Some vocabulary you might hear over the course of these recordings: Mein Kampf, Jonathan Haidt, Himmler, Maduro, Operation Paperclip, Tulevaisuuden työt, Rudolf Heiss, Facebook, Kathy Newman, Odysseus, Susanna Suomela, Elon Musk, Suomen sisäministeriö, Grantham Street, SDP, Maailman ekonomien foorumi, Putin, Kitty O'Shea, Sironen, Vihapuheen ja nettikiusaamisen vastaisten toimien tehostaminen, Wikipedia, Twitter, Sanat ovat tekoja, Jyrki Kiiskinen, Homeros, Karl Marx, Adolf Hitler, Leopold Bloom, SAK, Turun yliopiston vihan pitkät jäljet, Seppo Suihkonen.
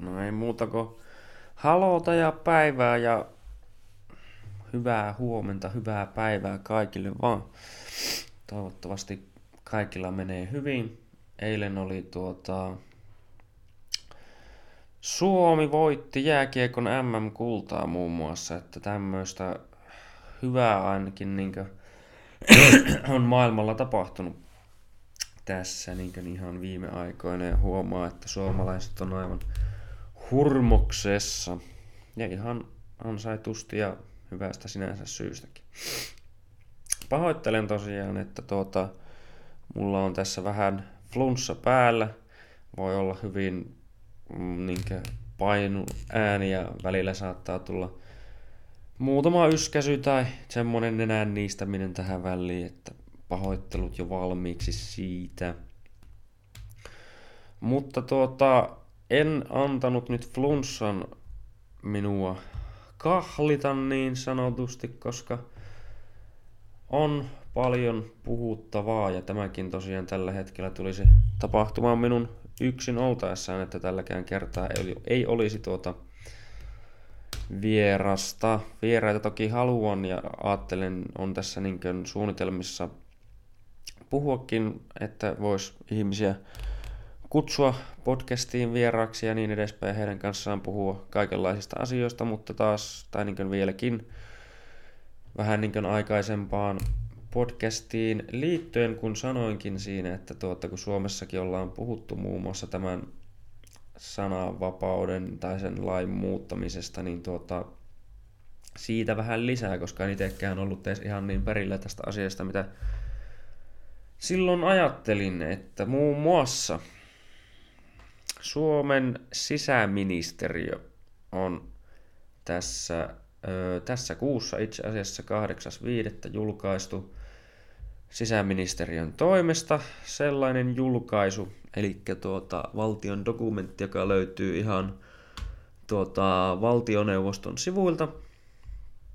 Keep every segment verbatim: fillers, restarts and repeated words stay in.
No ei muuta kuin haloota ja päivää ja hyvää huomenta, hyvää päivää kaikille vaan. Toivottavasti kaikilla menee hyvin. Eilen oli tuota... Suomi voitti jääkiekon äm äm-kultaa muun muassa, että tämmöistä hyvää ainakin niinkö on maailmalla tapahtunut tässä niinkö ihan viime aikoina ja huomaa, että suomalaiset on aivan hurmoksessa ja ihan ansaitusti ja hyvästä sinänsä syystäkin. Pahoittelen tosiaan, että tuota, mulla on tässä vähän flunssa päällä, voi olla hyvin niinkö painu ääni ja välillä saattaa tulla muutama yskäsy tai semmonen nenän niistäminen tähän väliin, että pahoittelut jo valmiiksi siitä. Mutta tuota, en antanut nyt flunssan minua kahlita niin sanotusti, koska on paljon puhuttavaa ja tämäkin tosiaan tällä hetkellä tulisi tapahtumaan minun yksin oltaessaan, että tälläkään kertaa ei, ei olisi tuota vierasta. Vieraita toki haluan ja ajattelen, on tässä niinkön suunnitelmissa puhuakin, että voisi ihmisiä kutsua podcastiin vieraaksi ja niin edespäin, heidän kanssaan puhua kaikenlaisista asioista, mutta taas, tai niinkön vieläkin, vähän niinkön aikaisempaan podcastiin liittyen, kun sanoinkin siinä, että tuota, kun Suomessakin ollaan puhuttu muun muassa tämän sananvapauden tai sen lain muuttamisesta, niin tuota, siitä vähän lisää, koska en itsekään ollut edes ihan niin perillä tästä asiasta, mitä silloin ajattelin, että muun muassa Suomen sisäministeriö on tässä Tässä kuussa itse asiassa kahdeksas viidettä julkaistu sisäministeriön toimesta sellainen julkaisu, eli tuota, valtion dokumentti, joka löytyy ihan tuota, valtioneuvoston sivuilta.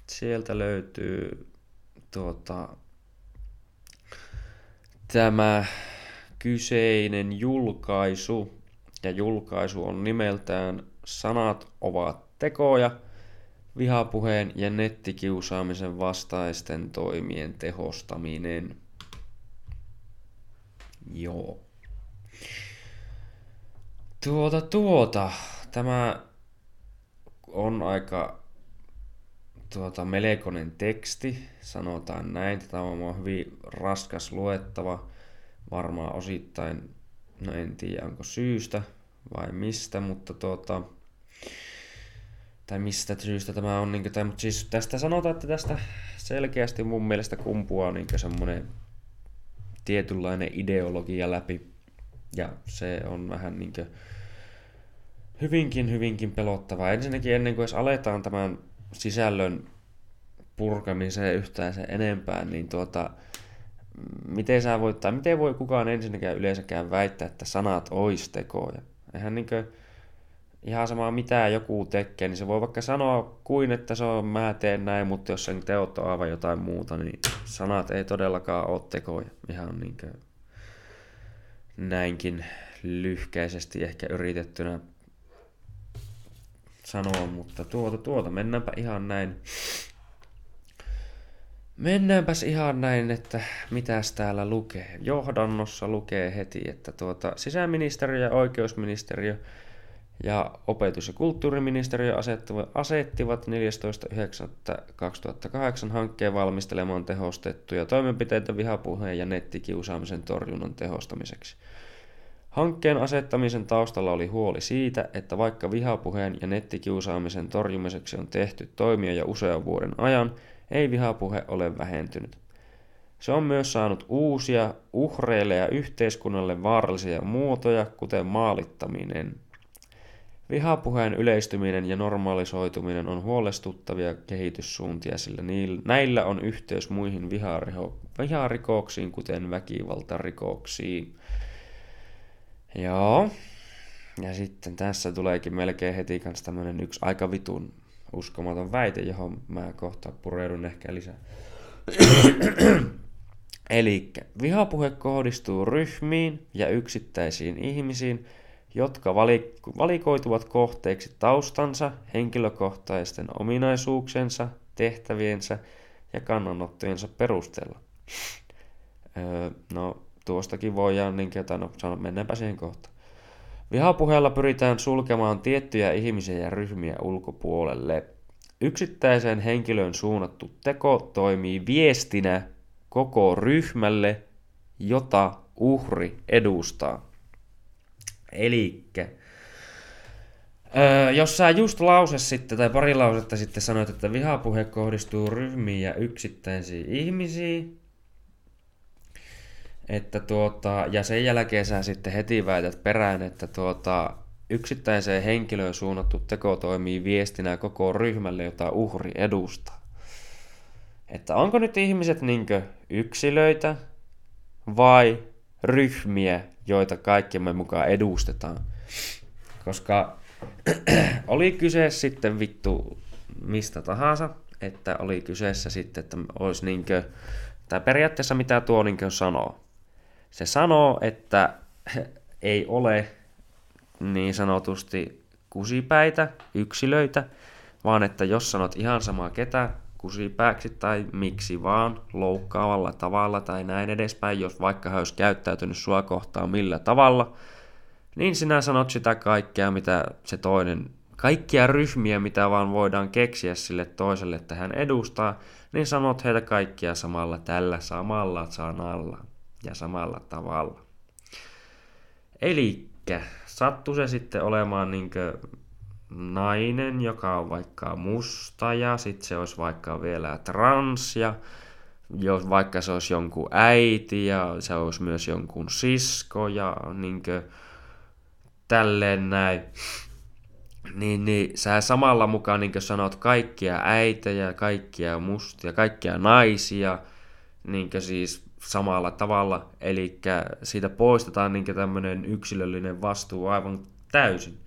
Sieltä löytyy tuota, tämä kyseinen julkaisu, ja julkaisu on nimeltään Sanat ovat tekoja. Vihapuheen ja nettikiusaamisen vastaisten toimien tehostaminen. Joo. Tuota tuota. Tämä on aika tuota, melkoinen teksti. Sanotaan näin. Tämä on hyvin raskas luettava. Varmaan osittain, no en tiedä onko syystä vai mistä, mutta tuota... Tai mistä syystä tämä on, niin kuin, mutta siis tästä sanotaan, että tästä selkeästi mun mielestä kumpuaa niin semmoinen tietynlainen ideologia läpi. Ja se on vähän niin kuin, hyvinkin, hyvinkin pelottavaa. Ensinnäkin ennen kuin edes aletaan tämän sisällön purkamiseen yhtään sen enempää, niin tuota, miten sä voit, tai miten voi kukaan ensinnäkään yleensäkään väittää, että sanat ois tekoja. Eihän niin kuin, ihan samaa mitä joku tekee, niin se voi vaikka sanoa kuin, että se on mä teen näin, mutta jos sen teot on aivan jotain muuta, niin sanat ei todellakaan ole tekoja. Ihan niin kuin näinkin lyhkäisesti ehkä yritettynä sanoa, mutta tuota tuota, mennäänpä ihan näin. Mennäänpäs ihan näin, että mitäs täällä lukee. Johdannossa lukee heti, että tuota sisäministeriö ja oikeusministeriö ja opetus- ja kulttuuriministeriö asettivat neljästoista yhdeksättä kaksituhattakahdeksan hankkeen valmistelemaan tehostettuja toimenpiteitä vihapuheen ja nettikiusaamisen torjunnan tehostamiseksi. Hankkeen asettamisen taustalla oli huoli siitä, että vaikka vihapuheen ja nettikiusaamisen torjumiseksi on tehty toimia jo usean vuoden ajan, ei vihapuhe ole vähentynyt. Se on myös saanut uusia, uhreille ja yhteiskunnalle vaarallisia muotoja, kuten maalittaminen. Vihapuheen yleistyminen ja normalisoituminen on huolestuttavia kehityssuuntia, sillä niillä, näillä on yhteys muihin vihariho, viharikoksiin, kuten väkivaltarikoksiin. Joo. Ja sitten tässä tuleekin melkein heti kans tämmönen yksi aika vitun uskomaton väite, johon mä kohta pureudun ehkä lisää. Elikkä vihapuhe kohdistuu ryhmiin ja yksittäisiin ihmisiin, jotka valikoituvat kohteeksi taustansa, henkilökohtaisten ominaisuuksensa, tehtäviensä ja kannanottojensa perusteella. Öö, no, tuostakin voidaan niin jotain no, sanoa, mennäänpä siihen kohtaan. Vihapuheella pyritään sulkemaan tiettyjä ihmisiä ja ryhmiä ulkopuolelle. Yksittäiseen henkilöön suunnattu teko toimii viestinä koko ryhmälle, jota uhri edustaa. Elikkä, öö, jos sä just lause sitten, tai pari lausetta sitten sanoit, että vihapuhe kohdistuu ryhmiin ja yksittäisiin ihmisiin, että tuota, ja sen jälkeen sä sitten heti väität perään, että tuota, yksittäiseen henkilöön suunnattu teko toimii viestinä koko ryhmälle, jota uhri edustaa. Että onko nyt ihmiset niinkö yksilöitä vai ryhmiä, joita kaikki me mukaan edustetaan? Koska oli kyse sitten vittu mistä tahansa, että oli kyseessä sitten, että olisi niinkö, tai periaatteessa mitä tuo niinkö sanoo. Se sanoo, että ei ole niin sanotusti kusipäitä, yksilöitä, vaan että jos sanot ihan samaa ketä, kusipääksi tai miksi vaan, loukkaavalla tavalla tai näin edespäin, jos vaikka hän olisi käyttäytynyt sua kohtaan millä tavalla, niin sinä sanot sitä kaikkea, mitä se toinen, kaikkia ryhmiä, mitä vaan voidaan keksiä sille toiselle, että hän edustaa, niin sanot heitä kaikkia samalla tällä samalla sanalla ja samalla tavalla. Elikkä sattuu se sitten olemaan niinkö nainen, joka on vaikka musta ja sitten se olisi vaikka vielä trans ja jos vaikka se olisi jonkun äiti ja se olisi myös jonkun sisko ja niinkö tälleen näin, niin, niin sä samalla mukaan niinkö sanot kaikkia äitejä, kaikkia mustia, kaikkia naisia niinkö siis samalla tavalla, eli siitä poistetaan niinkö tämmönen yksilöllinen vastuu aivan täysin.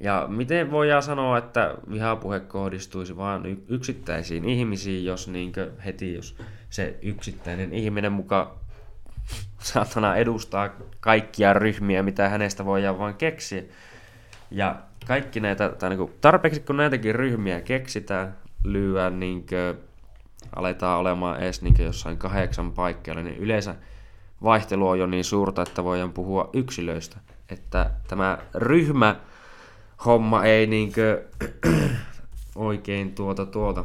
Ja miten voidaan sanoa, että vihapuhe kohdistuisi vain yksittäisiin ihmisiin, jos niinkö heti, jos se yksittäinen ihminen muka saatana edustaa kaikkia ryhmiä, mitä hänestä voidaan vaan keksiä. Ja kaikki näitä, tai niinku tarpeeksi kun näitäkin ryhmiä keksitään, lyödään niinkö, aletaan olemaan edes niinkö jossain kahdeksan paikkeilla, niin yleensä vaihtelu on jo niin suurta, että voidaan puhua yksilöistä. Että tämä ryhmä homma ei niinkö oikein tuota tuota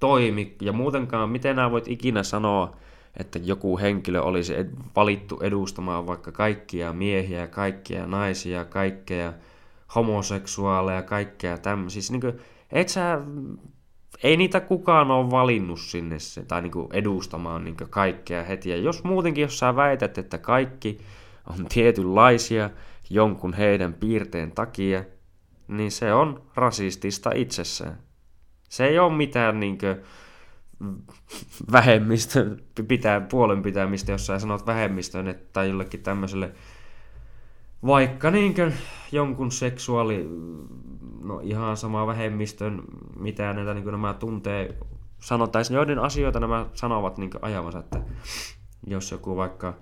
toimi. Ja muutenkaan, miten nää voit ikinä sanoa, että joku henkilö olisi valittu edustamaan vaikka kaikkia miehiä, kaikkia naisia, kaikkea homoseksuaaleja, kaikkea tämmöisiä. Siis niinkö, et sä, ei niitä kukaan ole valinnut sinne tai niinku edustamaan niinkö kaikkea heti. Ja jos muutenkin, jos sä väität, että kaikki on tietynlaisia jonkun heidän piirteen takia, niin se on rasistista itsessään. Se ei ole mitään niinkö vähemmistö, pitää, puolen pitämistä, jos sä sanot vähemmistöön tai jollekin tämmöiselle vaikka niinkö jonkun seksuaali, no ihan sama vähemmistön, mitä näitä niinkö nämä tuntee, sanottaisiin joiden asioita nämä sanovat niinkö ajavansa, että jos joku vaikka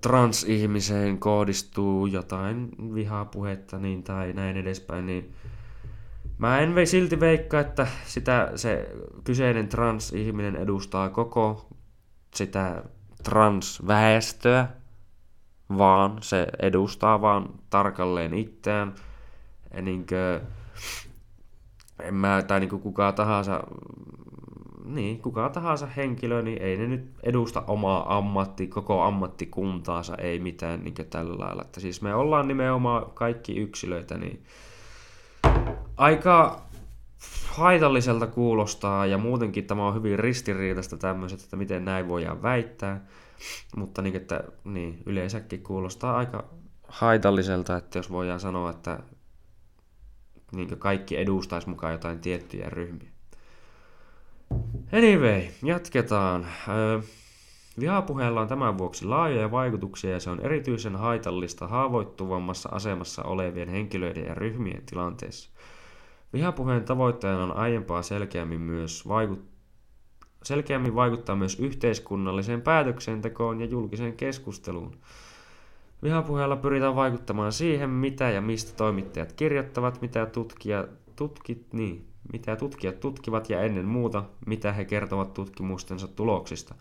transihmiseen kohdistuu jotain vihapuhetta niin tai näin edespäin, niin mä en silti veikkaa, että sitä se kyseinen transihminen edustaa koko sitä transväestöä, vaan se edustaa vaan tarkalleen itseään. Niinkö, en mä, tai niinku kuka tahansa Niin, kuka tahansa henkilö, niin ei ne nyt edusta omaa ammatti, koko ammattikuntaansa, ei mitään niin tällä lailla. Että siis me ollaan nimenomaan kaikki yksilöitä, niin aika haitalliselta kuulostaa ja muutenkin tämä on hyvin ristiriitaista tämmöiset, että miten näin voidaan väittää. Mutta niin, että, niin, yleensäkin kuulostaa aika haitalliselta, että jos voidaan sanoa, että niin kaikki edustaisi mukaan jotain tiettyjä ryhmiä. Anyway, jatketaan. Vihapuheella on tämän vuoksi laajoja vaikutuksia ja se on erityisen haitallista haavoittuvammassa asemassa olevien henkilöiden ja ryhmien tilanteessa. Vihapuheen tavoitteena on aiempaa selkeämmin myös vaikut... selkeämmin vaikuttaa myös yhteiskunnalliseen päätöksentekoon ja julkiseen keskusteluun. Vihapuheella pyritään vaikuttamaan siihen, mitä ja mistä toimittajat kirjoittavat, mitä tutkijat, tutkit, niin, mitä tutkijat tutkivat ja ennen muuta, mitä he kertovat tutkimustensa tuloksista.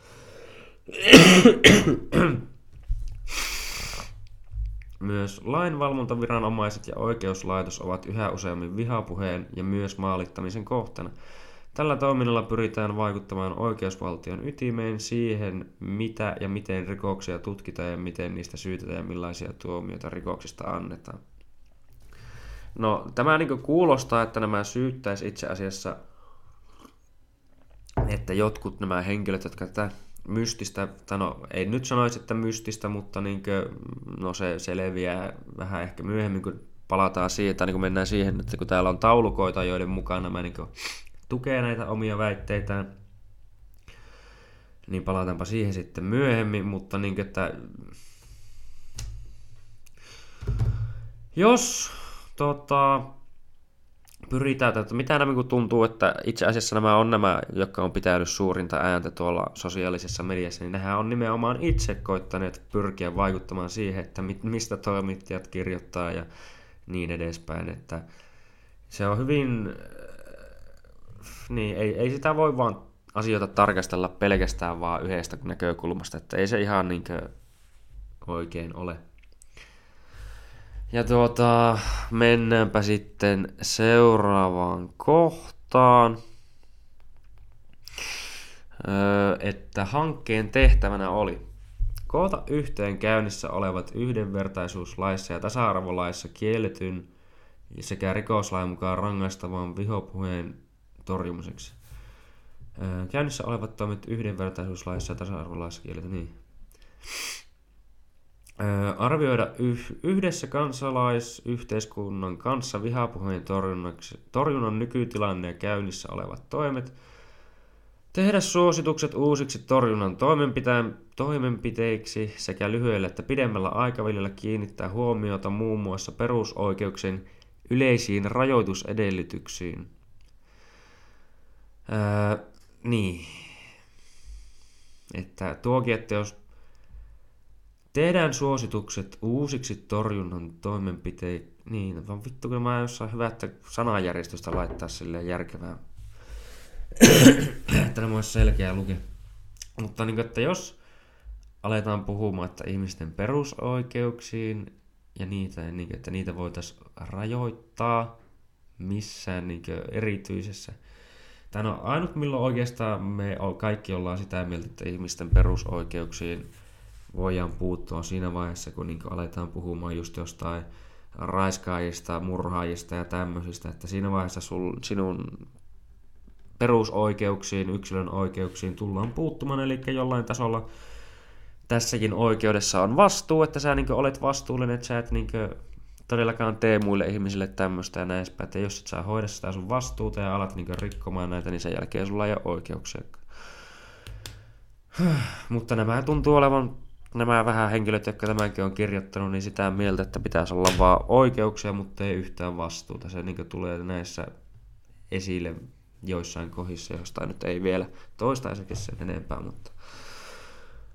Myös lainvalvontaviranomaiset ja oikeuslaitos ovat yhä useammin vihapuheen ja myös maalittamisen kohtana. Tällä toiminnalla pyritään vaikuttamaan oikeusvaltion ytimeen siihen, mitä ja miten rikoksia tutkitaan ja miten niistä syytetään ja millaisia tuomioita rikoksista annetaan. No, tämä niin kuin kuulostaa, että nämä syyttäisi itse asiassa, että jotkut nämä henkilöt, jotka tätä mystistä, tai no ei nyt sanoisi, että mystistä, mutta niin kuin, no se selviää vähän ehkä myöhemmin, kun palataan siihen, tai niin kuin mennään siihen, että kun täällä on taulukoita, joiden mukaan nämä niin kuin tukee näitä omia väitteitään, niin palataanpa siihen sitten myöhemmin, mutta niin kuin, että jos tota, pyritään, että mitä nämä tuntuu, että itse asiassa nämä on nämä, jotka on pitänyt suurinta ääntä tuolla sosiaalisessa mediassa, niin nehän on nimenomaan itse koittaneet pyrkiä vaikuttamaan siihen, että mistä toimittajat kirjoittaa ja niin edespäin, että se on hyvin, niin ei, ei sitä voi vaan asioita tarkastella pelkästään vaan yhdestä näkökulmasta, että ei se ihan niin kuin oikein ole. Ja tuota, mennäänpä sitten seuraavaan kohtaan, öö, että hankkeen tehtävänä oli koota yhteen käynnissä olevat yhdenvertaisuuslaissa ja tasa-arvolaissa kielletyn sekä rikoslain mukaan rangaistavan vihapuheen torjumiseksi. Öö, käynnissä olevat toimet yhdenvertaisuuslaissa ja tasa-arvolaissa kielletyn, niin. Arvioida yhdessä kansalaisyhteiskunnan kanssa vihapuheen torjunnan nykytilanne ja käynnissä olevat toimet. Tehdä suositukset uusiksi torjunnan toimenpiteiksi sekä lyhyellä että pidemmällä aikavälillä kiinnittää huomiota muun muassa perusoikeuksien yleisiin rajoitusedellytyksiin. Öö, niin. Että tuokin, että jos tehdään suositukset uusiksi torjunnan toimenpiteiksi. Niin, vaan vittu, kun mä en osaa hyvä, että sanajärjestöstä laittaa silleen järkevää. Että nämä olisi selkeä luke. Mutta niin, että jos aletaan puhumaan, että ihmisten perusoikeuksiin ja niitä, niin, että niitä voitaisiin rajoittaa missään niin erityisessä. Tämä on ainut, milloin oikeastaan me kaikki ollaan sitä mieltä, että ihmisten perusoikeuksiin voidaan puuttua siinä vaiheessa, kun niin kuin aletaan puhumaan just jostain raiskaajista, murhaajista ja tämmöisistä, että siinä vaiheessa sul, sinun perusoikeuksiin, yksilön oikeuksiin tullaan puuttumaan, eli jollain tasolla tässäkin oikeudessa on vastuu, että sä niin kuin olet vastuullinen, että sä et niin kuin todellakaan tee muille ihmisille tämmöistä ja näin, että jos et sä hoida sitä sun vastuuta ja alat niin kuin rikkomaan näitä, niin sen jälkeen sulla ei ole oikeuksia. Mutta nämä tuntuu olevan, nämä vähän henkilöt, jotka tämänkin on kirjoittanut, niin sitä mieltä, että pitäisi olla vaan oikeuksia, mutta ei yhtään vastuuta. Se niin kuin tulee näissä esille joissain kohdissa, josta nyt ei vielä toistaiseksi sen enempää. Mutta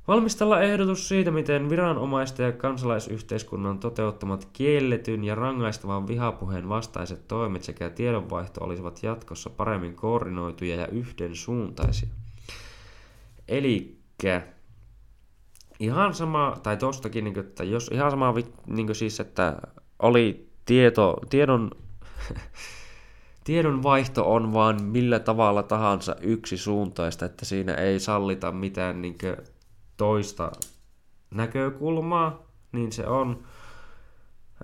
valmistella ehdotus siitä, miten viranomaisten ja kansalaisyhteiskunnan toteuttamat kielletyn ja rangaistavan vihapuheen vastaiset toimet sekä tiedonvaihto olisivat jatkossa paremmin koordinoituja ja yhdensuuntaisia. Elikkä ihan sama, tai tostakin, että jos ihan sama, niin siis, että oli tieto, tiedon, tiedonvaihto on vaan millä tavalla tahansa yksisuuntaista, että siinä ei sallita mitään niin toista näkökulmaa, niin se on,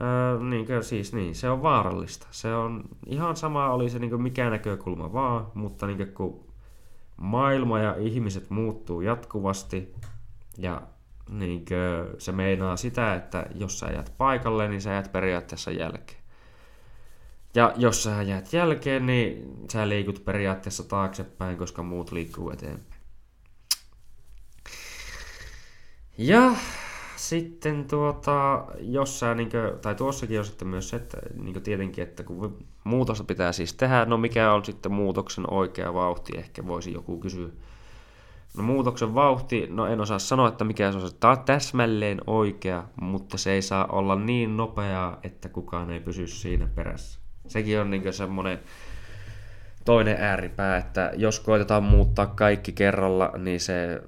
ää, niin kuin, siis niin, se on vaarallista. Se on ihan sama, oli se niin mikä näkökulma vaan, mutta niin kun maailma ja ihmiset muuttuu jatkuvasti ja niin kuin se meinaa sitä, että jos sä jäät paikalle, niin sä jäät periaatteessa jälkeen. Ja jos sä jäät jälkeen, niin sä liikut periaatteessa taaksepäin, koska muut liikkuu eteenpäin. Ja sitten tuota, jos sä, niin kuin, tai tuossakin on sitten myös se, että niin kuin tietenkin, että kun muutosta pitää siis tehdä, no mikä on sitten muutoksen oikea vauhti, ehkä voisi joku kysyä. No muutoksen vauhti, no en osaa sanoa, että mikä se on. Tämä on täsmälleen oikea, mutta se ei saa olla niin nopeaa, että kukaan ei pysy siinä perässä. Sekin on niin kuin semmoinen toinen ääripää, että jos koitetaan muuttaa kaikki kerralla, niin se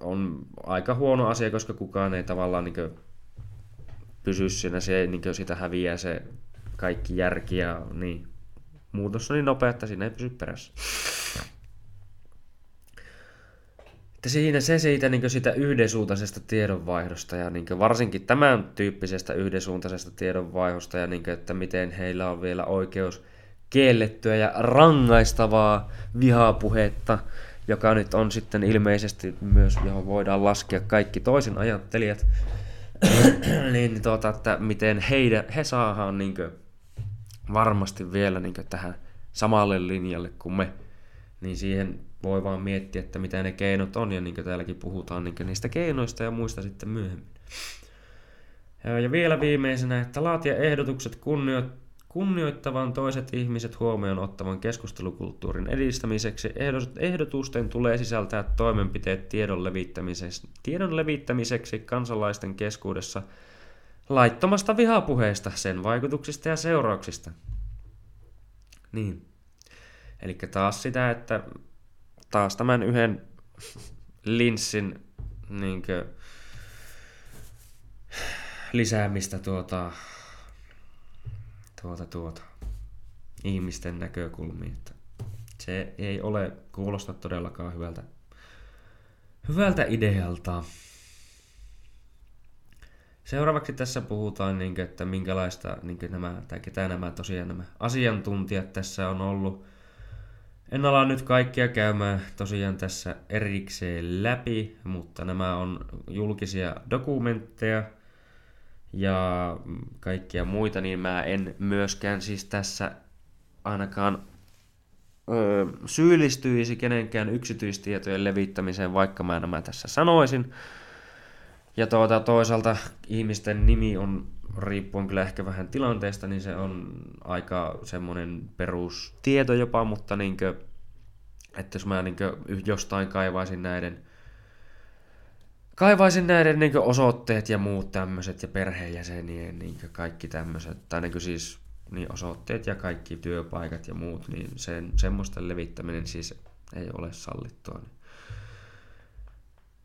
on aika huono asia, koska kukaan ei tavallaan niin kuin pysy siinä. Se ei, niin kuin sitä häviää se kaikki järki ja niin. Muutos on niin nopea, että siinä ei pysy perässä. Että siinä se siitä, niin sitä yhdensuuntaisesta tiedonvaihdosta ja niin varsinkin tämän tyyppisestä yhdensuuntaisesta tiedonvaihdosta ja niin että miten heillä on vielä oikeus kiellettyä ja rangaistavaa vihapuhetta, joka nyt on sitten ilmeisesti myös, johon voidaan laskea kaikki toisen ajattelijat, niin tuota, että miten heidän, he saadaan niin varmasti vielä niin tähän samalle linjalle kuin me, niin siihen voi vaan miettiä, että mitä ne keinot on, ja niin kuin täälläkin puhutaan niin kuin niistä keinoista ja muista sitten myöhemmin. Ja vielä viimeisenä, että laatia ehdotukset kunnioittaa Kunnioittavan toiset ihmiset huomioon ottavan keskustelukulttuurin edistämiseksi ehdotusten tulee sisältää toimenpiteet tiedon levittämiseksi, tiedon levittämiseksi kansalaisten keskuudessa laittomasta vihapuheesta, sen vaikutuksista ja seurauksista. Niin. Eli taas sitä, että taas tämän yhden linssin niinkö lisäämistä tuota... Tuota, tuota, ihmisten näkökulmiin. Se ei ole kuulosta todellakaan hyvältä, hyvältä idealta. Seuraavaksi tässä puhutaan, niin kuin, että minkälaista, niin kuin nämä, tai ketä nämä tosiaan nämä asiantuntijat tässä on ollut. En ala nyt kaikkia käymään tosiaan tässä erikseen läpi, mutta nämä on julkisia dokumentteja ja kaikkia muita, niin mä en myöskään siis tässä ainakaan öö, syyllistyisi kenenkään yksityistietojen levittämiseen, vaikka mä nämä tässä sanoisin. Ja tuota, toisaalta ihmisten nimi on, riippuen kyllä ehkä vähän tilanteesta, niin se on aika semmoinen perustieto jopa, mutta niinkö, että jos mä niinkö jostain kaivaisin näiden Kaivaisin näiden niin osoitteet ja muut tämmöiset ja perheenjäsenien niin kaikki tämmöiset, tai niin siis niin osoitteet ja kaikki työpaikat ja muut, niin sen, semmoista levittäminen siis ei ole sallittua.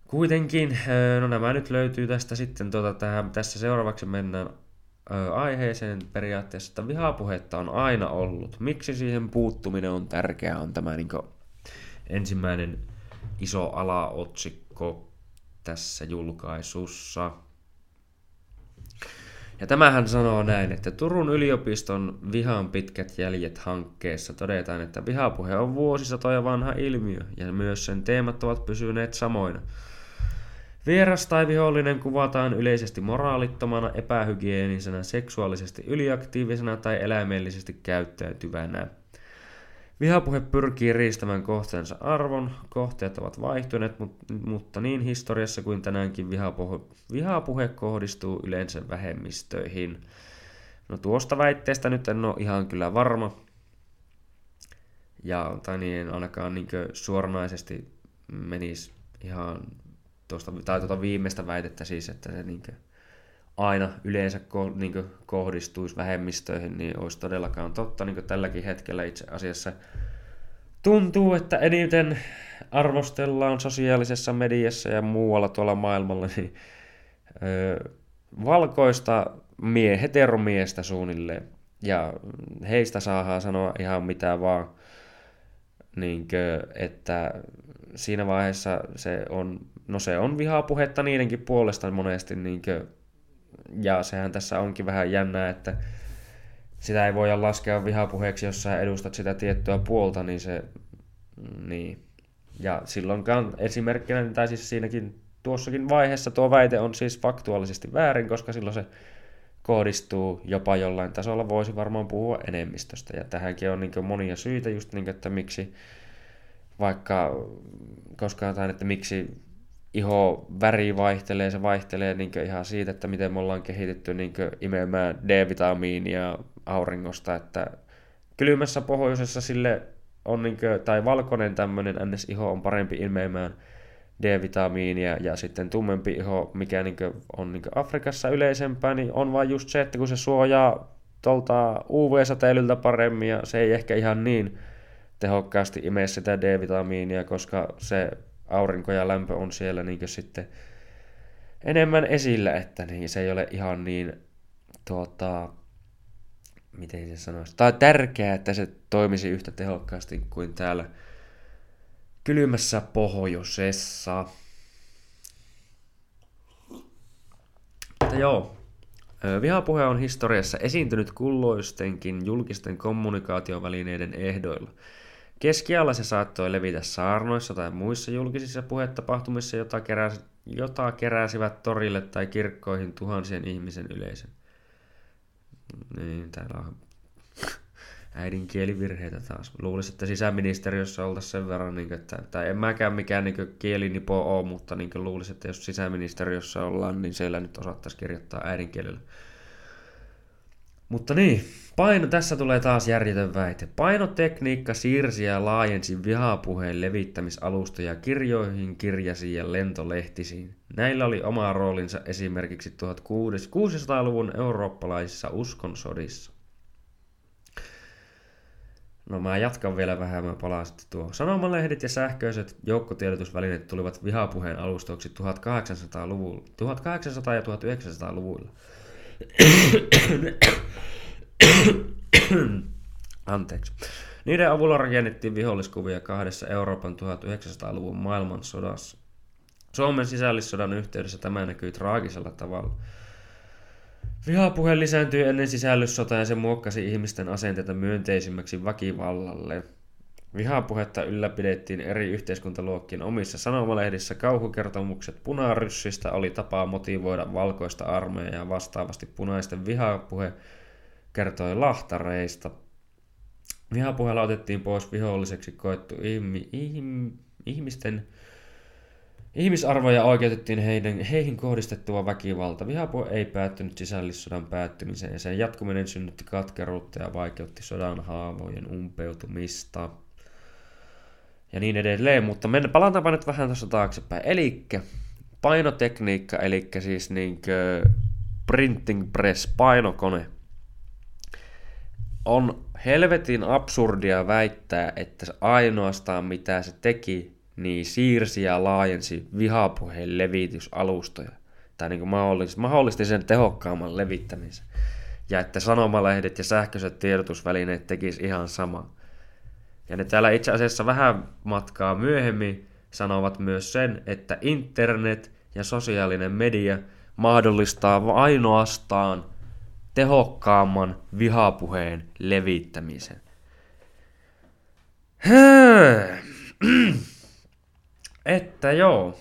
Kuitenkin, no nämä nyt löytyy tästä sitten, tuota, tähän, tässä seuraavaksi mennään ö, aiheeseen periaatteessa, että vihapuhetta on aina ollut. Miksi siihen puuttuminen on tärkeää, on tämä niin ensimmäinen iso alaotsikko tässä julkaisussa. Ja tämähän sanoo näin, että Turun yliopiston vihan pitkät jäljet -hankkeessa todetaan, että vihapuhe on vuosisatoja vanha ilmiö ja myös sen teemat ovat pysyneet samoina. Vieras tai vihollinen kuvataan yleisesti moraalittomana, epähygienisenä, seksuaalisesti yliaktiivisena tai eläimellisesti käyttäytyvänä. Vihapuhe pyrkii riistämään kohteensa arvon, kohteet ovat vaihtuneet, mutta niin historiassa kuin tänäänkin vihapuhe, vihapuhe kohdistuu yleensä vähemmistöihin. No tuosta väitteestä nyt en ole ihan kyllä varma, ja, tai niin ainakaan niin suoranaisesti menisi ihan tuosta, tai tuota viimeistä väitettä siis, että se niin aina yleensä kohdistuisi vähemmistöihin, niin olisi todellakaan totta. Niin kuin tälläkin hetkellä itse asiassa tuntuu, että eniten arvostellaan sosiaalisessa mediassa ja muualla tuolla maailmalla niin, ö, valkoista mie- heteromiestä suunnilleen. Ja heistä saadaan sanoa ihan mitä vaan, niin kuin, että siinä vaiheessa se on, no se on vihapuhetta niidenkin puolesta monesti, niin kuin, ja sehän tässä onkin vähän jännää, että sitä ei voida laskea vihapuheeksi, jos sä edustat sitä tiettyä puolta, niin se, niin. Ja silloinkaan esimerkkinä, tai siis siinäkin tuossakin vaiheessa tuo väite on siis faktuaalisesti väärin, koska silloin se kohdistuu jopa jollain tasolla, voisi varmaan puhua enemmistöstä. Ja tähänkin on niin monia syitä, just niin kuin, että miksi, vaikka koskaan tain, että miksi iho väri vaihtelee, se vaihtelee niin ihan siitä, että miten me ollaan kehitetty niin imemään D-vitamiinia auringosta, että kylmässä pohjoisessa sille on niin kuin, tai valkoinen tämmöinen N S-iho on parempi ilmeämään D-vitamiinia ja sitten tummempi iho, mikä niin kuin on niin kuin Afrikassa yleisempää, niin on vaan just se, että kun se suojaa tuolta U V-säteilyltä paremmin ja se ei ehkä ihan niin tehokkaasti imee sitä D-vitamiinia, koska se aurinko ja lämpö on siellä niin kuin sitten enemmän esillä, että niin se ei ole ihan niin tuota, miten se sanoisi, tai tärkeää, että se toimisi yhtä tehokkaasti kuin täällä kylmässä pohjoisessa. Mutta joo, vihapuhe on historiassa esiintynyt kulloistenkin julkisten kommunikaatiovälineiden ehdoilla. Keskiajalla se saattoi levitä saarnoissa tai muissa julkisissa puhetapahtumissa, jota, keräs, jota keräsivät torille tai kirkkoihin tuhansien ihmisen yleisön. Niin, täällä on äidinkielivirheitä taas. Luulisin, että sisäministeriössä oltaisiin sen verran, niin kuin, että, tai en mäkään mikään niin kielinipo ole, mutta niin luulisin, että jos sisäministeriössä ollaan, niin siellä nyt osattaisiin kirjoittaa äidinkielellä. Mutta niin, paino, tässä tulee taas järjetön väite. Painotekniikka siirsi ja laajensi vihapuheen levittämisalustoja kirjoihin, kirjasiin ja lentolehtisiin. Näillä oli oma roolinsa esimerkiksi kuusitoistasataluvun eurooppalaisissa uskonsodissa. No mä jatkan vielä vähän, mä palaan sitten tuo. Sanomalehdet ja sähköiset joukkotiedotusvälineet tulivat vihapuheen alustoiksi tuhatkahdeksansataaluvulla. tuhatkahdeksansataa- ja tuhatyhdeksänsataaluvulla. Anteeksi. Niiden avulla rakennettiin viholliskuvia kahdessa Euroopan tuhatyhdeksänsataaluvun maailmansodassa. Suomen sisällissodan yhteydessä tämä näkyy traagisella tavalla. Vihapuhe lisääntyi ennen sisällyssotaa ja se muokkasi ihmisten asenteita myönteisimmäksi väkivallalle. Vihapuhetta ylläpidettiin eri yhteiskuntaluokkien omissa sanomalehdissä. Kauhukertomukset punaryssistä oli tapaa motivoida valkoista armeijaa ja vastaavasti punaisten vihapuhe kertoi lahtareista. Vihapuheella otettiin pois viholliseksi koettu ihmi, ihm, ihmisten... Ihmisarvoja oikeutettiin heidän, heihin kohdistettua väkivalta. Vihapuhe ei päättynyt sisällissodan päättymiseen. Sen jatkuminen synnytti katkeruutta ja vaikeutti sodan haavojen umpeutumista. Ja niin edelleen, mutta mennä, palataanpa nyt vähän tuossa taaksepäin. Elikkä painotekniikka, elikkä siis niinkö printing press, painokone. On helvetin absurdia väittää, että ainoastaan mitä se teki, niin siirsi ja laajensi vihapuheen levitysalustoja, tai niin kuin mahdollisti, mahdollisti sen tehokkaamman levittämisen, ja että sanomalehdet ja sähköiset tiedotusvälineet tekisivät ihan samaa. Ja ne täällä itse asiassa vähän matkaa myöhemmin sanovat myös sen, että internet ja sosiaalinen media mahdollistaa ainoastaan tehokkaamman vihapuheen levittämisen. Hää. Että joo.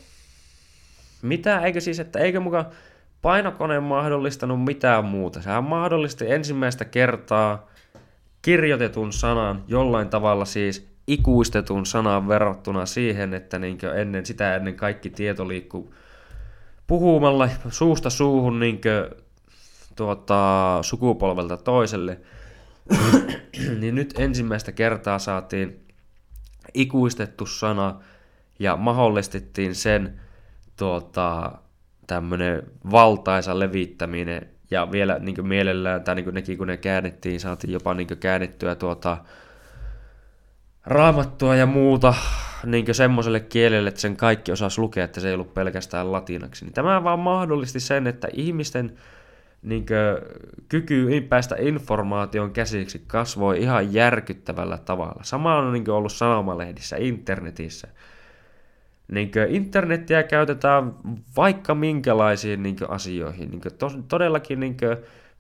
Mitä, eikö siis, että eikö muka painokone mahdollistanut mitään muuta? Sehän mahdollisti ensimmäistä kertaa kirjoitetun sanan jollain tavalla, siis ikuistetun sanan verrattuna siihen, että niinkö ennen sitä ennen kaikki tieto liikkuu puhumalla suusta suuhun niinkö tuota, sukupolvelta toiselle. Niin nyt ensimmäistä kertaa saatiin ikuistettu sana ja mahdollistettiin sen tuota, tämmöinen valtaisa levittäminen ja vielä niin kuin mielellään, tai niin kuin nekin kun ne käännettiin, saatiin jopa niin kuin käännettyä tuota, raamattua ja muuta niin kuin semmoiselle kielelle, että sen kaikki osasi lukea, että se ei ollut pelkästään latinaksi. Niin tämä vaan mahdollisti sen, että ihmisten niin kuin kyky päästä informaation käsiksi kasvoi ihan järkyttävällä tavalla. Sama on niin kuin ollut sanomalehdissä, internetissä. Niin internetiä käytetään vaikka minkälaisiin niin asioihin. Niin tos, todellakin, niin kuin,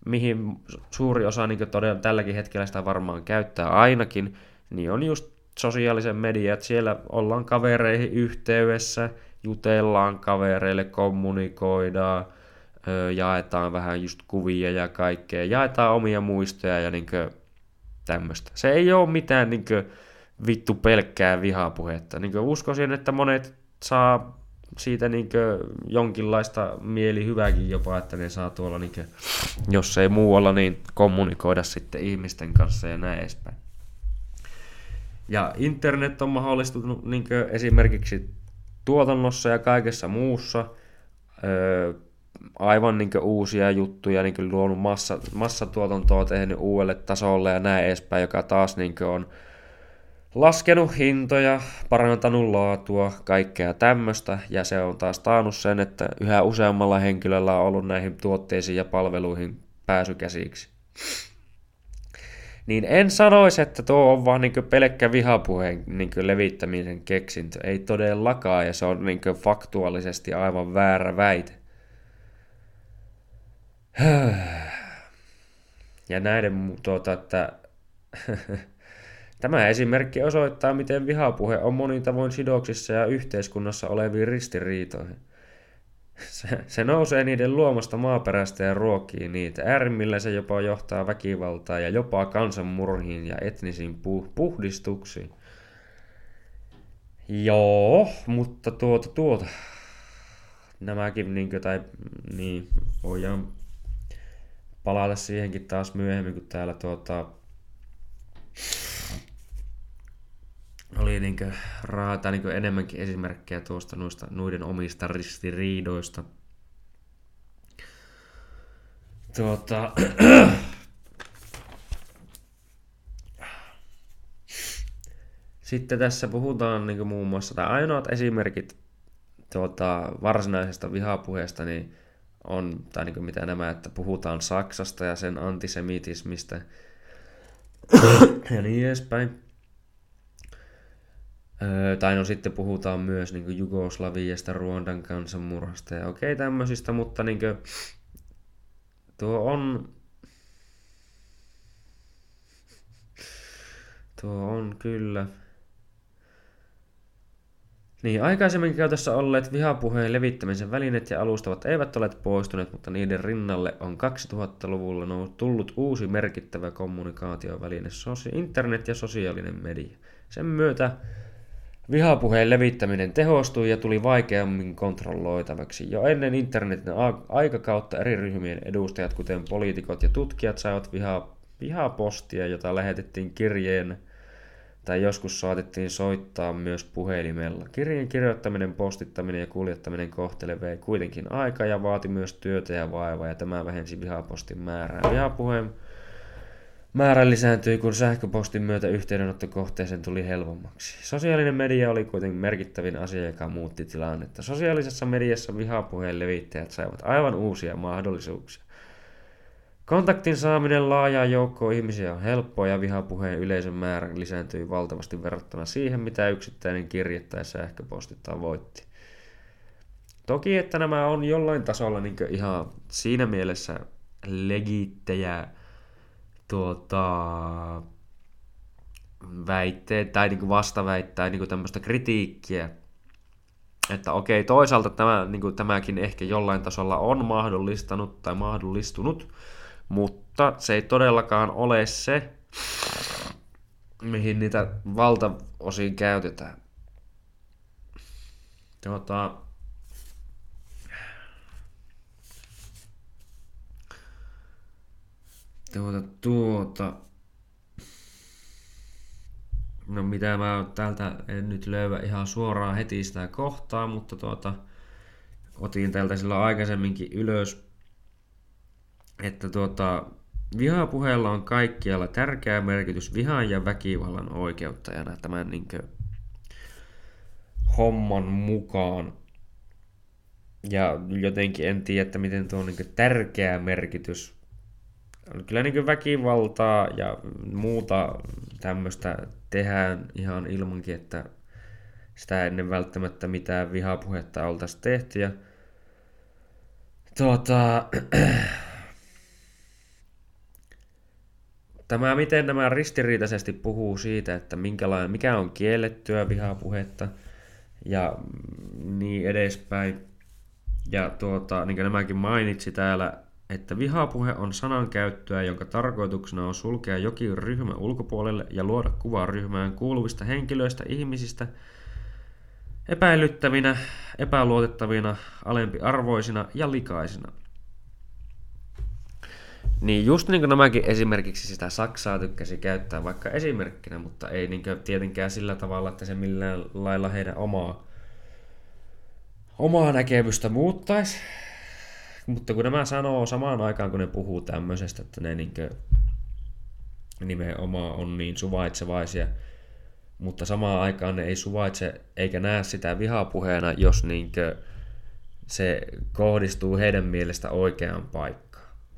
mihin suuri osa niin todella, tälläkin hetkellä sitä varmaan käyttää ainakin, niin on just sosiaalisen mediat. Siellä ollaan kavereihin yhteydessä, jutellaan kavereille, kommunikoidaan, jaetaan vähän just kuvia ja kaikkea, jaetaan omia muistoja ja niin tämmöistä. Se ei ole mitään niin kuin, vittu pelkkää vihapuhetta. Niin uskoisin, että monet saa siitä niin jonkinlaista mielihyvääkin jopa, että ne saa tuolla, niin kuin, jos ei muualla, niin kommunikoida sitten ihmisten kanssa ja näin edespäin. Ja internet on mahdollistunut niin kuin esimerkiksi tuotannossa ja kaikessa muussa. Öö, aivan niin kuin uusia juttuja, niin kuin luonut massa, massatuotantoa, tehnyt uudelle tasolle ja näin edespäin, joka taas niin kuin on laskenut hintoja, parantanut laatua, kaikkea tämmöistä, ja se on taas taannut sen, että yhä useammalla henkilöllä on ollut näihin tuotteisiin ja palveluihin pääsykäsiksi. Niin en sanoisi, että tuo on vaan niin kuin pelkkä vihapuheen niin kuin levittämisen keksintö. Ei todellakaan, ja se on niin kuin faktuaalisesti aivan väärä väite. Ja näiden tuota, että... Tämä esimerkki osoittaa, miten vihapuhe on monin tavoin sidoksissa ja yhteiskunnassa oleviin ristiriitoihin. Se, se nousee niiden luomasta maaperästä ja ruokkii niitä. Äärimmillä se jopa johtaa väkivaltaan ja jopa kansanmurhiin ja etnisiin puh- puhdistuksiin. Joo, mutta tuota tuota. Nämäkin niinkö tai niin voidaan palata siihenkin taas myöhemmin, kun täällä tuota... oli niinku raata niinku enemmänkin esimerkkejä tuosta noista noiden omista ristiriidoista. Tuota Sitten tässä puhutaan niinku muun muassa tai ainoat esimerkit tuota varsinaisesta vihapuheesta niin on tai niinku mitä nämä, että puhutaan Saksasta ja sen antisemitismistä ja niin edespäin. Tai no sitten puhutaan myös niin kuin Jugoslaviasta, Ruandan kansanmurhasta ja okei tämmöisistä, mutta niin kuin, tuo on tuo on kyllä niin aikaisemmin käytössä olleet vihapuheen levittämisen välineet ja alustavat eivät ole poistuneet, mutta niiden rinnalle on kaksituhattaluvulla tullut uusi merkittävä kommunikaatioväline, internet ja sosiaalinen media. Sen myötä vihapuheen levittäminen tehostui ja tuli vaikeammin kontrolloitavaksi. Jo ennen internetin aikakautta eri ryhmien edustajat, kuten poliitikot ja tutkijat, saivat viha, vihapostia, jota lähetettiin kirjeen tai joskus saatettiin soittaa myös puhelimella. Kirjeen kirjoittaminen, postittaminen ja kuljettaminen kohtelee kuitenkin aikaa ja vaati myös työtä ja vaivaa, ja tämä vähensi vihapostin määrää. Vihapuheen määrä lisääntyi, kun sähköpostin myötä yhteydenotto kohteeseen tuli helpommaksi. Sosiaalinen media oli kuitenkin merkittävin asia, joka muutti tilannetta. Sosiaalisessa mediassa vihapuheen levittäjät saivat aivan uusia mahdollisuuksia. Kontaktin saaminen laajaan joukkoon ihmisiä on helppoa ja vihapuheen yleisön määrä lisääntyi valtavasti verrattuna siihen, mitä yksittäinen kirje tai sähköposti tavoitti. Toki, että nämä on jollain tasolla niin kuin ihan siinä mielessä legiittejä Tuota, väitteet tai niinku vastaväitteet tai niinku tämmöistä kritiikkiä, että okei, toisaalta tämä, niinku, tämäkin ehkä jollain tasolla on mahdollistanut tai mahdollistunut, mutta se ei todellakaan ole se, mihin niitä valtaosin käytetään. Tuota... Tuota, tuota. No mitä mä täältä en nyt löyä ihan suoraan heti sitä kohtaa, mutta tuota, otin täältä silloin aikaisemminkin ylös, että tuota, vihapuheella on kaikkialla tärkeä merkitys vihan ja väkivallan oikeuttajana tämän niin kuin homman mukaan. Ja jotenkin en tiedä, että miten tuo on niin kuin tärkeä merkitys. Kyllä niin kuin väkivaltaa ja muuta tämmöistä tehdään ihan ilmankin, että sitä ennen välttämättä mitään vihapuhetta oltaisi tehty. Ja tuota, tämä, miten nämä ristiriitaisesti puhuu siitä, että minkälainen, mikä on kiellettyä vihapuhetta ja niin edespäin. Ja tuota, niin kuin nämäkin mainitsi täällä, että vihapuhe on sanankäyttöä, jonka tarkoituksena on sulkea jokin ryhmä ulkopuolelle ja luoda kuvaa ryhmään kuuluvista henkilöistä, ihmisistä epäilyttävinä, epäluotettavina, alempiarvoisina ja likaisina. Niin just niin kuin nämäkin esimerkiksi sitä Saksaa tykkäsi käyttää vaikka esimerkkinä, mutta ei niin kuin tietenkään sillä tavalla, että se millään lailla heidän omaa, omaa näkemystä muuttaisi. Mutta kun nämä sanoo samaan aikaan, kun ne puhuu tämmöisestä, että ne niin kuin nimenomaan on niin suvaitsevaisia, mutta samaan aikaan ne ei suvaitse eikä näe sitä vihapuheena, jos niin kuin se kohdistuu heidän mielestä oikeaan paikkaan.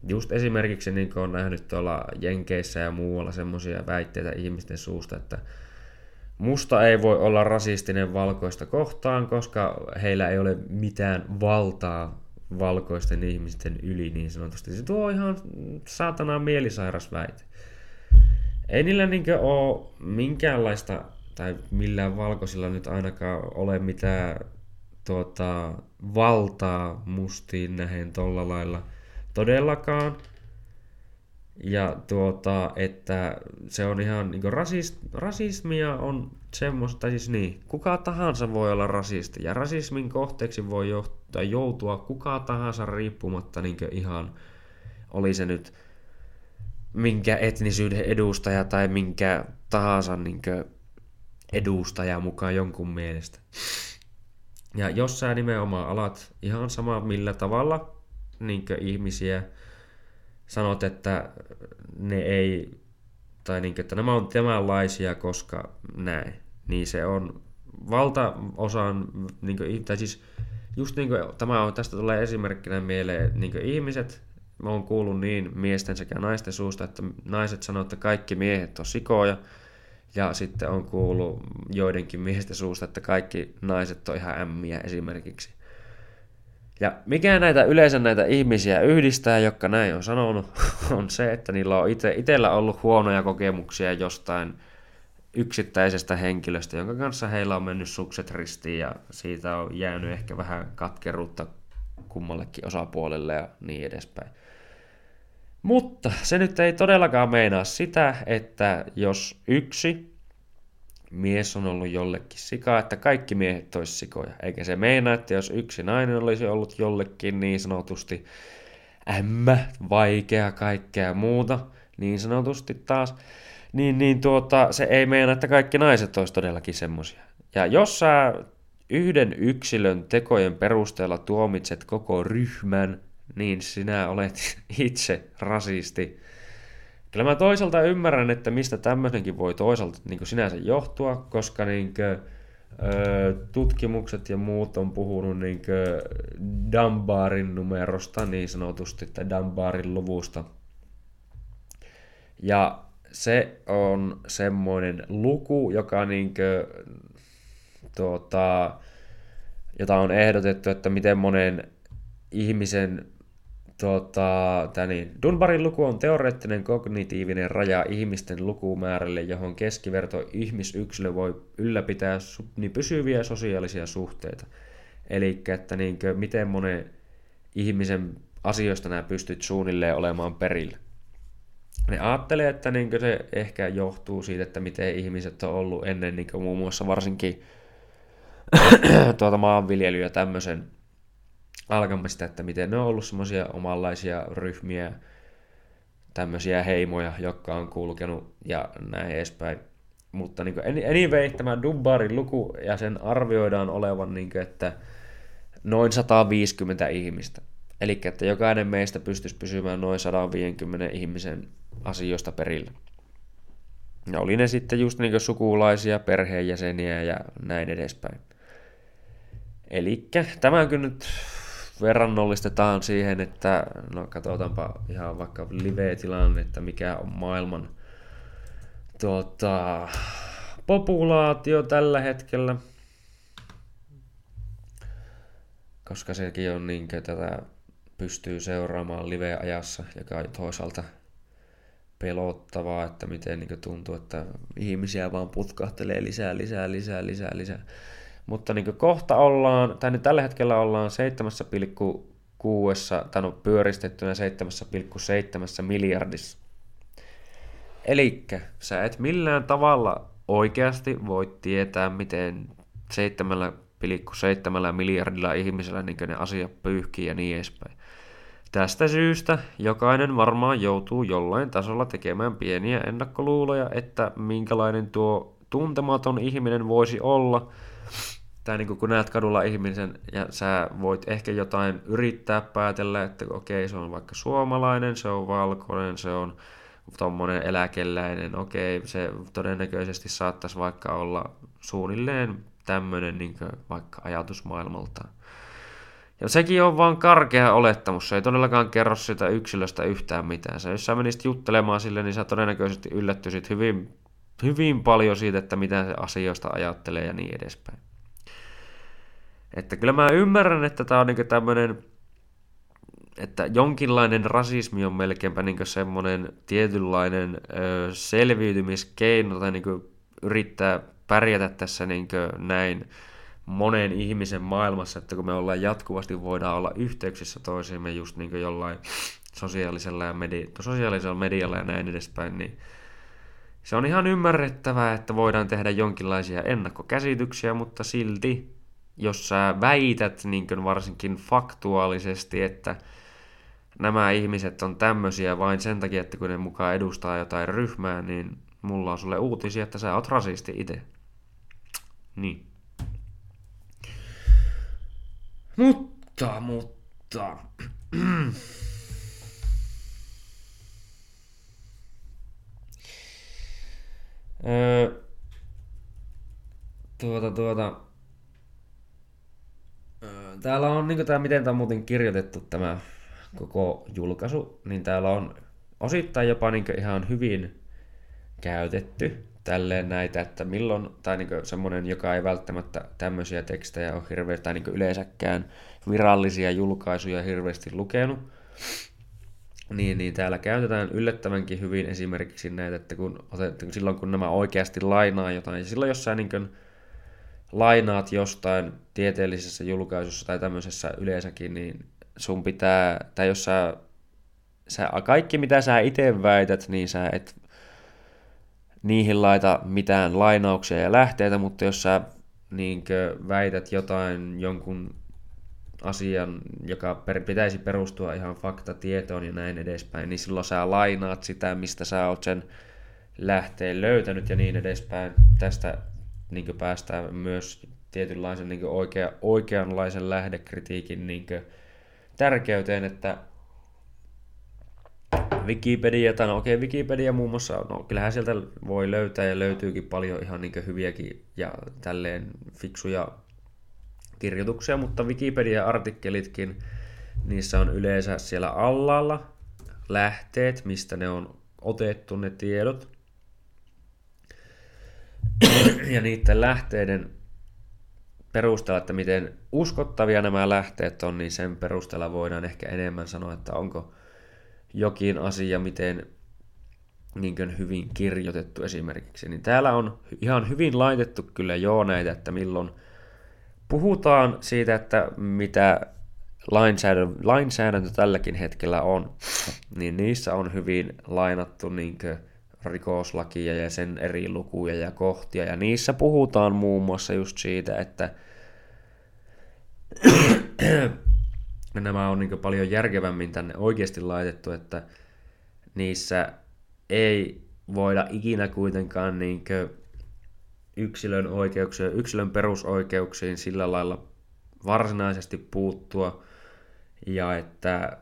Just esimerkiksi niin kuin on nähnyt tuolla Jenkeissä ja muualla semmoisia väitteitä ihmisten suusta, että musta ei voi olla rasistinen valkoista kohtaan, koska heillä ei ole mitään valtaa valkoisten ihmisten yli niin sanotusti. Se tuo ihan saatanaan mielisairas väite. Ei niillä niin kuin ole minkäänlaista, tai millään valkoisilla nyt ainakaan ole mitään tuota, valtaa mustiin nähen tolla lailla todellakaan. Ja tuota, että se on ihan niin kuin rasist, rasismia on semmoista, siis niin, kuka tahansa voi olla rasisti. Ja rasismin kohteeksi voi johtaa, joutua kuka tahansa riippumatta niin kuin ihan, oli se nyt minkä etnisyyden edustaja tai minkä tahansa niin kuin edustaja mukaan jonkun mielestä. Ja jos sä nimenomaan alat ihan sama millä tavalla niin kuin ihmisiä, sanot, että ne ei, tai niin kuin, että nämä on tämänlaisia, koska näin, niin se on valtaosan, niin kuin, tai siis just niin kuin, tämä on, tästä tulee esimerkkinä mieleen, niin kuin ihmiset, mä oon kuullut niin miesten sekä naisten suusta, että naiset sanoo, että kaikki miehet on sikoja, ja sitten on kuullut joidenkin miesten suusta, että kaikki naiset on ihan ämmiä esimerkiksi. Ja mikä näitä yleensä näitä ihmisiä yhdistää, jotka näin on sanonut, on se, että niillä on ite, itsellä ollut huonoja kokemuksia jostain yksittäisestä henkilöstä, jonka kanssa heillä on mennyt sukset ristiin ja siitä on jäänyt ehkä vähän katkeruutta kummallekin osapuolelle ja niin edespäin. Mutta se nyt ei todellakaan meinaa sitä, että jos yksi mies on ollut jollekin sikaa, että kaikki miehet olisi sikoja. Eikä se meinaa, että jos yksi nainen olisi ollut jollekin niin sanotusti ämmä, vaikea, kaikkea muuta, niin sanotusti taas, niin, niin tuota, se ei meinaa, että kaikki naiset olisi todellakin semmoisia. Ja jos sä yhden yksilön tekojen perusteella tuomitset koko ryhmän, niin sinä olet itse rasisti. Kyllä mä toisaalta ymmärrän, että mistä tämmöisenkin voi toisaalta niin kuin sinänsä johtua, koska niin kuin, ö, tutkimukset ja muut on puhunut niin kuin Dunbarin numerosta niin sanotusti, tai Dunbarin luvusta. Ja se on semmoinen luku, joka niin kuin, tuota, jota on ehdotettu, että miten monen ihmisen Tota, niin. Dunbarin luku on teoreettinen kognitiivinen raja ihmisten lukumäärälle, johon keskiverto ihmisyksilö voi ylläpitää niin pysyviä sosiaalisia suhteita. Eli että niin kuin, miten monen ihmisen asioista nämä pystyt suunnilleen olemaan perillä. Ne ajattelee, että niin kuin, se ehkä johtuu siitä, että miten ihmiset on ollut ennen niin kuin, muun muassa varsinkin tuota, maanviljelyä ja tämmöisen alkamista, että miten ne on ollut semmoisia omanlaisia ryhmiä, tämmöisiä heimoja, jotka on kulkenut ja näin edespäin. Mutta niin kuin anyway, tämä Dunbarin luku ja sen arvioidaan olevan, niin kuin, että noin sata viisikymmentä ihmistä. Eli että jokainen meistä pystyisi pysymään noin sata viisikymmentä ihmisen asioista perillä. Ja oli ne sitten just niin kuin sukulaisia, perheenjäseniä ja näin edespäin. Elikkä tämäkin nyt verrannollistetaan siihen, että no katsotaanpa ihan vaikka live-tilanne, että mikä on maailman tuota, populaatio tällä hetkellä. Koska sekin on niin, että tätä pystyy seuraamaan live-ajassa, joka on toisaalta pelottavaa, että miten niin tuntuu, että ihmisiä vaan putkahtelee lisää, lisää, lisää, lisää, lisää. Mutta niin kohta ollaan, tai nyt tällä hetkellä ollaan seitsemän pilkku kuusi, tai no pyöristettynä seitsemän pilkku seitsemän miljardissa. Elikkä sä et millään tavalla oikeasti voi tietää, miten seitsemän pilkku seitsemän miljardilla ihmisellä niin ne asiat pyyhkii ja niin edespäin. Tästä syystä jokainen varmaan joutuu jollain tasolla tekemään pieniä ennakkoluuloja, että minkälainen tuo tuntematon ihminen voisi olla. Tai niin kun näet kadulla ihmisen ja sä voit ehkä jotain yrittää päätellä, että okei, se on vaikka suomalainen, se on valkoinen, se on tommonen eläkeläinen, okei, se todennäköisesti saattaisi vaikka olla suunnilleen tämmöinen niin kuin vaikka ajatusmaailmaltaan. Ja sekin on vaan karkea olettamus, se ei todellakaan kerro sitä yksilöstä yhtään mitään. Sä, jos sä menisit juttelemaan sille, niin sä todennäköisesti yllättyisit hyvin, hyvin paljon siitä, että mitä se asioista ajattelee ja niin edespäin. Että kyllä mä ymmärrän, että tää on niinku tämmönen, että jonkinlainen rasismi on melkeinpä niinku semmoinen tietynlainen ö, selviytymiskeino tai niinku yrittää pärjätä tässä niinku näin monen ihmisen maailmassa, että kun me ollaan jatkuvasti, voidaan olla yhteyksissä toisiimme just niinku jollain sosiaalisella, ja media, sosiaalisella medialla ja näin edespäin, niin se on ihan ymmärrettävää, että voidaan tehdä jonkinlaisia ennakkokäsityksiä, mutta silti jos sä väität niin kuin varsinkin faktuaalisesti, että nämä ihmiset on tämmöisiä vain sen takia, että kun ne mukaan edustaa jotain ryhmää, niin mulla on sulle uutisia, että sä oot rasisti itse. Niin. Mutta, mutta... öö, tuota, tuota... Täällä on, niin tämä, miten tämä on muuten kirjoitettu tämä koko julkaisu, niin täällä on osittain jopa niin ihan hyvin käytetty tälleen näitä, että milloin, tai niin semmoinen, joka ei välttämättä tämmöisiä tekstejä ole hirveästi, tai niin yleensäkään virallisia julkaisuja hirveästi lukenut, niin, niin täällä käytetään yllättävänkin hyvin esimerkiksi näitä, että kun otetaan, silloin kun nämä oikeasti lainaa jotain, ja silloin jossain niin kuin lainaat jostain tieteellisessä julkaisussa tai tämmöisessä yleensäkin, niin sun pitää, tai jos sä, sä kaikki mitä sä itse väität, niin sä et niihin laita mitään lainauksia ja lähteitä, mutta jos sä niinkö väität jotain jonkun asian, joka per, pitäisi perustua ihan faktatietoon ja näin edespäin, niin silloin sä lainaat sitä, mistä sä oot sen lähteen löytänyt ja niin edespäin. Tästä niin päästään myös tietynlaisen niin oikea, oikeanlaisen lähdekritiikin niin tärkeyteen, että Wikipedia, tai no okei, okay, Wikipedia muun muassa, no kyllähän sieltä voi löytää ja löytyykin paljon ihan niin hyviäkin ja tälleen fiksuja kirjoituksia, mutta Wikipedia-artikkelitkin, niissä on yleensä siellä allaalla lähteet, mistä ne on otettu ne tiedot, ja niiden lähteiden perusteella, että miten uskottavia nämä lähteet on, niin sen perusteella voidaan ehkä enemmän sanoa, että onko jokin asia miten niinkön hyvin kirjoitettu esimerkiksi. Niin täällä on ihan hyvin laitettu kyllä joo näitä, että milloin puhutaan siitä, että mitä lainsäädäntö, lainsäädäntö tälläkin hetkellä on, niin niissä on hyvin lainattu niinkö rikoslakia ja sen eri lukuja ja kohtia, ja niissä puhutaan muun muassa just siitä, että nämä on niin paljon järkevämmin tänne oikeasti laitettu, että niissä ei voida ikinä kuitenkaan niin yksilön oikeuksiin, yksilön perusoikeuksiin sillä lailla varsinaisesti puuttua, ja että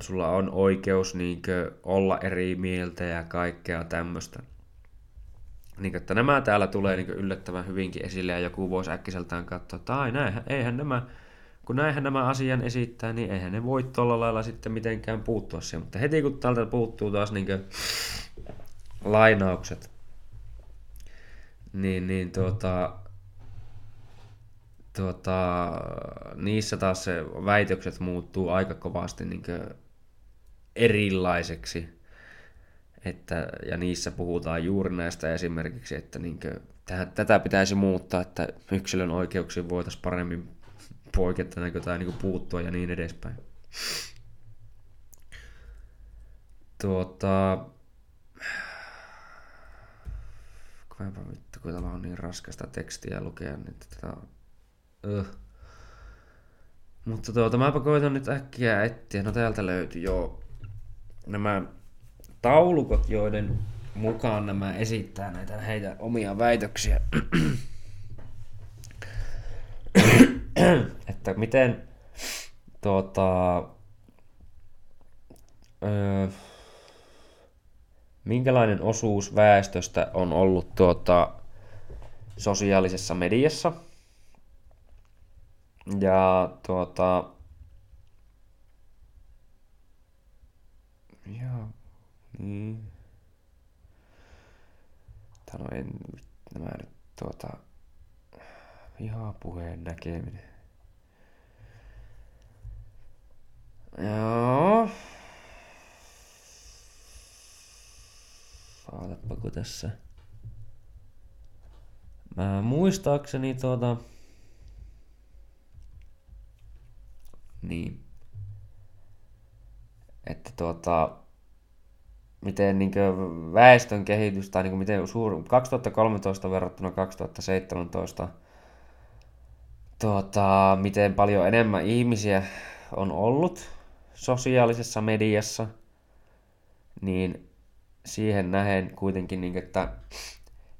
sulla on oikeus niinkö olla eri mieltä ja kaikkea tämmöistä. Niinkö, että nämä täällä tulee niinkö yllättävän hyvinkin esille, ja joku voisi äkkiseltään katsoa, että ai näinhän, eihän nämä, kun näinhän nämä asian esittää, niin eihän ne voi tuolla lailla sitten mitenkään puuttua siihen. Mutta heti kun täältä puuttuu taas niinkö lainaukset, niin, niin tuota... tuota niissä taas se väitökset muuttuu aika kovasti niinkö erilaiseksi, että, ja niissä puhutaan juuri näistä esimerkiksi, että niinkö, täh, tätä pitäisi muuttaa, että yksilön oikeuksiin voitaisiin paremmin poiketta tai niinku puuttua ja niin edespäin. Tuota... Kuinka vittu, kun tämä on niin raskasta tekstiä lukea, niin tätä on... Öh. Mutta tuota, mäpä koitan nyt äkkiä etsiä. No täältä löytyy jo nämä taulukot, joiden mukaan nämä esittää näitä heitä omia väitöksiä. Että miten tuota, öö, minkälainen osuus väestöstä on ollut tuota, sosiaalisessa mediassa. Ja tuota ja niin. Tano en nämä nyt tuota vihapuheen näkeminen. Joo. Ootappa tässä. Mä muistaakseni tuota Niin. Että tuota, miten niin kuin väestön kehitys, tai niin kuin miten suuri, kaksituhattakolmetoista verrattuna kaksituhattaseitsemäntoista, tuota, miten paljon enemmän ihmisiä on ollut sosiaalisessa mediassa, niin siihen nähen kuitenkin, niin kuin, että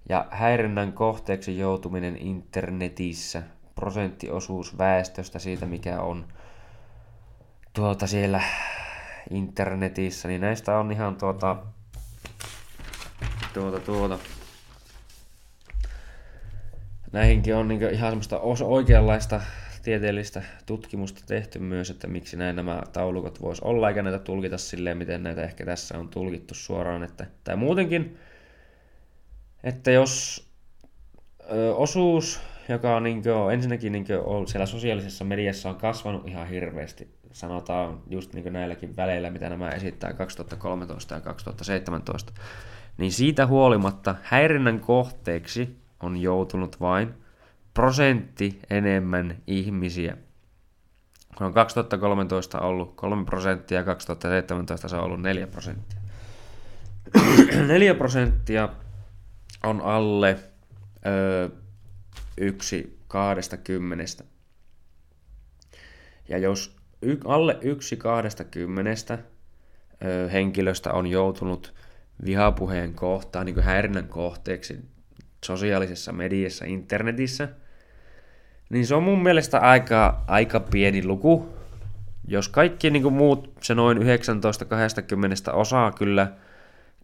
ja häirinnän kohteeksi joutuminen internetissä, prosenttiosuus väestöstä siitä, mikä on tuota siellä internetissä, niin näistä on ihan tuota tuota tuota näihinkin on niin ihan semmoista oikeanlaista tieteellistä tutkimusta tehty myös, että miksi näin nämä taulukot vois olla, eikä näitä tulkita silleen, miten näitä ehkä tässä on tulkittu suoraan, että tai muutenkin, että jos ö, osuus, joka on niin kuin, ensinnäkin niin kuin, siellä sosiaalisessa mediassa on kasvanut ihan hirveästi, sanotaan just niin kuin näilläkin väleillä, mitä nämä esittää kaksituhattakolmetoista ja kaksituhattaseitsemäntoista, niin siitä huolimatta häirinnän kohteeksi on joutunut vain prosentti enemmän ihmisiä. Kun on kaksituhattakolmetoista ollut kolme prosenttia ja kaksituhattaseitsemäntoista se on ollut neljä prosenttia. neljä prosenttia on alle öö, yksi kahdesta kymmenestä. Ja jos y- alle yksi kahdesta kymmenestä ö, henkilöstä on joutunut vihapuheen kohtaan, niin kuin häirinnän kohteeksi sosiaalisessa mediassa, internetissä, niin se on mun mielestä aika, aika pieni luku. Jos kaikki niin kuin muut, se noin yhdeksäntoista kahdestakymmenestä osaa kyllä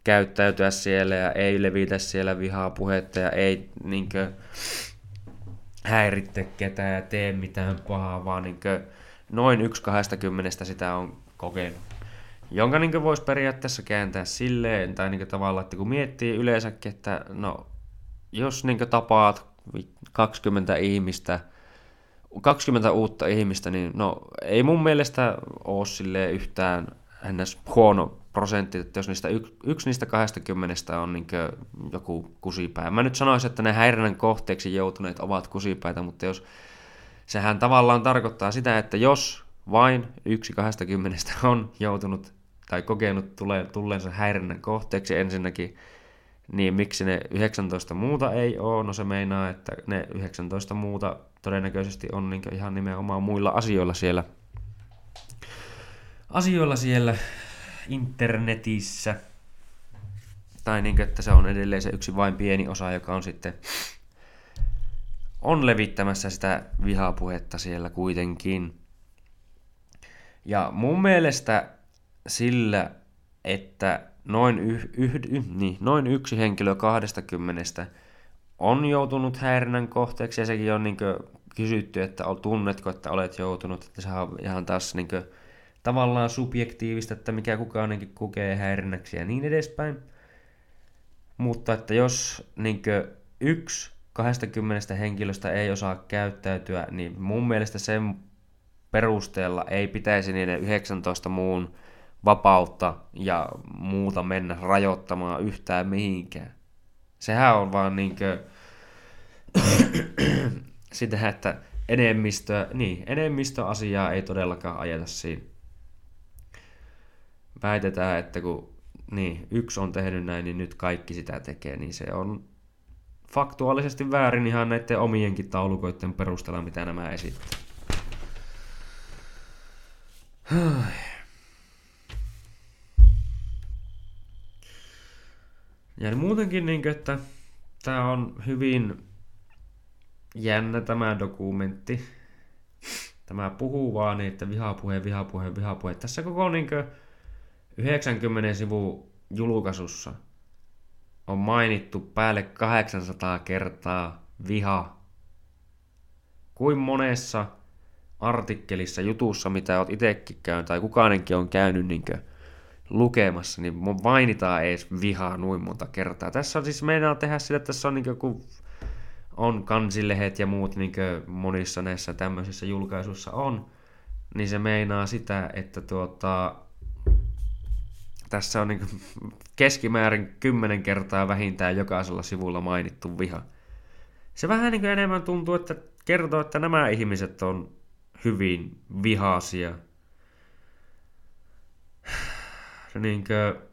käyttäytyä siellä ja ei levitä siellä vihapuhetta ja ei niin kuin häiritte ketään ja tee mitään pahaa, vaan niin noin yksi kahdestakymmenestä sitä on kokenut. Jonka niin voisi periaatteessa kääntää silleen, tai niin tavallaan, että kun miettii yleensäkin, että no, jos niin tapaat kaksikymmentä ihmistä, kaksikymmentä uutta ihmistä, niin no, ei mun mielestä ole silleen yhtään ennäs huono prosentti, että jos niistä yksi, yksi niistä kahdestakymmenestä on niin joku kusipää. Mä nyt sanoisin, että ne häirinnän kohteeksi joutuneet ovat kusipäitä, mutta jos sehän tavallaan tarkoittaa sitä, että jos vain yksi kahdestakymmenestä on joutunut tai kokenut tule, tulleensa häirinnän kohteeksi ensinnäkin, niin miksi ne yhdeksäntoista muuta ei ole? No se meinaa, että ne yhdeksäntoista muuta todennäköisesti on niin ihan nimenomaan muilla asioilla siellä. Asioilla siellä internetissä. Tai niin kuin, että se on edelleen se yksi vain pieni osa, joka on sitten on levittämässä sitä vihapuhetta siellä kuitenkin. Ja mun mielestä sillä, että noin, yh, yh, niin, noin yksi henkilö kahdestakymmenestä on joutunut häirinnän kohteeksi, ja sekin on niin kuin kysytty, että tunnetko, että olet joutunut, että sehän on ihan taas niin kuin tavallaan subjektiivista, että mikä kukaankin kokee häirinnäksi ja niin edespäin. Mutta että jos niin yksi kahdestakymmenestä henkilöstä ei osaa käyttäytyä, niin mun mielestä sen perusteella ei pitäisi niiden yhdeksäntoista muun vapautta ja muuta mennä rajoittamaan yhtään mihinkään. Sehän on vaan niin kuin sitä, että enemmistö, niin, enemmistö asiaa ei todellakaan ajeta siinä. Väitetään, että kun niin, yksi on tehnyt näin, niin nyt kaikki sitä tekee, niin se on faktuaalisesti väärin ihan näiden omienkin taulukoiden perusteella, mitä nämä esittää. Ja muutenkin, niin, että tämä on hyvin jännä tämä dokumentti. Tämä puhuu vaan niitä vihapuhe, vihapuhe, vihapuhe. Tässä koko niin, yhdeksänkymmentä sivun julkaisussa on mainittu päälle kahdeksansataa kertaa viha. Kuin monessa artikkelissa, jutussa, mitä olet itsekin käynyt, tai kukaanenkin on käynyt niin kuin lukemassa, niin mainitaan edes vihaa noin monta kertaa. Tässä on siis, meidän on tehdä sille, että tässä on, niin kuin, kun on kansilehet ja muut, niin kuin monissa näissä tämmöisissä julkaisuissa on, niin se meinaa sitä, että tuota, tässä on niin kuin keskimäärin kymmenen kertaa vähintään jokaisella sivulla mainittu viha. Se vähän niin kuin enemmän tuntuu, että kertoo, että nämä ihmiset on hyvin vihaisia. Niin kuin,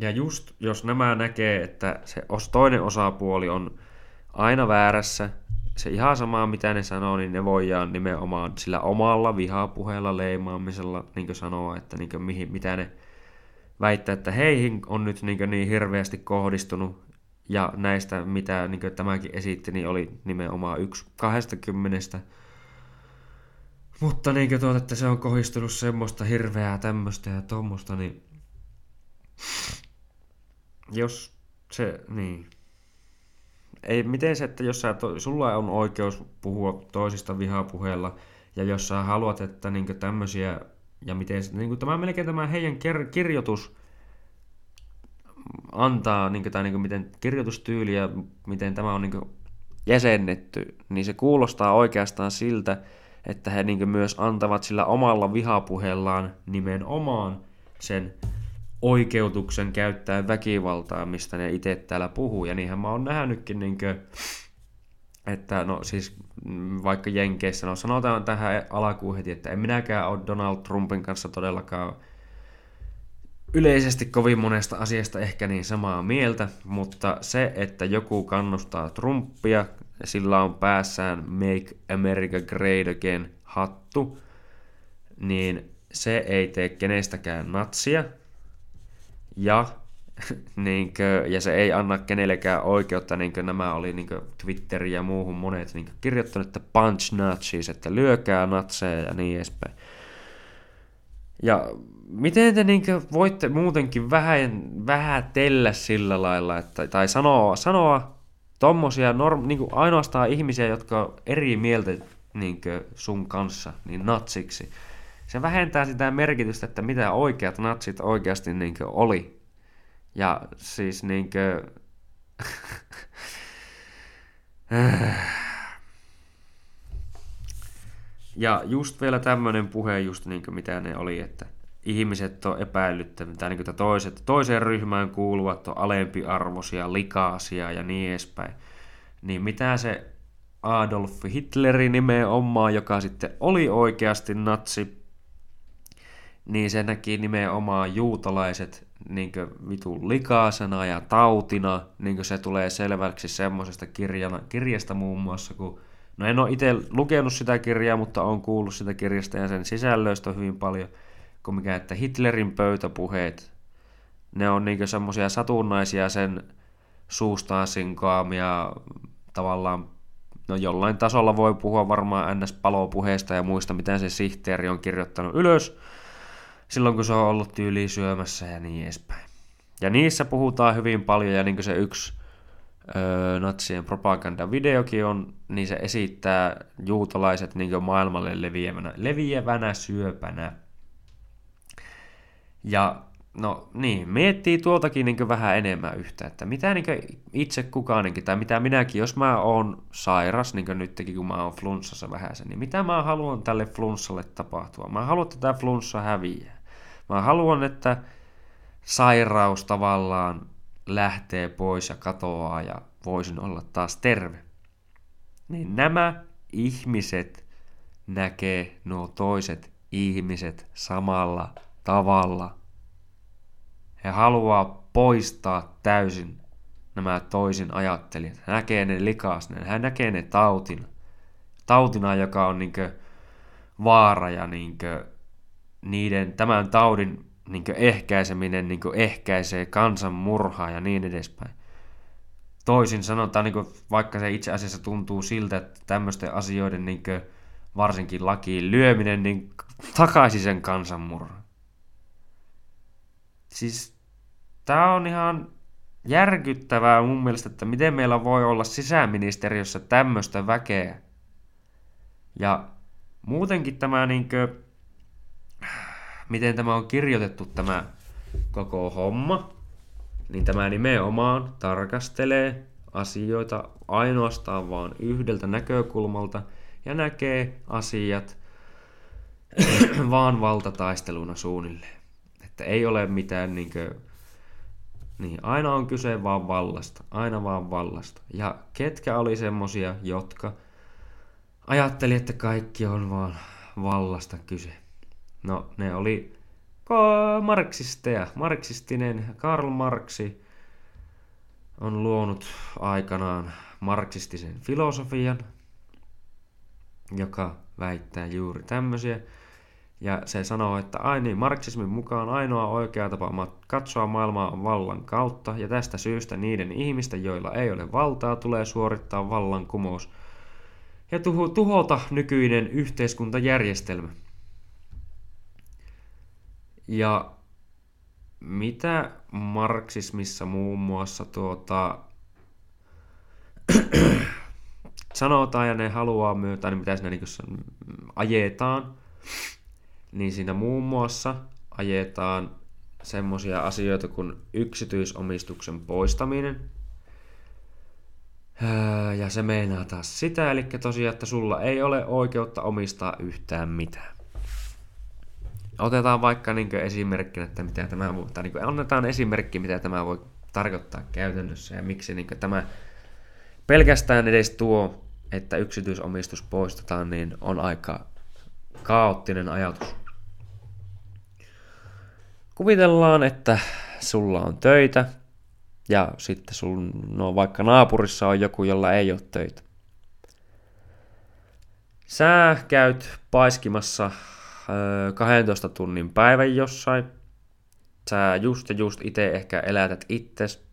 ja just jos nämä näkee, että se toinen osapuoli on aina väärässä, se ihan sama mitä ne sanoo, niin ne voidaan nimenomaan sillä omalla vihapuheella leimaamisella niin kuin sanoa, että niin kuin mihin, mitä ne väittää, että heihin on nyt niin, niin hirveästi kohdistunut. Ja näistä, mitä niin kuin tämäkin esitti, niin oli nimenomaan yksi kahdestakymmenestä. Mutta niin kuin tuot, että se on kohdistunut semmoista hirveää tämmöistä ja tommoista, niin jos se, niin. Ei, miten se, että jos sä to, sulla on oikeus puhua toisista vihapuheella, ja jos sä haluat, että niin kuin tämmöisiä, ja miten se, niin kuin tämä melkein tämä heidän ker- kirjoitus, antaa, niin kuin, tai niin kuin, miten kirjoitustyyli ja miten tämä on niin kuin jäsennetty, niin se kuulostaa oikeastaan siltä, että he niin kuin myös antavat sillä omalla vihapuheellaan nimenomaan sen oikeutuksen käyttää väkivaltaa, mistä ne itse täällä puhuu. Ja niinhän mä oon nähnytkin, niin kuin, että no siis vaikka Jenkeissä, no sanotaan tähän alkuun heti, että en minäkään ole Donald Trumpin kanssa todellakaan yleisesti kovin monesta asiasta ehkä niin samaa mieltä, mutta se, että joku kannustaa Trumpia, sillä on päässään Make America Great Again -hattu, niin se ei tee kenestäkään natsia, ja, niin kuin, ja se ei anna kenellekään oikeutta, niin kuin nämä oli niin kuin Twitterin ja muuhun monet niin kuin kirjoittaneet, että punch natsis, että lyökää natseja ja niin edespäin. Ja miten te niin kuin voitte muutenkin vähän, vähätellä sillä lailla, että, tai sanoa, sanoa tommosia norm, niin kuin ainoastaan ihmisiä, jotka on eri mieltä niin kuin sun kanssa, niin natsiksi. Se vähentää sitä merkitystä, että mitä oikeat natsit oikeasti niin kuin oli. Ja siis niin kuin ja just vielä tämmöinen puhe, just niin kuin mitä ne oli, että ihmiset on epäilyttäviä, tai niin toiset, toiseen ryhmään kuuluvat on alempiarvoisia, likaisia ja niin edespäin. Niin mitä se Adolf Hitleri nimenomaan, joka sitten oli oikeasti natsi, niin se näki nimenomaan juutalaiset niin vitun likaisena ja tautina, niin kuin se tulee selväksi semmoisesta kirjasta muun muassa, kun no en ole itse lukenut sitä kirjaa, mutta olen kuullut sitä kirjasta ja sen sisällöistä hyvin paljon, kun mikä, että Hitlerin pöytäpuheet, ne on niinkö semmoisia satunnaisia sen suustaan sinkoamia tavallaan, no jollain tasolla voi puhua varmaan N S-palopuheista ja muista, mitä se sihteeri on kirjoittanut ylös, silloin kun se on ollut tyyliin syömässä ja niin edespäin. Ja niissä puhutaan hyvin paljon, ja niinkö se yksi Öö, natsien propagandavideokin on, niin se esittää juutalaiset niin kuin maailmalle leviävänä, leviävänä syöpänä. Ja no niin, miettii tuoltakin niin kuin vähän enemmän yhtä, että mitä niin kuin itse kukaanenkin, tai mitä minäkin, jos mä oon sairas, niin kuin nytkin kun mä oon flunssassa vähäsen, niin mitä mä haluan tälle flunssalle tapahtua? Mä haluan, että tämä flunssa häviää. Mä haluan, että sairaus tavallaan lähtee pois ja katoaa ja voisin olla taas terve. Niin nämä ihmiset näkee nuo toiset ihmiset samalla tavalla. He haluaa poistaa täysin nämä toisin ajattelijat. He näkee ne likaisena, hän näkee ne tautina. Tautina, joka on niinkö vaara ja niinkö niiden, tämän taudin niin kuin ehkäiseminen niin kuin ehkäisee kansanmurhaa ja niin edespäin. Toisin sanotaan, niin kuin, vaikka se itse asiassa tuntuu siltä, että tämmöisten asioiden niin kuin, varsinkin lakiin lyöminen, niin takaisin sen kansanmurhan. Siis tää on ihan järkyttävää mun mielestä, että miten meillä voi olla sisäministeriössä tämmöistä väkeä. Ja muutenkin tämä, niin kuin, miten tämä on kirjoitettu tämä koko homma, niin tämä nimenomaan tarkastelee asioita ainoastaan vaan yhdeltä näkökulmalta ja näkee asiat vaan valtataisteluna suunnilleen. Että ei ole mitään niin kuin, niin aina on kyse vaan vallasta, aina vaan vallasta. Ja ketkä oli semmosia, jotka ajatteli, että kaikki on vaan vallasta kyse. No, ne oli marksisteja. Marksistinen Karl Marxi on luonut aikanaan marksistisen filosofian, joka väittää juuri tämmöisiä. Ja se sanoo, että ai niin, marksismin mukaan ainoa oikea tapa katsoa maailmaa on vallan kautta, ja tästä syystä niiden ihmisten, joilla ei ole valtaa, tulee suorittaa vallankumous ja tuho- tuhota nykyinen yhteiskuntajärjestelmä. Ja mitä marksismissa muun muassa tuota, sanotaan ja ne haluaa myötä, niin mitä siinä niin ajetaan, niin siinä muun muassa ajetaan semmoisia asioita kuin yksityisomistuksen poistaminen. Ja se meinaa taas sitä, eli tosiaan, että sulla ei ole oikeutta omistaa yhtään mitään. Otetaan vaikka niin esimerkki, että mitä tämä voi, tai niin annetaan esimerkki, mitä tämä voi tarkoittaa käytännössä ja miksi niin tämä pelkästään edes tuo, että yksityisomistus poistetaan, niin on aika kaoottinen ajatus. Kuvitellaan, että sulla on töitä ja sitten sun, no vaikka naapurissa on joku, jolla ei ole töitä. Sä käyt paiskimassa kahdentoista tunnin päivän jossain. Sä just ja just itse ehkä elätät itses.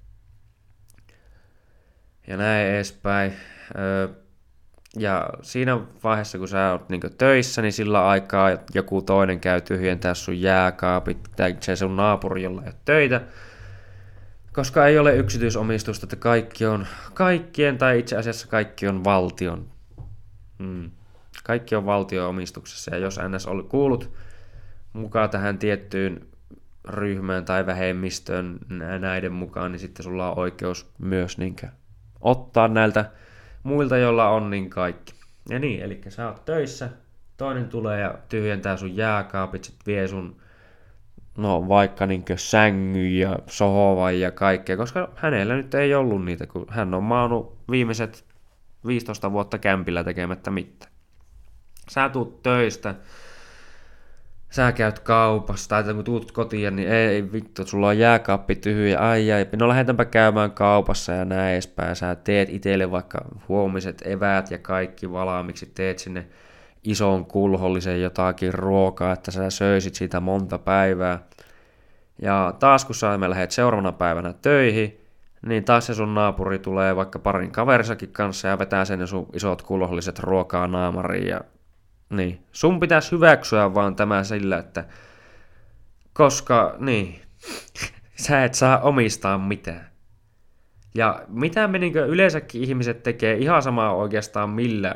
Ja näin edespäin. Ja siinä vaiheessa, kun sä oot niinku töissä, niin sillä aikaa joku toinen käy tyhjentää sun jääkaapit, tai se sun naapuri, jolla ei ole töitä. Koska ei ole yksityisomistusta, että kaikki on kaikkien, tai itse asiassa kaikki on valtion. Hmm. Kaikki on valtio-omistuksessa, ja jos N S oli kuulut mukaan tähän tiettyyn ryhmään tai vähemmistöön näiden mukaan, niin sitten sulla on oikeus myös niinkö ottaa näiltä muilta, joilla on niin kaikki. Ja niin, eli sä oot töissä, toinen tulee ja tyhjentää sun jääkaapit, sit vie sun no vaikka niinkö sängyn ja sohovan ja kaikkea, koska hänellä nyt ei ollut niitä, kun hän on maannut viimeiset viisitoista vuotta kämpillä tekemättä mitään. Sä tuut töistä, sä käyt kaupassa, tai kun tuut kotiin, niin ei vittu, sulla on jääkaappi tyhjä, ai ai, no lähdetäänpä käymään kaupassa ja näin edespäin. Sä teet itselle vaikka huomiset eväät ja kaikki valaamiksi, teet sinne ison kulhollisen jotakin ruokaa, että sä söisit siitä monta päivää. Ja taas kun sä me lähdet seuraavana päivänä töihin, niin taas se sun naapuri tulee vaikka parin kaverisakin kanssa ja vetää sen sun isot kulholliset ruokaa naamariin ja niin, sun pitäisi hyväksyä vaan tämä sillä, että koska, niin, sä et saa omistaa mitään. Ja mitä me niin yleensäkin ihmiset tekee ihan samaa oikeastaan millä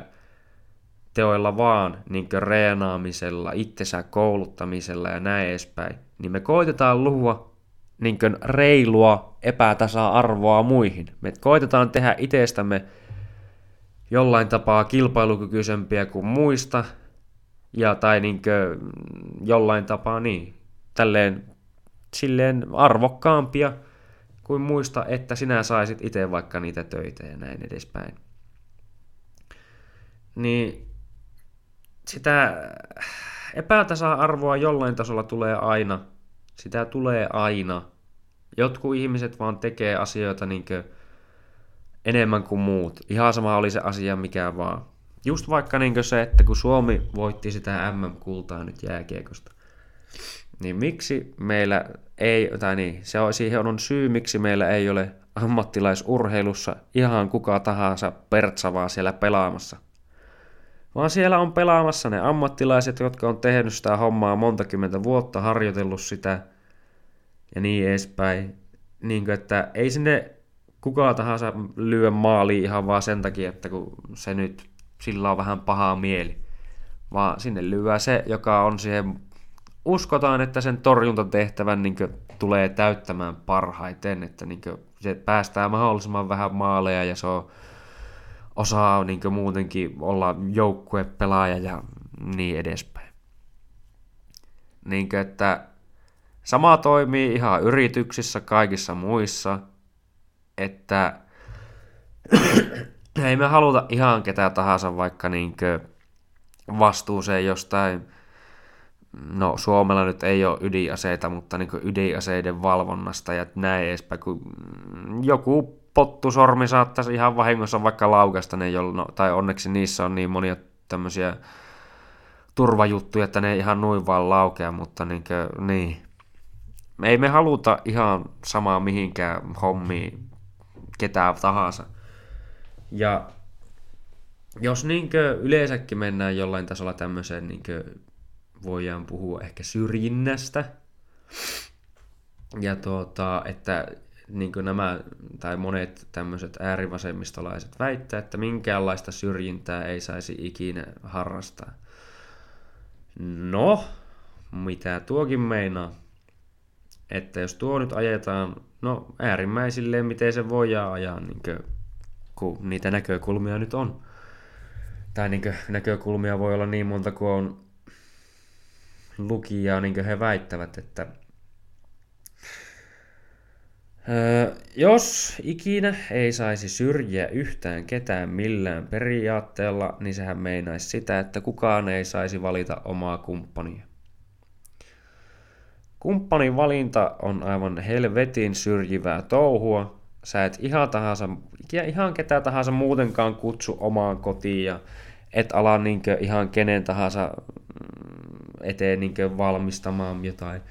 teoilla vaan, niin kuin reenaamisella, itsensä kouluttamisella ja näin edespäin, niin me koitetaan luua niin kuin reilua epätasa-arvoa muihin. Me koitetaan tehdä itsestämme jollain tapaa kilpailukykyisempiä kuin muista, ja tai niinkö jollain tapaa niin, tälleen silleen arvokkaampia kuin muista, että sinä saisit itse vaikka niitä töitä ja näin edespäin. Niin sitä epätasa-arvoa jollain tasolla tulee aina, sitä tulee aina. Jotkut ihmiset vaan tekee asioita niinkö enemmän kuin muut. Ihan sama oli se asia mikä vaan. Just vaikka niinkö se, että kun Suomi voitti sitä M M-kultaa nyt jääkiekosta, Niin miksi meillä ei, tai niin, se on, siihen on syy, miksi meillä ei ole ammattilaisurheilussa ihan kuka tahansa pertsavaa siellä pelaamassa. Vaan siellä on pelaamassa ne ammattilaiset, jotka on tehnyt sitä hommaa monta kymmentä vuotta, harjoitellut sitä ja niin edespäin. Niin kuin, että ei sinne kuka tahansa lyö maaliin ihan vaan sen takia, että kun se nyt sillä on vähän pahaa mieli. Vaan sinne lyö se, joka on siihen, uskotaan, että sen torjuntatehtävän niin kuin, tulee täyttämään parhaiten, että niin kuin, se päästään mahdollisimman vähän maaleja ja se on osaa niin kuin, muutenkin olla joukkuepelaaja ja niin edespäin. Niin kuin, että sama toimii ihan yrityksissä, kaikissa muissa, että ei me haluta ihan ketä tahansa vaikka niin kuin, vastuuseen jostain. No, Suomella nyt ei ole ydinaseita, mutta niin kuin ydinaseiden valvonnasta ja näin edespäin, kun joku pottusormi saattaisi ihan vahingossa vaikka laukasta ne, jollo, tai onneksi niissä on niin monia tämmöisiä turvajuttuja, että ne ihan noin vaan laukea, mutta niin kuin, niin. Ei me haluta ihan samaa mihinkään hommiin ketään tahansa. Ja jos niin kuin yleensäkin mennään jollain tasolla tämmöiseen niin kuin voidaan puhua ehkä syrjinnästä. Ja tuota, että niin kuin nämä tai monet tämmöiset äärivasemmistolaiset väittää, että minkäänlaista syrjintää ei saisi ikinä harrastaa. No, mitä tuokin meinaa? Että jos tuo nyt ajetaan, no äärimmäisilleen, miten se voidaan ajaa, niin kuin, kun niitä näkökulmia nyt on. Tai niin kuin, näkökulmia voi olla niin monta kuin on lukijaa, niin kuin he väittävät, että öö, jos ikinä ei saisi syrjiä yhtään ketään millään periaatteella, niin sehän meinaisi sitä, että kukaan ei saisi valita omaa kumppania. Kumppanin valinta on aivan helvetin syrjivää touhua. Sä et ihan, tahansa, ihan ketä tahansa muutenkaan kutsu omaan kotiin ja et ala niin kuin ihan kenen tahansa eteen niin kuin valmistamaan jotain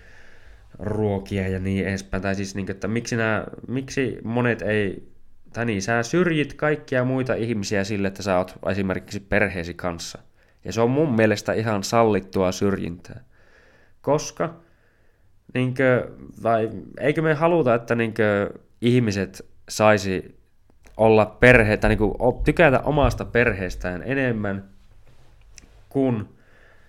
ruokia ja niin edespäin. Tai siis, niin kuin, että miksi, nämä, miksi monet ei, tai niin, sä syrjit kaikkia muita ihmisiä sille, että sä oot esimerkiksi perheesi kanssa. Ja se on mun mielestä ihan sallittua syrjintää. Koska, niin kuin, vai, eikö me haluta, että niin kuin, ihmiset saisi olla perhe, tai niin kuin, tykätä omasta perheestään enemmän kuin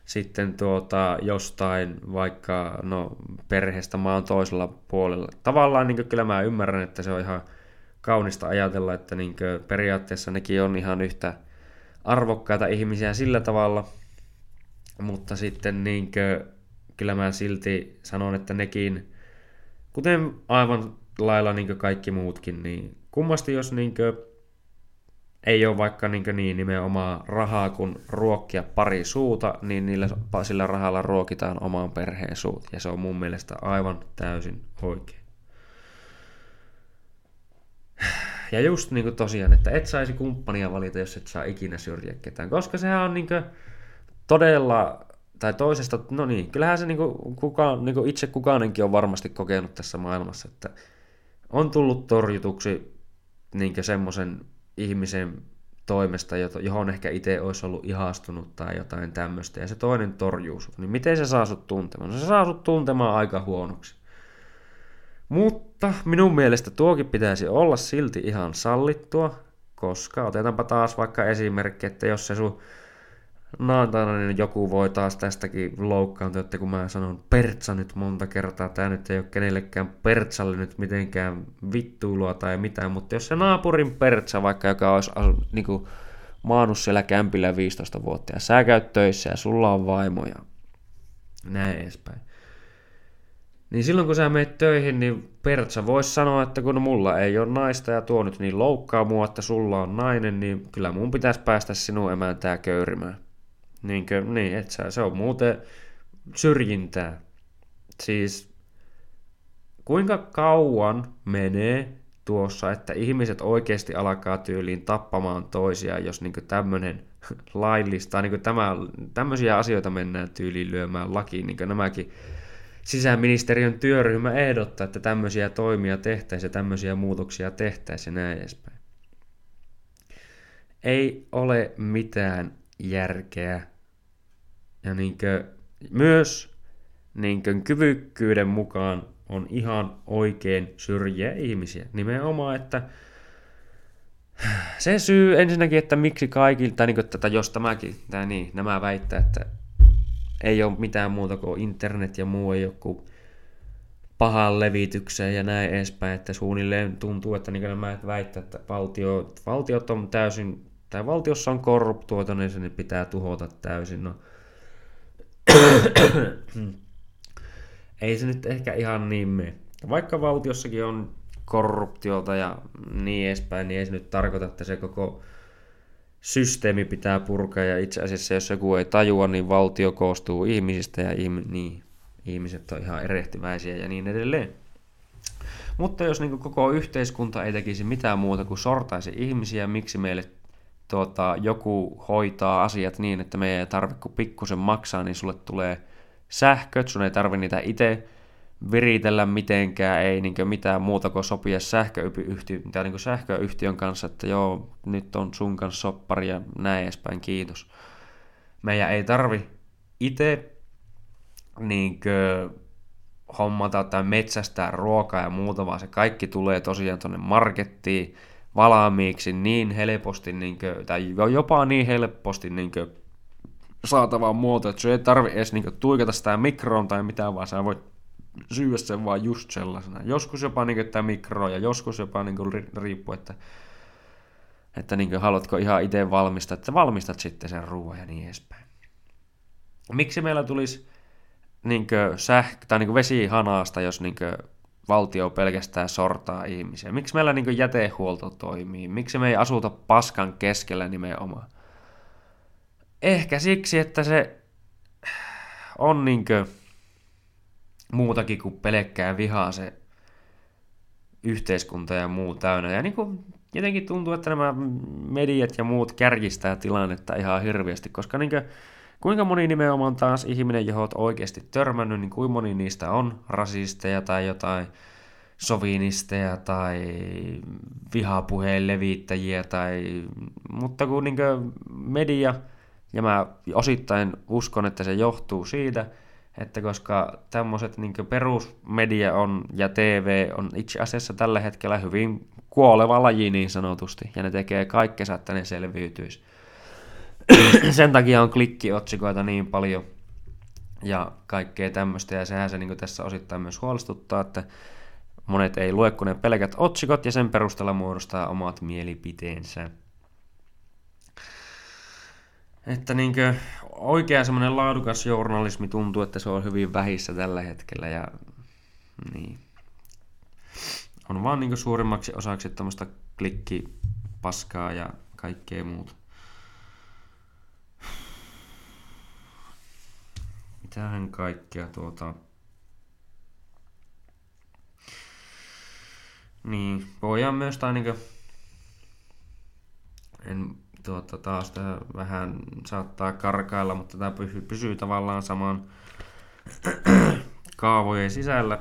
sitten tuota, jostain vaikka no, perheestä mä oon toisella puolella. Tavallaan niin kyllä mä ymmärrän, että se on ihan kaunista ajatella, että niin periaatteessa nekin on ihan yhtä arvokkaita ihmisiä sillä tavalla. Mutta sitten niin kyllä mä silti sanon, että nekin, kuten aivan lailla niin kaikki muutkin, niin kummasti jos niin ei ole vaikka niin niin, nimenomaan rahaa, kun ruokkia pari suuta, niin niillä, sillä rahalla ruokitaan omaan perheen suut. Ja se on mun mielestä aivan täysin oikein. Ja just niin kuin tosiaan, että et saisi kumppania valita, jos et saa ikinä syrjiä ketään. Koska sehän on niin kuin todella, tai toisesta, no niin, kyllähän se niin kuin kukaan, niin kuin itse kukaanenkin on varmasti kokenut tässä maailmassa, että on tullut torjutuksi niin kuin semmoisen ihmisen toimesta, johon ehkä itse olisi ollut ihastunut tai jotain tämmöistä, ja se toinen torjuu sut, niin miten se saa sut tuntemaan? No se saa sut tuntemaan aika huonoksi. Mutta minun mielestä tuokin pitäisi olla silti ihan sallittua, koska otetaanpa taas vaikka esimerkki, että jos se sun naantaina, niin joku voi taas tästäkin loukkaantua, että kun mä sanon pertsa nyt monta kertaa, tää nyt ei ole kenellekään pertsalle nyt mitenkään vittuilua tai mitään, mutta jos se naapurin pertsa vaikka, joka olisi niin kuin, maannut siellä kämpillä viisitoista vuotta ja sä käyt töissä ja sulla on vaimoja, näin edespäin, niin silloin kun sä meet töihin, niin pertsa vois sanoa, että kun mulla ei ole naista ja tuo nyt niin loukkaa mua, että sulla on nainen, niin kyllä mun pitäisi päästä sinun emäntää köyrimään. Niinkö, niin, et sä, se on muuten syrjintää. Siis kuinka kauan menee tuossa, että ihmiset oikeasti alkaa tyyliin tappamaan toisiaan, jos niin tämmöinen laillistaa, niin tämä, tämmöisiä asioita mennään tyyliin lyömään lakiin, niin nämäkin sisäministeriön työryhmä ehdottaa, että tämmöisiä toimia tehtäisiin ja tämmöisiä muutoksia tehtäisiin ja näin edespäin. Ei ole mitään järkeä. Ja niinkö, myös niinkö kyvykkyyden mukaan on ihan oikein syrjiä ihmisiä. Nimenomaan, että se syy ensinnäkin, että miksi kaikilta, niin tätä, jos tämäkin, tai niin, nämä väittää, että ei ole mitään muuta kuin internet ja muu, ei joku pahan levitykseen ja näin edespäin, että suunnilleen tuntuu, että niin nämä väittää, että valtio, valtiot on täysin, tai valtiossa on korruptoitu, niin se pitää tuhota täysin. No. Ei se nyt ehkä ihan niin mene. Vaikka valtiossakin on korruptiota ja niin edespäin, niin ei se nyt tarkoita, että se koko systeemi pitää purkaa. Ja itse asiassa, jos joku ei tajua, niin valtio koostuu ihmisistä ja ihm- niin, ihmiset on ihan erehtyväisiä ja niin edelleen. Mutta jos niin koko yhteiskunta ei tekisi mitään muuta kuin sortaisi ihmisiä, miksi meille tuota, joku hoitaa asiat niin, että meidän ei tarvitse kuin pikkusen maksaa, niin sulle tulee sähköt, sun ei tarvitse niitä itse viritellä mitenkään, ei niinkö mitään muuta kuin sopia sähköyhtiön, tai niinkö sähköyhtiön kanssa, että joo, nyt on sun kanssa soppari ja näin edespäin, kiitos. Meidän ei tarvi itse niinkö hommata tai metsästää ruokaa ja muuta, vaan se kaikki tulee tosiaan tuonne markettiin valmiiksi niin helposti, niinkö, tai jopa niin helposti niinkö saatavaan muotoon, että se ei tarvi edes niinkö tuikata sitä mikroon tai mitään, vaan sä voit syödä sen vaan just sellaisena. Joskus jopa niin kuin tämä mikro ja joskus jopa niin kuin riippuu, että, että niin kuin haluatko ihan itse valmistaa, että valmistat sitten sen ruoan ja niin edespäin. Miksi meillä tulisi niin kuin sähkö, tai niin kuin vesi hanasta, jos niin kuin valtio pelkästään sortaa ihmisiä? Miksi meillä niin kuin jätehuolto toimii? Miksi me ei asuta paskan keskellä nimenomaan? Ehkä siksi, että se on niin kuin muutakin kuin pelkkää vihaa se yhteiskunta ja muu täynnä. Ja niin kuin jotenkin tuntuu, että nämä mediat ja muut kärjistää tilannetta ihan hirveästi, koska niin kuin, kuinka moni nimenomaan taas ihminen, johon olet oikeasti törmännyt, niin kuinka moni niistä on rasisteja tai jotain sovinisteja tai vihapuheen levittäjiä. Tai, mutta kun niin kuin media, ja mä osittain uskon, että se johtuu siitä, että koska tämmöiset niin perusmedia on ja T V on itse asiassa tällä hetkellä hyvin kuoleva laji niin sanotusti, ja ne tekee kaikkensa, että ne selviytyisi. Sen takia on klikkiotsikoita niin paljon ja kaikkea tämmöistä, ja sehän se niin tässä osittain myös huolestuttaa, että monet ei lue kuin ne pelkät otsikot, ja sen perusteella muodostaa omat mielipiteensä. Että niinkö oikea semmoinen laadukas journalismi tuntuu, että se on hyvin vähissä tällä hetkellä ja niin. On vaan niinkö suurimmaksi osaksi tämmöistä klikkipaskaa ja kaikkea muuta. Mitähän kaikkea tuota... Niin, voidaan myös tai niinkö... En... Tuota, taas tämä vähän saattaa karkailla, mutta tämä pysyy, pysyy tavallaan saman kaavojen sisällä.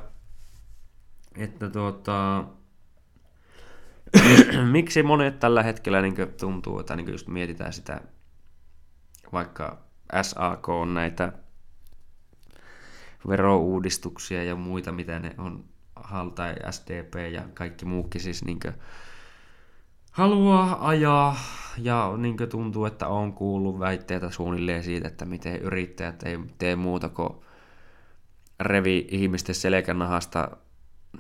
Että tuota, miksi monet tällä hetkellä niin kuin tuntuu, että niin kuin just mietitään sitä, vaikka S A K on näitä verouudistuksia ja muita, mitä ne on, tai S D P ja kaikki muukin siis niin kuin haluaa ajaa, ja niin kuin tuntuu, että on kuullut väitteitä suunnilleen siitä, että miten yrittäjät ei tee muuta kuin revi ihmisten selkänahasta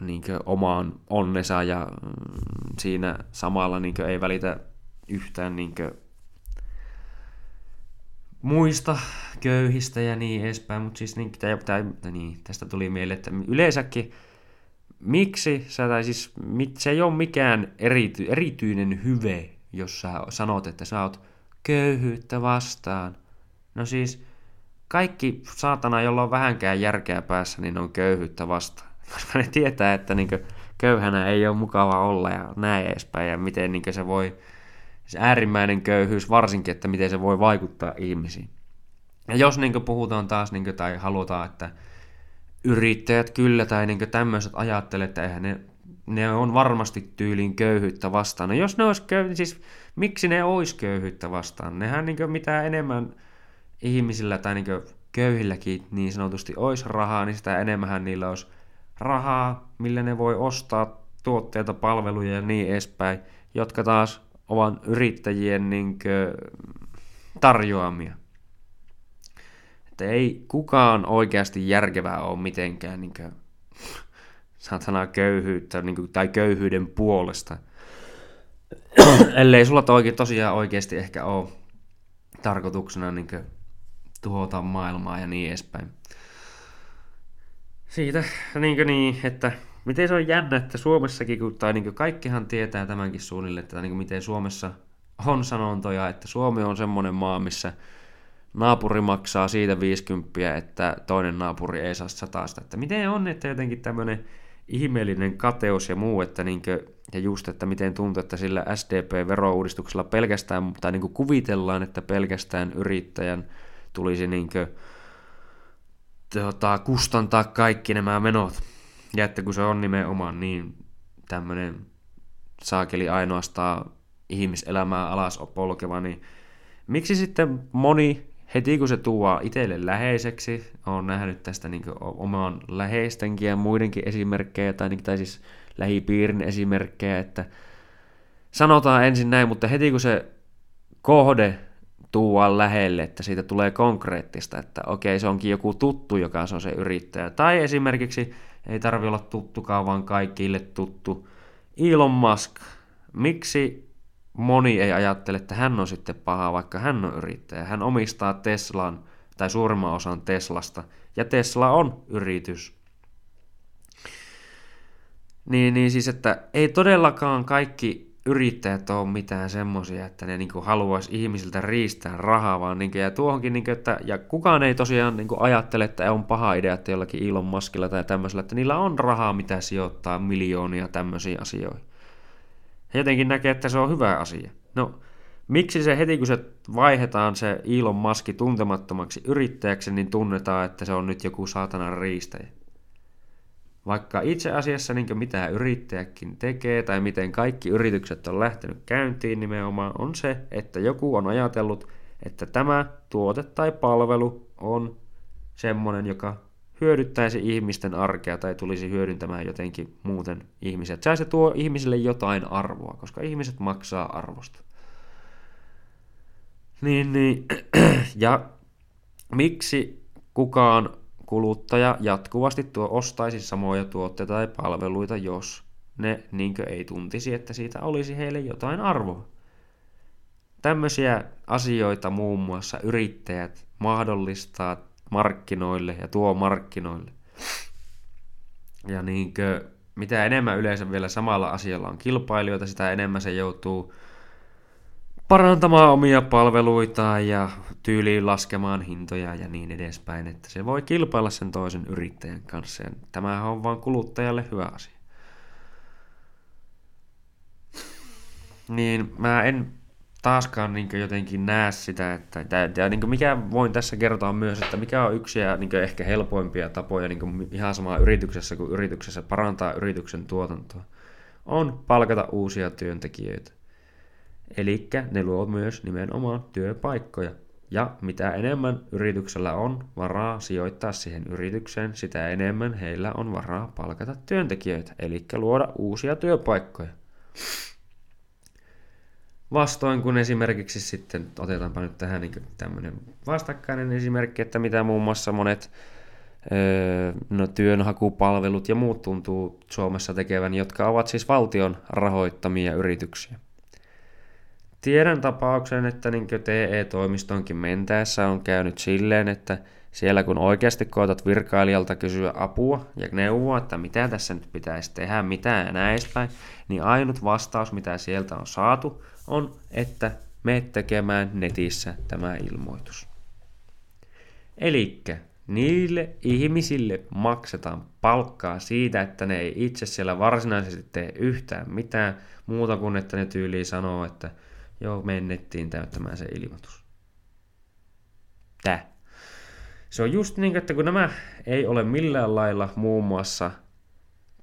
niin kuin omaan onnensa, ja siinä samalla niin kuin ei välitä yhtään niin kuin muista köyhistä ja niin edespäin, mutta siis niin, tai, tai, niin, tästä tuli mieleen, että yleensäkin miksi? Sä, tai siis, mit, se ei ole mikään erity, erityinen hyve, jos sä sanot, että sä oot köyhyyttä vastaan. No siis, kaikki saatana, jolla on vähänkään järkeä päässä, niin on köyhyyttä vastaan. Koska ne tietää, että niin kuin, köyhänä ei ole mukava olla ja näin edespäin. Ja miten niin kuin, se voi, se äärimmäinen köyhyys varsinkin, että miten se voi vaikuttaa ihmisiin. Ja jos niin kuin, puhutaan taas, niin kuin, tai halutaan, että yrittäjät kyllä tai niin tämmöiset ajattelee, että eihän ne, ne on varmasti tyylin köyhyyttä vastaan. No jos ne olisi köy... siis miksi ne olisi köyhyyttä vastaan? Nehän niin mitä enemmän ihmisillä tai niin köyhilläkin niin sanotusti olisi rahaa, niin sitä enemmän niillä olisi rahaa, millä ne voi ostaa tuotteita, palveluja ja niin edespäin, jotka taas ovat yrittäjien niin tarjoamia. Että ei kukaan oikeasti järkevää ole mitenkään niin kuin, satana köyhyyttä niin kuin, tai köyhyyden puolesta. Ellei sulla oikein, tosiaan oikeasti ehkä ole tarkoituksena niin kuin, tuhota maailmaa ja niin edespäin. Siitä niin kuin niin, että miten se on jännä, että Suomessakin, tai niin kuin kaikkihan tietää tämänkin suunnilleen, että niin kuin miten Suomessa on sanontoja, että Suomi on semmoinen maa, missä naapuri maksaa siitä viisikymmentä, että toinen naapuri ei saa satasta. Että miten on, että jotenkin tämmöinen ihmeellinen kateus ja muu, että niin kuin, ja just, että miten tuntuu, että sillä S D P-verouudistuksella pelkästään, tai niin kuin kuvitellaan, että pelkästään yrittäjän tulisi niin kuin, tota, kustantaa kaikki nämä menot. Ja että kun se on nimenomaan niin tämmöinen saakeli ainoastaan ihmiselämää alas polkeva, niin miksi sitten moni heti kun se tuo itselle läheiseksi, olen nähnyt tästä niin oman läheistenkin ja muidenkin esimerkkejä, tai, tai siis lähipiirin esimerkkejä, että sanotaan ensin näin, mutta heti kun se kohde tuo lähelle, että siitä tulee konkreettista, että okei se onkin joku tuttu, joka se on se yrittäjä, tai esimerkiksi ei tarvitse olla tuttukaan, vaan kaikille tuttu. Elon Musk. Miksi moni ei ajattele, että hän on sitten paha, vaikka hän on yrittäjä? Hän omistaa Teslan, tai suurimman osan Teslasta, ja Tesla on yritys. Niin, niin siis, että ei todellakaan kaikki yrittäjät ole mitään semmoisia, että ne niin kuin haluaisi ihmisiltä riistää rahaa, vaan niin kuin, ja tuohonkin, niin kuin, että ja kukaan ei tosiaan niin kuin ajattele, että on paha idea, että jollakin Elon Muskilla tai tämmöisellä, että niillä on rahaa, mitä sijoittaa miljoonia tämmöisiin asioihin. He jotenkin näkee, että se on hyvä asia. No, miksi se heti, kun se vaihdetaan se Elon Musk tuntemattomaksi yrittäjäksi, niin tunnetaan, että se on nyt joku saatanan riistäjä? Vaikka itse asiassa niin mitä yrittäjäkin tekee tai miten kaikki yritykset on lähtenyt käyntiin nimenomaan on se, että joku on ajatellut, että tämä tuote tai palvelu on semmoinen, joka hyödyttäisi ihmisten arkea tai tulisi hyödyntämään jotenkin muuten ihmiset. Se tuo ihmisille jotain arvoa, koska ihmiset maksaa arvosta. Niin, niin. Ja miksi kukaan kuluttaja jatkuvasti tuo ostaisi samoja tuotteita tai palveluita, jos ne niinkö ei tuntisi, että siitä olisi heille jotain arvoa. Tämmöisiä asioita muun muassa yrittäjät mahdollistaa markkinoille ja tuo markkinoille. Ja niinkö, mitä enemmän yleensä vielä samalla asialla on kilpailijoita, sitä enemmän se joutuu parantamaan omia palveluitaan ja tyyliin laskemaan hintoja ja niin edespäin, että se voi kilpailla sen toisen yrittäjän kanssa. Ja tämähän on vaan kuluttajalle hyvä asia. Niin mä en taaskaan niin jotenkin näe sitä, että ja niin mikä voin tässä kertoa myös, että mikä on yksi ja niin ehkä helpoimpia tapoja niin ihan samaa yrityksessä kuin yrityksessä parantaa yrityksen tuotantoa, on palkata uusia työntekijöitä. Elikkä ne luovat myös nimenomaan työpaikkoja. Ja mitä enemmän yrityksellä on varaa sijoittaa siihen yritykseen, sitä enemmän heillä on varaa palkata työntekijöitä. Elikkä luoda uusia työpaikkoja. Vastoin kun esimerkiksi sitten, otetaanpa nyt tähän niin tämmöinen vastakkainen esimerkki, että mitä muun muassa monet öö, no, työnhakupalvelut ja muut tuntuu Suomessa tekevän, jotka ovat siis valtion rahoittamia yrityksiä. Tiedän tapauksen, että niin T E-toimistonkin mentäessä on käynyt silleen, että siellä kun oikeasti koetat virkailijalta kysyä apua ja neuvoa, että mitä tässä nyt pitäisi tehdä, mitä ja näin edespäin, niin ainut vastaus, mitä sieltä on saatu, on, että mene tekemään netissä tämä ilmoitus. Elikkä niille ihmisille maksetaan palkkaa siitä, että ne ei itse siellä varsinaisesti tee yhtään mitään muuta kuin, että ne tyyliin sanoo, että joo, mennettiin täyttämään se ilmoitus. Tää. se on just niin, että kun nämä ei ole millään lailla muun muassa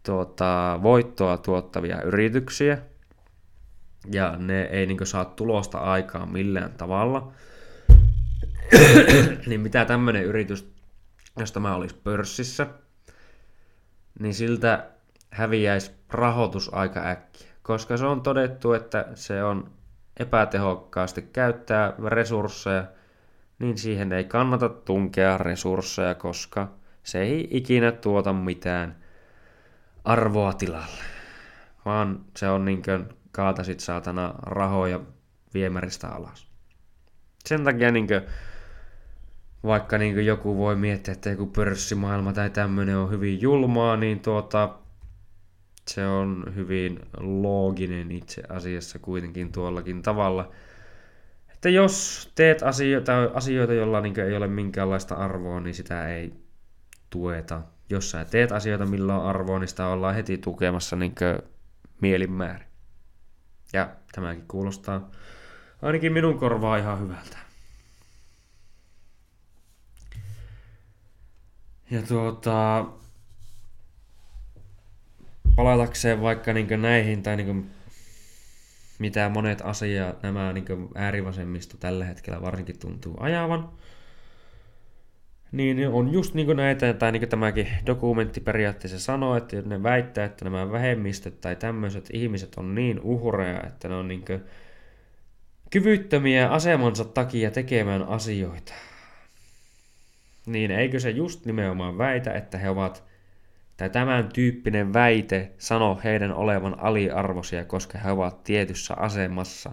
tuota, voittoa tuottavia yrityksiä, ja ne ei niin kuin saa tulosta aikaa millään tavalla, niin mitä tämmöinen yritys, jos tämä olisi pörssissä, niin siltä häviäisi rahoitus aika äkkiä, koska se on todettu, että se on epätehokkaasti käyttää resursseja, niin siihen ei kannata tunkea resursseja, koska se ei ikinä tuota mitään arvoa tilalle, vaan se on niin kuin kaatasit saatana rahoja viemäristä alas. Sen takia niin kuin, vaikka niin kuin joku voi miettiä, että joku pörssimaailma tai tämmöinen on hyvin julmaa, niin tuota, se on hyvin looginen itse asiassa kuitenkin tuollakin tavalla. Että jos teet asioita, asioita joilla niin kuin ei ole minkäänlaista arvoa, niin sitä ei tueta. Jos sä teet asioita, millä on arvoa, niin sitä ollaan heti tukemassa niin kuin mielinmäärin. Ja tämäkin kuulostaa ainakin minun korvaa ihan hyvältä. Ja tuota, palatakseen vaikka niinkö näihin, tai niinkö mitä monet asiat nämä niinkö äärivasemmisto tällä hetkellä varsinkin tuntuu ajavan, niin on just niinkö näitä, tai niinkö tämäkin dokumentti periaatteessa sanoo, että ne väittää, että nämä vähemmistöt tai tämmöiset ihmiset on niin uhreja, että ne on niinkö kyvyttömiä asemansa takia tekemään asioita. Niin eikö se just nimenomaan väitä, että he ovat, tai tämän tyyppinen väite sanoo heidän olevan aliarvoisia, koska he ovat tietyssä asemassa.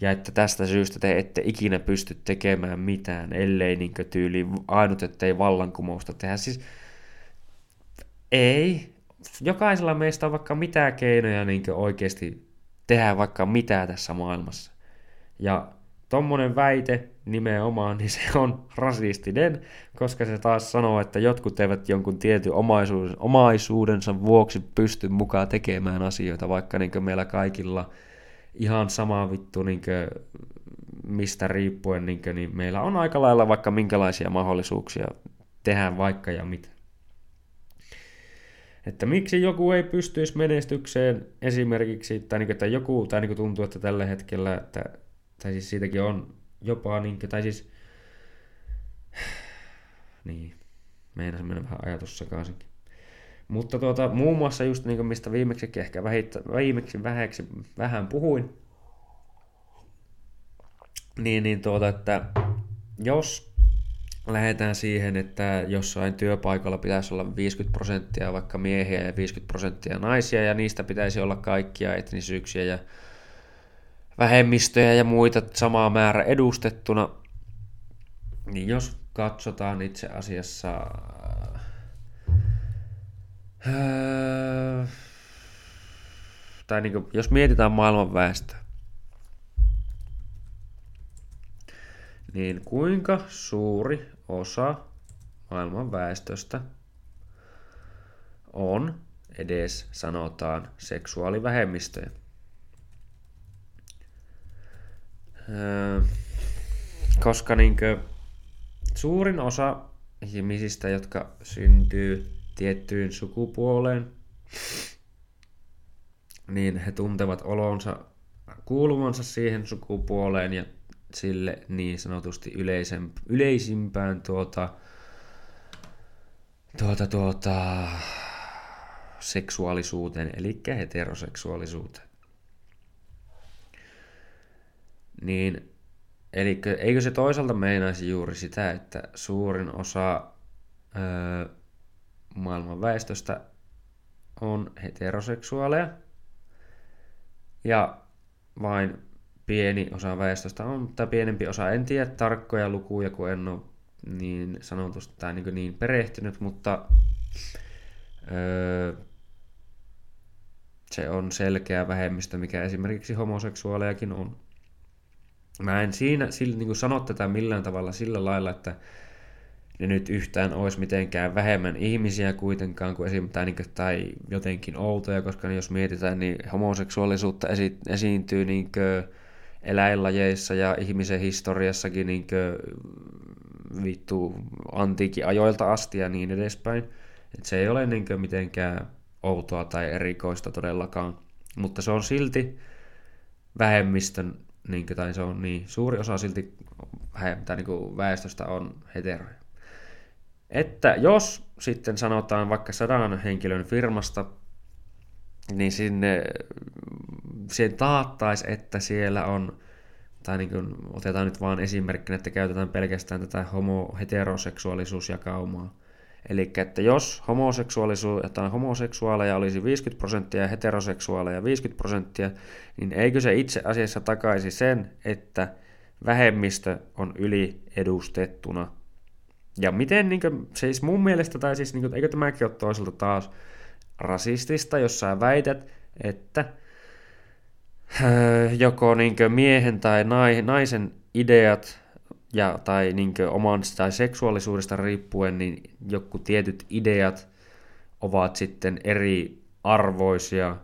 Ja että tästä syystä te ette ikinä pysty tekemään mitään, ellei niinkö tyyli ainut, ettei vallankumousta tehdä. Siis ei. Jokaisella meistä on vaikka mitä keinoja niinkö oikeasti tehdä vaikka mitä tässä maailmassa. Ja tommonen väite nimenomaan, niin se on rasistinen, koska se taas sanoo, että jotkut eivät jonkun tietyn omaisuuden, omaisuudensa vuoksi pysty mukaan tekemään asioita, vaikka niin kuin meillä kaikilla ihan sama vittu, niin kuin, mistä riippuen, niin, kuin, niin meillä on aika lailla vaikka minkälaisia mahdollisuuksia tehdä vaikka ja mitä. Että miksi joku ei pystyisi menestykseen esimerkiksi, tai, niin kuin, tai joku, tai niin kuin tuntuu, että tällä hetkellä, että, tai siis siitäkin on jopa niin, tai siis, niin, meinasin mennä vähän ajatus sekaisinkin. Mutta tuota, muun muassa just niin kuin mistä viimeksikin ehkä vähittä, viimeksi vähäksi vähän puhuin, niin, niin tuota, että jos lähdetään siihen, että jossain työpaikalla pitäisi olla viisikymmentä prosenttia vaikka miehiä ja viisikymmentä prosenttia naisia, ja niistä pitäisi olla kaikkia etnisyyksiä ja vähemmistöjä ja muita samaa määrä edustettuna, niin jos katsotaan itse asiassa öö, tai niin kuin, jos mietitään maailman väestöä, niin kuinka suuri osa maailman väestöstä on edes sanotaan seksuaalivähemmistöjä? Koska niinkö suurin osa ihmisistä, jotka syntyy tiettyyn sukupuoleen, niin he tuntevat olonsa kuuluvansa siihen sukupuoleen ja sille niin sanotusti yleisimpään tuota, tuota, tuota, seksuaalisuuteen, eli heteroseksuaalisuuteen. Niin, eli eikö se toisaalta meinaisi juuri sitä, että suurin osa öö, maailman väestöstä on heteroseksuaaleja ja vain pieni osa väestöstä on, tai pienempi osa, en tiedä tarkkoja lukuja, kun en ole niin sanotusti tai niin, niin perehtynyt, mutta öö, se on selkeä vähemmistö, mikä esimerkiksi homoseksuaalejakin on. Mä en siinä sillä, niin kuin sano tätä millään tavalla sillä lailla, että ne nyt yhtään olisi mitenkään vähemmän ihmisiä kuitenkaan kuin esim. Tai, niin kuin, tai jotenkin outoja, koska niin jos mietitään, niin homoseksuaalisuutta esi- esiintyy niin kuin eläinlajeissa ja ihmisen historiassakin niin kuin vittu antiikin ajoilta asti ja niin edespäin. Et se ei ole niin kuin mitenkään outoa tai erikoista todellakaan, mutta se on silti vähemmistön, niin kuin, tai se on niin suuri osa silti tai niin kuin väestöstä on heteroja. Että jos sitten sanotaan vaikka sadan henkilön firmasta, niin sinne siihen taattaisiin, että siellä on, tai niin kuin otetaan nyt vaan esimerkkinä, että käytetään pelkästään tätä homo-heteroseksuaalisuusjakaumaa. Eli että jos homoseksuaalisuus, jotain homoseksuaaleja olisi viisikymmentä prosenttia ja heteroseksuaaleja viisikymmentä prosenttia, niin eikö se itse asiassa takaisi sen, että vähemmistö on yliedustettuna? Ja miten, niin kuin, siis mun mielestä, tai siis niin kuin, eikö tämäkin ole toiselta taas rasistista, jos sä väität, että öö, joko niin kuin miehen tai naisen ideat ja, tai niin kuin oman tai seksuaalisuudesta riippuen, niin joku tietyt ideat ovat sitten eri arvoisia,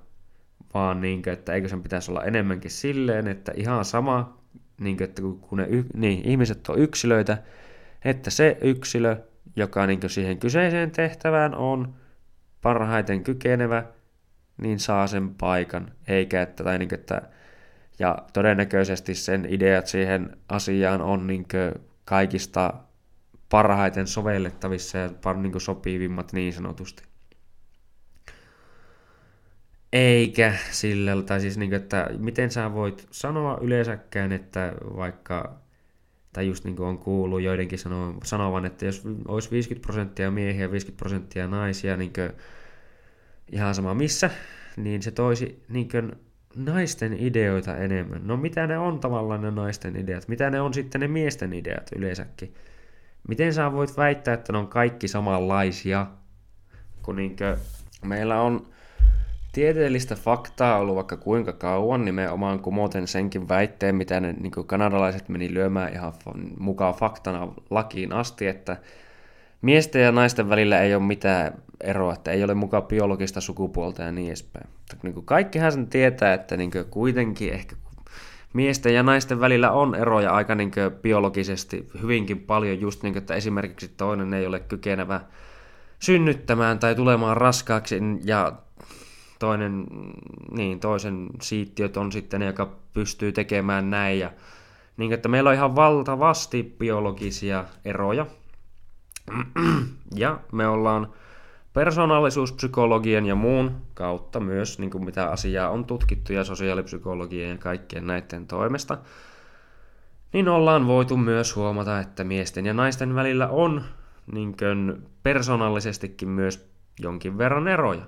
vaan niin kuin, että eikö sen pitäisi olla enemmänkin silleen, että ihan sama, niin kuin, että kun ne niin, ihmiset on yksilöitä, että se yksilö, joka niin kuin siihen kyseiseen tehtävään on parhaiten kykenevä, niin saa sen paikan, eikä että, tai niin kuin, että ja todennäköisesti sen ideat siihen asiaan on niin kuin kaikista parhaiten sovellettavissa ja niin kuin sopivimmat niin sanotusti. Eikä sillä, tai siis niin kuin, että miten sä voit sanoa yleensäkään, että vaikka tai just niin kuin on kuullut joidenkin sanovan, että jos olisi viisikymmentä prosenttia miehiä ja viisikymmentä prosenttia naisia, niin kuin ihan sama missä, niin se toisi niin kuin naisten ideoita enemmän. No mitä ne on tavallaan ne naisten ideat? Mitä ne on sitten ne miesten ideat yleensäkin? Miten sä voit väittää, että ne on kaikki samanlaisia? Kun niin kuin meillä on tieteellistä faktaa ollut vaikka kuinka kauan, nimenomaan kumoten senkin väitteen, mitä ne niin kuin kanadalaiset meni lyömään ihan mukaan faktana lakiin asti, että miesten ja naisten välillä ei ole mitään eroa, että ei ole mukaan biologista sukupuolta ja niin edespäin. Niin kuin kaikkihan sen tietää, että niin kuin kuitenkin ehkä miesten ja naisten välillä on eroja aika niin kuin biologisesti hyvinkin paljon, just niin kuin, että esimerkiksi toinen ei ole kykenevä synnyttämään tai tulemaan raskaaksi ja toinen, niin, toisen siittiöt on sitten ne, joka pystyy tekemään näin. Ja, niin, että meillä on ihan valtavasti biologisia eroja. Ja me ollaan persoonallisuuspsykologian ja muun kautta myös, niin kuin mitä asiaa on tutkittu, ja sosiaalipsykologian ja kaikkien näiden toimesta, niin ollaan voitu myös huomata, että miesten ja naisten välillä on niin kuin persoonallisestikin myös jonkin verran eroja.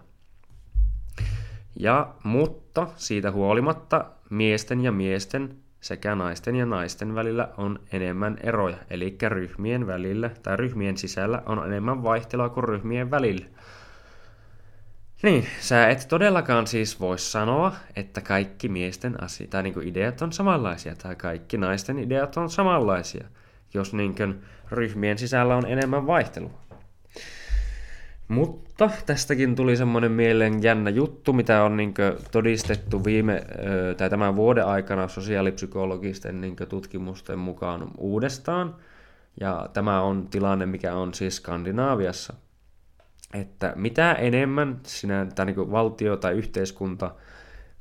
Ja, mutta siitä huolimatta miesten ja miesten sekä naisten ja naisten välillä on enemmän eroja, eli ryhmien välillä tai ryhmien sisällä on enemmän vaihtelua kuin ryhmien välillä. Niin, sä et todellakaan siis voi sanoa, että kaikki miesten asia, tai niin kuin ideat on samanlaisia tai kaikki naisten ideat on samanlaisia, jos niin kuin ryhmien sisällä on enemmän vaihtelua. Mutta tästäkin tuli semmoinen mieleen jännä juttu, mitä on niin kuin todistettu viime, tai tämän vuoden aikana sosiaalipsykologisten niin kuin tutkimusten mukaan uudestaan. Ja tämä on tilanne, mikä on siis Skandinaaviassa. Että mitä enemmän sinä, tai niin kuin valtio tai yhteiskunta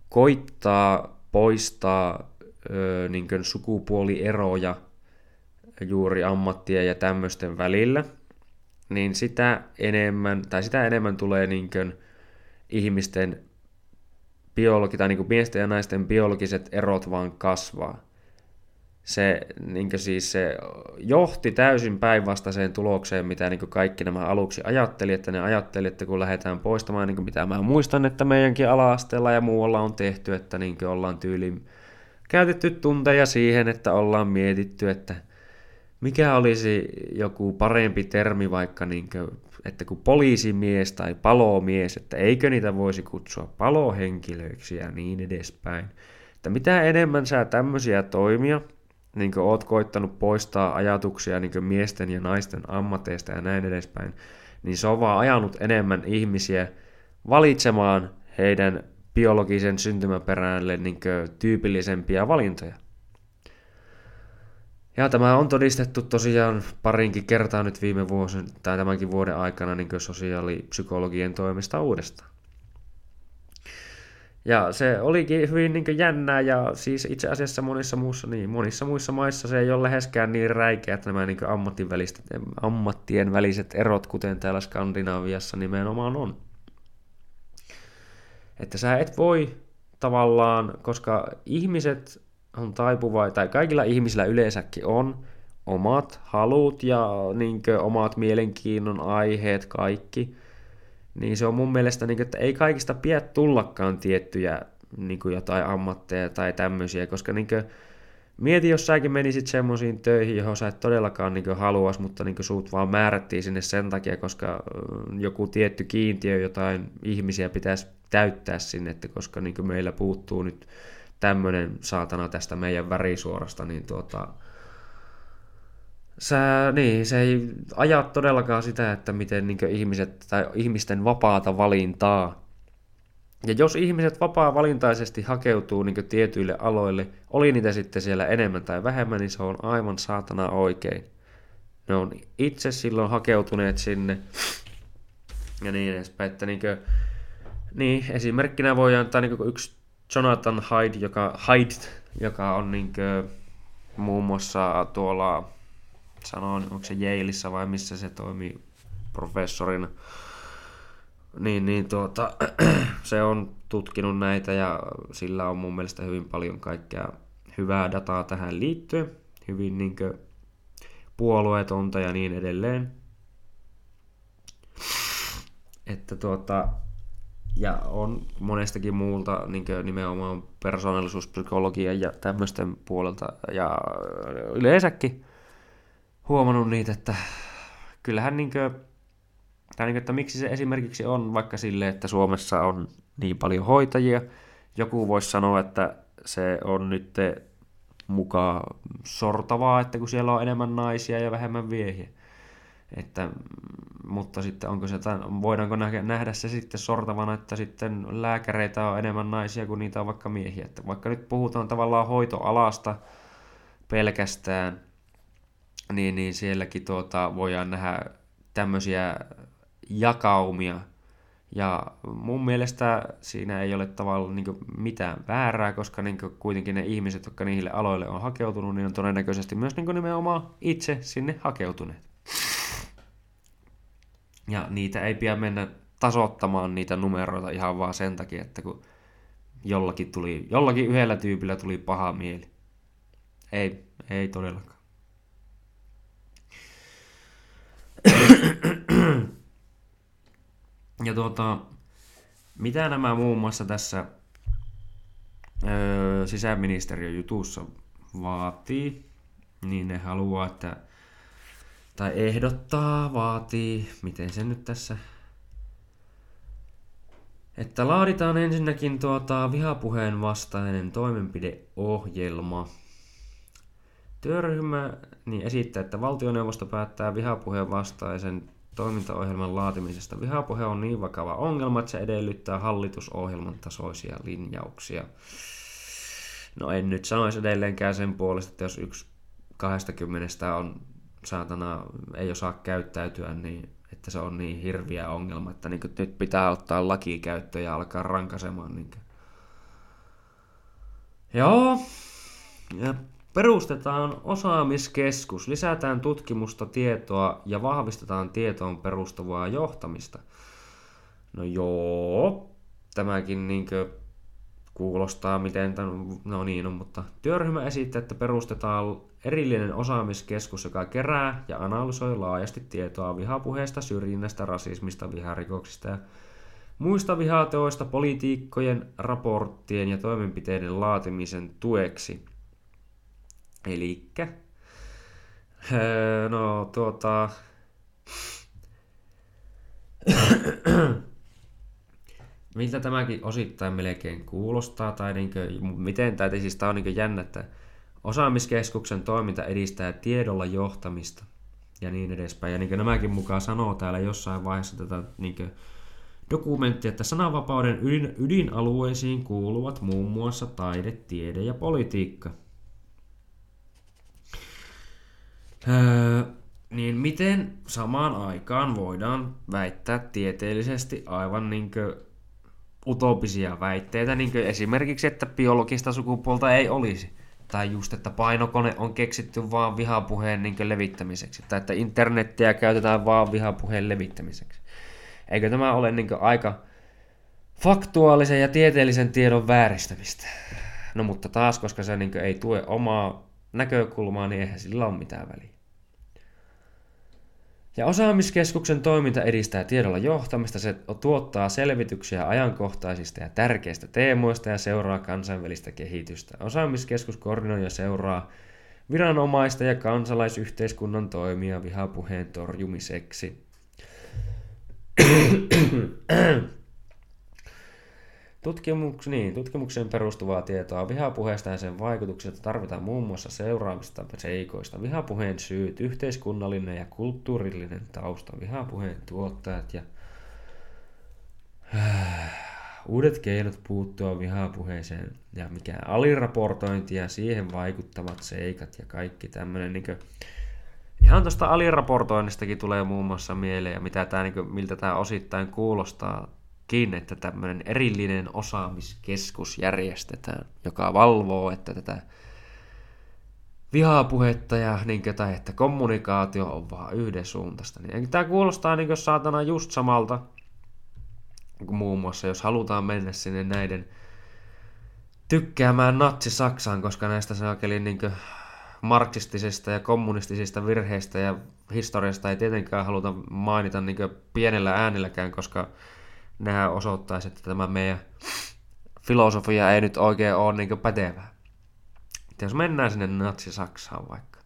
koittaa poistaa niin kuin sukupuolieroja juuri ammattien ja tämmöisten välillä, niin sitä enemmän, tai sitä enemmän tulee niin kuin ihmisten biologi, tai niin kuin miesten ja naisten biologiset erot vaan kasvaa. Se, niin kuin siis se johti täysin päinvastaiseen tulokseen, mitä niin kuin kaikki nämä aluksi ajatteli, että ne ajatteli, että kun lähdetään poistamaan, niin kuin mitä mä muistan, että meidänkin ala-asteella ja muualla on tehty, että niin kuin ollaan tyyliin käytetty tunteja siihen, että ollaan mietitty, että mikä olisi joku parempi termi vaikka, niin kuin, että kun poliisimies tai palomies, että eikö niitä voisi kutsua palohenkilöiksi ja niin edespäin. Että mitä enemmän sä tämmöisiä toimia, niin kuin oot koittanut poistaa ajatuksia niin kuin miesten ja naisten ammateista ja näin edespäin, niin se on vaan ajanut enemmän ihmisiä valitsemaan heidän biologisen syntymäperälle niin kuin tyypillisempiä valintoja. Ja tämä on todistettu tosiaan parinkin kertaa nyt viime vuosina tai tämänkin vuoden aikana niin kuin sosiaalipsykologien toimesta uudestaan. Ja se olikin hyvin niin kuin jännää, ja siis itse asiassa monissa, muussa, niin, monissa muissa maissa se ei ole läheskään niin räikeät nämä niin kuin ammattien väliset erot, kuten täällä Skandinaviassa nimenomaan on. Että sä et voi tavallaan, koska ihmiset on taipuvaa, tai kaikilla ihmisillä yleensäkin on omat halut ja niin kuin omat mielenkiinnon aiheet kaikki, niin se on mun mielestä, niin kuin, että ei kaikista pidä tullakaan tiettyjä niin kuin jotain ammatteja tai tämmöisiä, koska niin kuin, mieti, jos säkin menisit semmoisiin töihin, johon sä et todellakaan niin kuin haluaisi, mutta niin kuin sut vaan määrättiin sinne sen takia, koska joku tietty kiintiö jotain ihmisiä pitäisi täyttää sinne, että koska niin kuin meillä puuttuu nyt tämmöinen saatana tästä meidän värisuorasta, niin tuota... Sä, niin, se ei aja todellakaan sitä, että miten niin ihmiset, tai ihmisten vapaata valintaa. Ja jos ihmiset vapaa-valintaisesti hakeutuu niin tietyille aloille, oli niitä sitten siellä enemmän tai vähemmän, niin se on aivan saatana oikein. Ne on itse silloin hakeutuneet sinne. Ja niin edespäin, että niin kuin, niin, esimerkkinä voi antaa niin yksi Jonathan Haidt, joka, Haidt, joka on niin kuin, muun muassa tuolla... sanoin, onko se Yaleissa vai missä se toimii professorina, niin, niin tuota, se on tutkinut näitä ja sillä on mun mielestä hyvin paljon kaikkea hyvää dataa tähän liittyen, hyvin niin kuin puolueetonta ja niin edelleen. Että tuota, ja on monestakin muulta niin kuin nimenomaan persoonallisuuspsykologian ja tämmöisten puolelta ja yleensäkin huomannut niitä, että kyllähän niinkö, tai niinkö, että miksi se esimerkiksi on vaikka silleen, että Suomessa on niin paljon hoitajia. Joku voisi sanoa, että se on nyt mukaan sortavaa, että kun siellä on enemmän naisia ja vähemmän miehiä. Että, mutta sitten onko se, voidaanko nähdä se sitten sortavana, että sitten lääkäreitä on enemmän naisia kuin niitä on vaikka miehiä. Että vaikka nyt puhutaan tavallaan hoitoalasta pelkästään, Niin, niin sielläkin tuota, voidaan nähdä tämmöisiä jakaumia. Ja mun mielestä siinä ei ole tavallaan niin mitään väärää, koska niin kuitenkin ne ihmiset, jotka niille aloille on hakeutunut, niin on todennäköisesti myös niin nimenomaan itse sinne hakeutuneet. Ja niitä ei pidä mennä tasoittamaan niitä numeroita ihan vaan sen takia, että kun jollakin, tuli, jollakin yhdellä tyypillä tuli paha mieli. Ei, ei todellakaan. Ja tuota, mitä nämä muun muassa tässä öö, sisäministeriön jutussa vaatii, niin ne haluaa, että, tai ehdottaa, vaatii, miten se nyt tässä, että laaditaan ensinnäkin tuota vihapuheen vastainen toimenpideohjelma. Työryhmä niin esittää, että valtioneuvosto päättää vihapuheen vastaisen toimintaohjelman laatimisesta. Vihapuhe on niin vakava ongelma, että se edellyttää hallitusohjelman tasoisia linjauksia. No en nyt sanoisi edelleenkään sen puolesta, että jos yksi kaksikymmentä on saatana, ei osaa käyttäytyä, niin että se on niin hirviä ongelma, että niin nyt pitää ottaa laki käyttöön ja alkaa rankaisemaan. Niin Joo. Ja. Perustetaan osaamiskeskus, lisätään tutkimusta, tietoa ja vahvistetaan tietoon perustuvaa johtamista. No joo, tämäkin niinkö kuulostaa miten tämän, no niin on, mutta työryhmä esittää, että perustetaan erillinen osaamiskeskus, joka kerää ja analysoi laajasti tietoa vihapuheesta, syrjinnästä, rasismista, viharikoksista ja muista vihateoista politiikkojen, raporttien ja toimenpiteiden laatimisen tueksi. Elikkä, no tuota, miltä tämäkin osittain melkein kuulostaa, tai niinkö, miten tämä siis tää on niinkö jännä, että osaamiskeskuksen toiminta edistää tiedolla johtamista ja niin edespäin. Ja niinkö nämäkin mukaan sanoo täällä jossain vaiheessa tätä niinkö dokumenttia, että sananvapauden ydin, ydinalueisiin kuuluvat muun muassa taide, tiede ja politiikka. Öö, niin miten samaan aikaan voidaan väittää tieteellisesti aivan niinkö utopisia väitteitä, niinkö esimerkiksi, että biologista sukupuolta ei olisi? Tai just, että painokone on keksitty vaan vihapuheen niinkö levittämiseksi? Tai että internettiä käytetään vaan vihapuheen levittämiseksi? Eikö tämä ole niinkö aika faktuaalisen ja tieteellisen tiedon vääristämistä? No mutta taas, koska se niinkö ei tue omaa näkökulmaa, niin eihän sillä ole mitään väliä. Ja osaamiskeskuksen toiminta edistää tiedolla johtamista, se tuottaa selvityksiä ajankohtaisista ja tärkeistä teemoista ja seuraa kansainvälistä kehitystä. Osaamiskeskus koordinoi ja seuraa viranomaista ja kansalaisyhteiskunnan toimia vihapuheen torjumiseksi. Tutkimuks, niin, tutkimukseen perustuvaa tietoa vihapuheesta ja sen vaikutuksista tarvitaan muun muassa seuraavista seikoista. Vihapuheen syyt, yhteiskunnallinen ja kulttuurillinen tausta, vihapuheen tuottajat ja uudet keinot puuttua vihapuheeseen ja mikä aliraportointi ja siihen vaikuttavat seikat ja kaikki tämmöinen. Niin kuin, ihan tuosta aliraportoinnistakin tulee muun muassa mieleen ja mitä tää, niin kuin, miltä tämä osittain kuulostaa. Kiinni, että tämmöinen erillinen osaamiskeskus järjestetään, joka valvoo, että tätä vihapuhetta ja niinkö, tai että kommunikaatio on vaan yhdensuuntaista. Niin, tämä kuulostaa niinkö saatana just samalta kuin muun muassa, jos halutaan mennä sinne näiden tykkäämään natsi-Saksaan, koska näistä saakeli niinkö marksistisista ja kommunistisista virheistä ja historiasta ei tietenkään haluta mainita niinkö pienellä äänelläkään, koska nehän osoittaisi, että tämä meidän filosofia ei nyt oikein ole niin pätevää. Et jos mennään sinne natsi-Saksaan vaikka,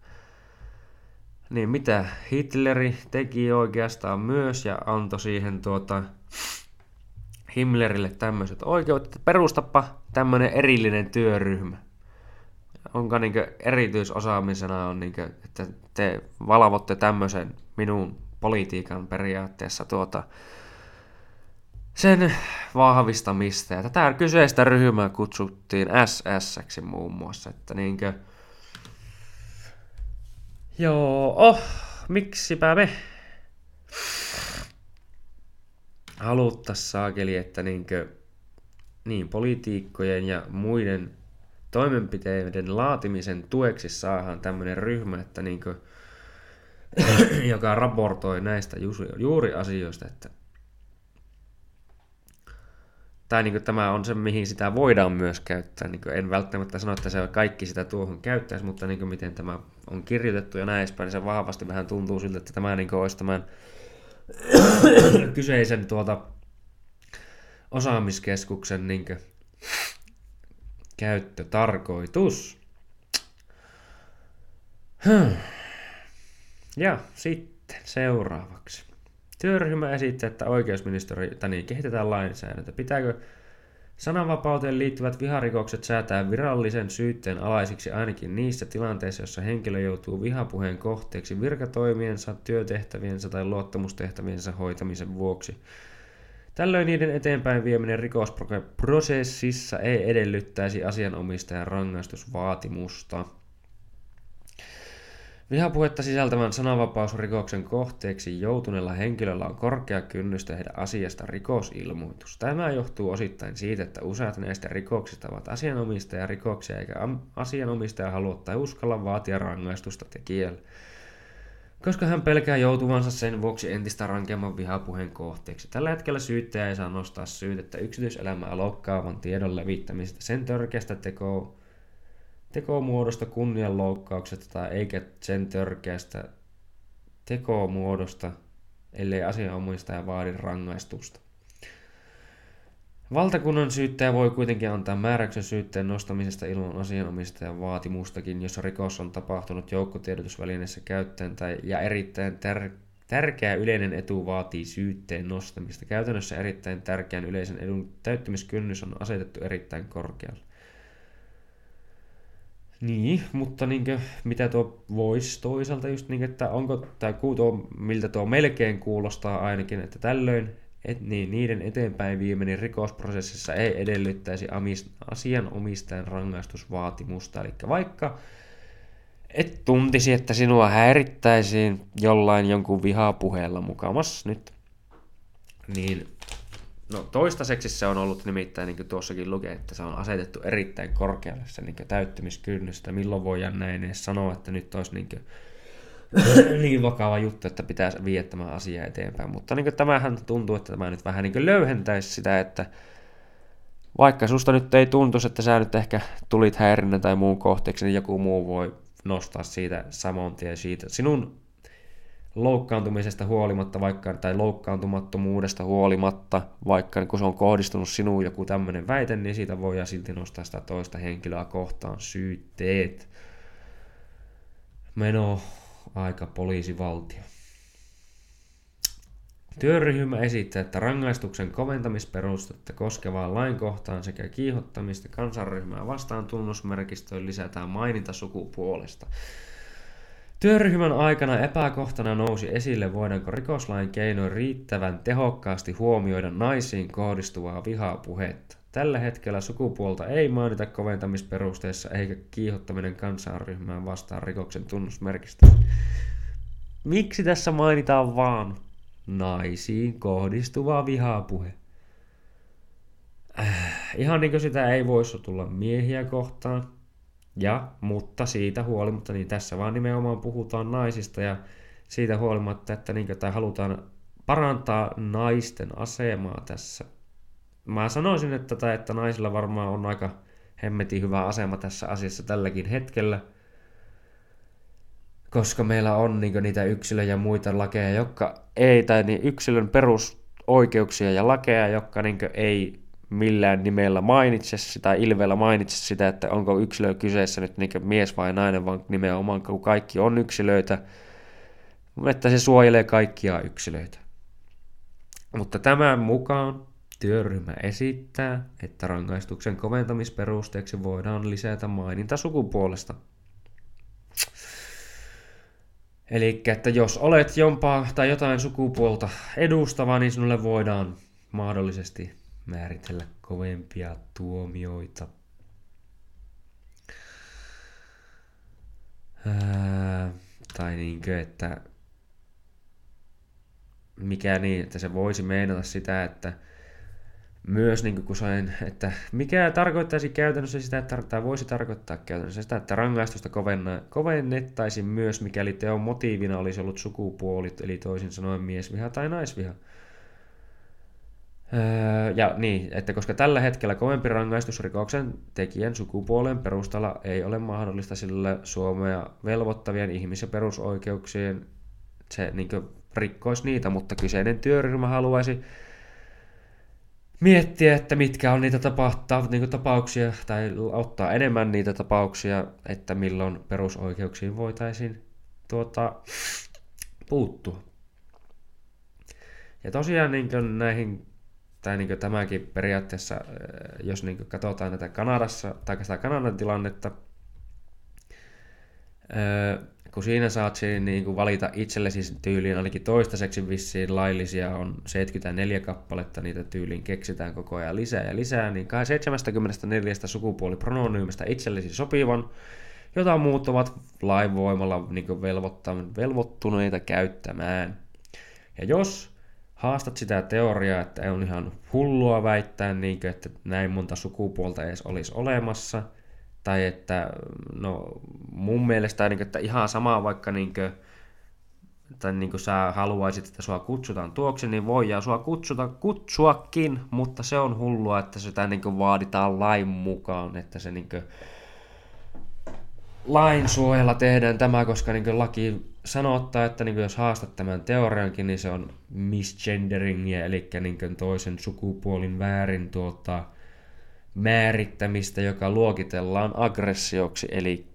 niin mitä Hitleri teki oikeastaan myös ja antoi siihen tuota Himmlerille tämmöiset oikeudet, että perustappa tämmöinen erillinen työryhmä. Onko niin erityisosaamisena, on niin kuin, että te valvotte tämmöisen minun politiikan periaatteessa tuota sen vahvistamista, ja tätä kyseistä ryhmää kutsuttiin S S-ksi muun muassa, että niinkö, joo, oh, miksipä me haluttais saakeli, että niinkö, niin politiikkojen ja muiden toimenpiteiden laatimisen tueksi saadaan tämmönen ryhmä, että niinkö, joka raportoi näistä juuri asioista, että tai niin tämä on se, mihin sitä voidaan myös käyttää. Niin en välttämättä sano, että se kaikki sitä tuohon käyttäisi, mutta niin miten tämä on kirjoitettu ja näin edespäin, niin se vahvasti vähän tuntuu siltä, että tämä niin olisi tämän kyseisen tuota osaamiskeskuksen niin käyttötarkoitus. Ja sitten seuraavaksi. Työryhmä esittää, että oikeusministeriötä niin kehitetään lainsäädäntö. Pitääkö sananvapauteen liittyvät viharikokset säätää virallisen syytteen alaisiksi ainakin niissä tilanteissa, jossa henkilö joutuu vihapuheen kohteeksi virkatoimiensa, työtehtäviensä tai luottamustehtäviensä hoitamisen vuoksi? Tällöin niiden eteenpäin vieminen rikosprosessissa ei edellyttäisi asianomistajan rangaistusvaatimusta. Vihapuhetta sisältävän sananvapausrikoksen kohteeksi joutuneella henkilöllä on korkea kynnys tehdä asiasta rikosilmoitus. Tämä johtuu osittain siitä, että useat näistä rikoksista ovat asianomistajarikoksia, eikä asianomistaja halua tai uskalla vaatia rangaistusta tekijälle, koska hän pelkää joutuvansa sen vuoksi entistä rankemman vihapuheen kohteeksi. Tällä hetkellä syyttäjä ei saa nostaa syytettä yksityiselämää loukkaavan tiedon levittämisestä, sen törkeästä tekoa, tekomuodosta, kunnianloukkauksesta tai eikä sen törkeästä tekomuodosta, ellei asianomistaja vaadi rangaistusta. Valtakunnan syyttäjä voi kuitenkin antaa määräyksen syytteen nostamisesta ilman asianomistajan vaatimustakin, jos rikos on tapahtunut joukkotiedotusvälineessä käyttäen tai ja erittäin tär- tärkeä yleinen etu vaatii syytteen nostamista. Käytännössä erittäin tärkeän yleisen edun täyttämiskynnys on asetettu erittäin korkealle. Niin, mutta niinkö, mitä tuo voisi toisaalta just niinkö, että onko tämä kuuto, miltä tuo melkein kuulostaa ainakin, että tällöin et, niin, niiden eteenpäin viimeinen rikosprosessissa ei edellyttäisi asianomistajan rangaistusvaatimusta. Eli vaikka et tuntisi, että sinua häirittäisiin jollain jonkun vihapuheella mukamas nyt. Niin, no toistaiseksi se on ollut nimittäin, niin kuin tuossakin lukee, että se on asetettu erittäin korkealle se niin kuin täyttämiskynnystä. Milloin voidaan näin edes sanoa, että nyt olisi niin, kuin, niin vakava juttu, että pitäisi viedä tämän asiaa eteenpäin. Mutta niin kuin tämähän tuntuu, että tämä nyt vähän niin kuin löyhentäisi sitä, että vaikka susta nyt ei tuntuisi, että sä nyt ehkä tulit häirinnän tai muun kohteeksi, niin joku muu voi nostaa siitä saman tien siitä. Sinun loukkaantumisesta huolimatta vaikka, tai loukkaantumattomuudesta huolimatta, vaikka kun se on kohdistunut sinuun joku tämmöinen väite, niin siitä voidaan silti nostaa sitä toista henkilöä kohtaan syytteet. Meno, aika poliisivaltio. Työryhmä esittää, että rangaistuksen koventamisperustetta koskevaan lainkohtaan sekä kiihottamista kansanryhmää vastaan tunnusmerkistöön lisätään maininta sukupuolesta. Työryhmän aikana epäkohtana nousi esille, voidaanko rikoslain keinoin riittävän tehokkaasti huomioida naisiin kohdistuvaa vihapuhetta. Tällä hetkellä sukupuolta ei mainita koventamisperusteessa eikä kiihottaminen kansanryhmää vastaan rikoksen tunnusmerkistöön. Miksi tässä mainitaan vaan naisiin kohdistuva vihapuhe? Äh, ihan niin kuin sitä ei voisi tulla miehiä kohtaan. Ja, mutta siitä huolimatta, niin tässä vaan nimenomaan puhutaan naisista ja siitä huolimatta, että niin, tai halutaan parantaa naisten asemaa tässä. Mä sanoisin, että, tai, että naisilla varmaan on aika hemmetin hyvä asema tässä asiassa tälläkin hetkellä, koska meillä on niin niitä yksilöjä ja muita lakeja, jotka ei, tai niin yksilön perusoikeuksia ja lakeja, jotka niin ei millään nimellä mainitse sitä, ilveellä mainitse sitä, että onko yksilö kyseessä nyt niin mies vai nainen, vaan nimenomaan kun kaikki on yksilöitä, että se suojelee kaikkia yksilöitä. Mutta tämän mukaan työryhmä esittää, että rangaistuksen koventamisperusteeksi voidaan lisätä maininta sukupuolesta. Eli että jos olet jompaa tai jotain sukupuolta edustava, niin sinulle voidaan mahdollisesti määritellä kovempia tuomioita. Ää, tai niinkö, että mikä niin, että se voisi meinata sitä, että myös niin kuin sain, että mikä tarkoittaisi käytännössä sitä, että tämä voisi tarkoittaa käytännössä sitä, että rangaistusta kovennettaisiin myös, mikäli teon motiivina olisi ollut sukupuolit, eli toisin sanoen miesviha tai naisviha. Ja niin, että koska tällä hetkellä kovempi rangaistus rikoksen tekijän sukupuolen perusteella ei ole mahdollista, sillä Suomea velvoittavien ihmis- ja perusoikeuksien se niin kuin rikkoisi niitä, mutta kyseinen työryhmä haluaisi miettiä, että mitkä on niitä tapahtaa, niin kuin tapauksia, tai ottaa enemmän niitä tapauksia, että milloin perusoikeuksiin voitaisiin tuota, puuttua. Ja tosiaan niin kuin näihin, tai niin kuin tämäkin periaatteessa, jos niin kuin katsotaan tätä Kanadassa, tai sitä Kanadan tilannetta, kun siinä saat niin kuin valita itsellesi tyyliin, ainakin toistaiseksi vissiin laillisia on seitsemänkymmentäneljä kappaletta, niitä tyyliin keksitään koko ajan lisää ja lisää, niin seitsemänkymmentäneljä sukupuolipronoonyymistä itsellesi sopivan, jota muut ovat lainvoimalla niin kuin velvoittuneita käyttämään. Ja jos haastat sitä teoriaa, että on ihan hullua väittää, niin kuin, että näin monta sukupuolta edes olisi olemassa, tai että no, mun mielestä niin kuin, että ihan sama vaikka niin kuin, että niin kuin sä haluaisit, että sua kutsutaan tuoksi, niin voidaan sua kutsuta, kutsuakin, mutta se on hullua, että sitä niin kuin vaaditaan lain mukaan, että se niin kuin lain suojella tehdään tämä, koska niin kuin laki sanottaa, että niin kuin jos haastat tämän teoriankin, niin se on misgenderingiä, eli niin kuin toisen sukupuolin väärin tuota määrittämistä, joka luokitellaan aggressioksi, eli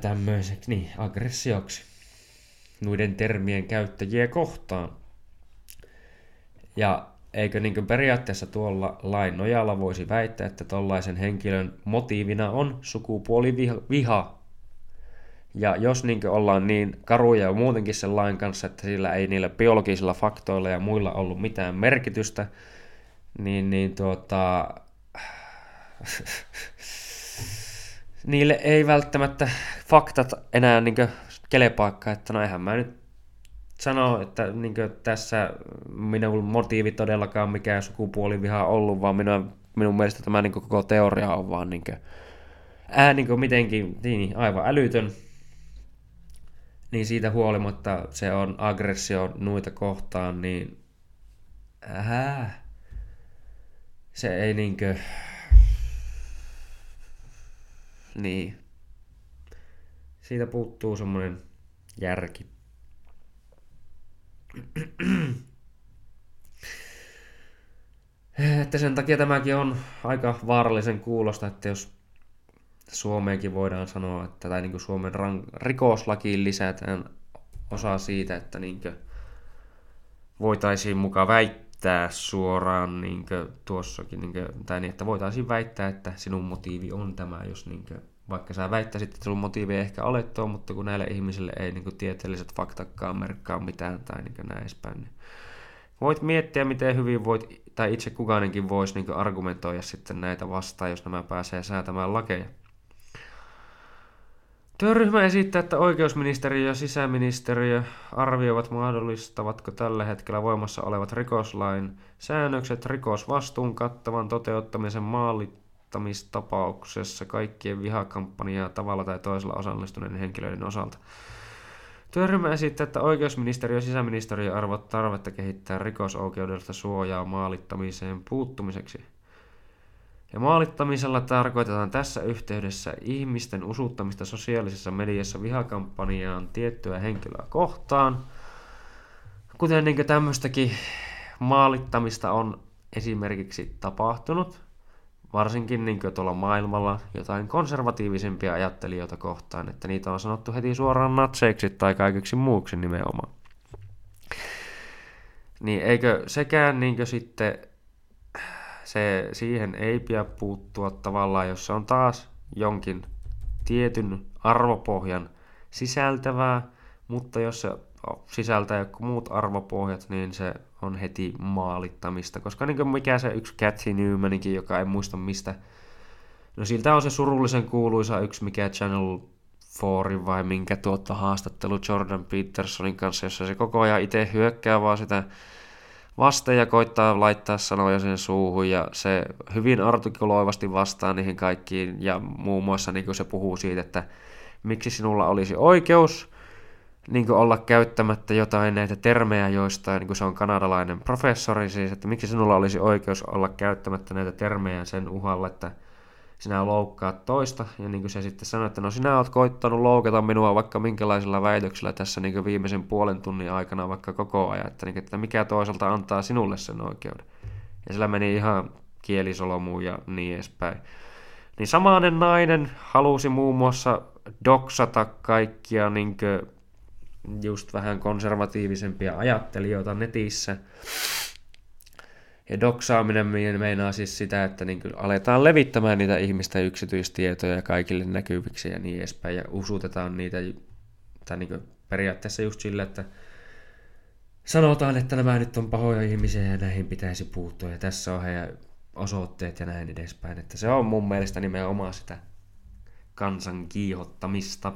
tämmöiseksi, niin, aggressioksi noiden termien käyttäjiä kohtaan. Ja eikö niin kuin periaatteessa tuolla lain nojalla voisi väittää, että tollaisen henkilön motiivina on sukupuoliviha. Ja jos niin kuin ollaan niin karuja muutenkin sen lain kanssa, että sillä ei niillä biologisilla faktoilla ja muilla ollut mitään merkitystä, niin, niin tuota niille ei välttämättä faktat enää niin kuin kelepaikkaa, että no eihän mä nyt sano, että niin kuin tässä minun motiivi todellakaan mikään sukupuoliviha ollut, vaan minä, minun mielestä tämä niin kuin koko teoria on vaan niin kuin, ää, niin kuin mitenkin niin, aivan älytön. Niin siitä huolimatta se on aggressio noita kohtaan, niin ähä. Se ei niinkö... Niin. Siitä puuttuu semmonen järki. Että sen takia tämäkin on aika vaarallisen kuulosta, että jos Suomeenkin voidaan sanoa, että tai niin kuin Suomen rikoslakiin lisätään osa siitä, että niin kuin voitaisiin mukaan väittää suoraan niin kuin tuossakin, niin kuin, tai niin, että voitaisiin väittää, että sinun motiivi on tämä, jos niin kuin, vaikka sä väittäisit, että sinun motiivi ei ehkä ole tuo, mutta kun näille ihmisille ei niin kuin tieteelliset faktakkaan merkkaa mitään tai niin kuin näin edespäin, niin voit miettiä, miten hyvin voit, tai itse kukainenkin voisi niin kuin argumentoida sitten näitä vastaan, jos nämä pääsee säätämään lakeja. Työryhmä esittää, että oikeusministeriö ja sisäministeriö arvioivat mahdollistavatko tällä hetkellä voimassa olevat rikoslain säännökset rikosvastuun kattavan toteuttamisen maalittamistapauksessa kaikkien vihakampanjaa tavalla tai toisella osallistuneiden henkilöiden osalta. Työryhmä esittää, että oikeusministeriö ja sisäministeriö arvot tarvetta kehittää rikosoikeudellista suojaa maalittamiseen puuttumiseksi. Ja maalittamisella tarkoitetaan tässä yhteydessä ihmisten usuttamista sosiaalisessa mediassa vihakampanjaan tiettyä henkilöä kohtaan. Kuten niin kuin tämmöistäkin maalittamista on esimerkiksi tapahtunut, varsinkin niin kuin tuolla maailmalla jotain konservatiivisempia ajattelijoita kohtaan, että niitä on sanottu heti suoraan natseiksi tai kaikeksi muuksi nimenomaan. Niin eikö sekään niin kuin sitten... Se, siihen ei pidä puuttua tavallaan, jos se on taas jonkin tietyn arvopohjan sisältävää, mutta jos se sisältää joku muut arvopohjat, niin se on heti maalittamista. Koska niin kuin mikä se yksi Kathy Newmanikin, joka ei muista mistä, no siltä on se surullisen kuuluisa yksi mikä Channel neljä vai minkä tuotta haastattelu Jordan Petersonin kanssa, jossa se koko ajan itse hyökkää vaan sitä vastaan ja koittaa laittaa sanoja sen suuhun ja se hyvin artikuloivasti vastaa niihin kaikkiin ja muun muassa niin kuin se puhuu siitä, että miksi sinulla olisi oikeus niin kuin olla käyttämättä jotain näitä termejä joistain, niin kuin se on kanadalainen professori siis, että miksi sinulla olisi oikeus olla käyttämättä näitä termejä sen uhalla, että sinä loukkaat toista ja niin kuin se sitten sanoi, että no sinä olet koittanut loukata minua vaikka minkälaisilla väitöksillä tässä niin kuin viimeisen puolen tunnin aikana vaikka koko ajan, että, niin kuin, että mikä toisaalta antaa sinulle sen oikeuden. Ja sillä meni ihan kielisolomuun ja niin edespäin. Niin samainen nainen halusi muun muassa doksata kaikkia niin kuin just vähän konservatiivisempia ajattelijoita netissä. Ja doksaaminen meinaa siis sitä, että niin kuin aletaan levittämään niitä ihmisten yksityistietoja kaikille näkyviksi ja niin edespäin. Ja usutetaan niitä tai niin kuin periaatteessa just sillä, että sanotaan, että nämä nyt on pahoja ihmisiä ja näihin pitäisi puuttua. Ja tässä on heidän osoitteet ja näin edespäin. Että se on mun mielestä nimenomaan sitä kansan kiihottamista.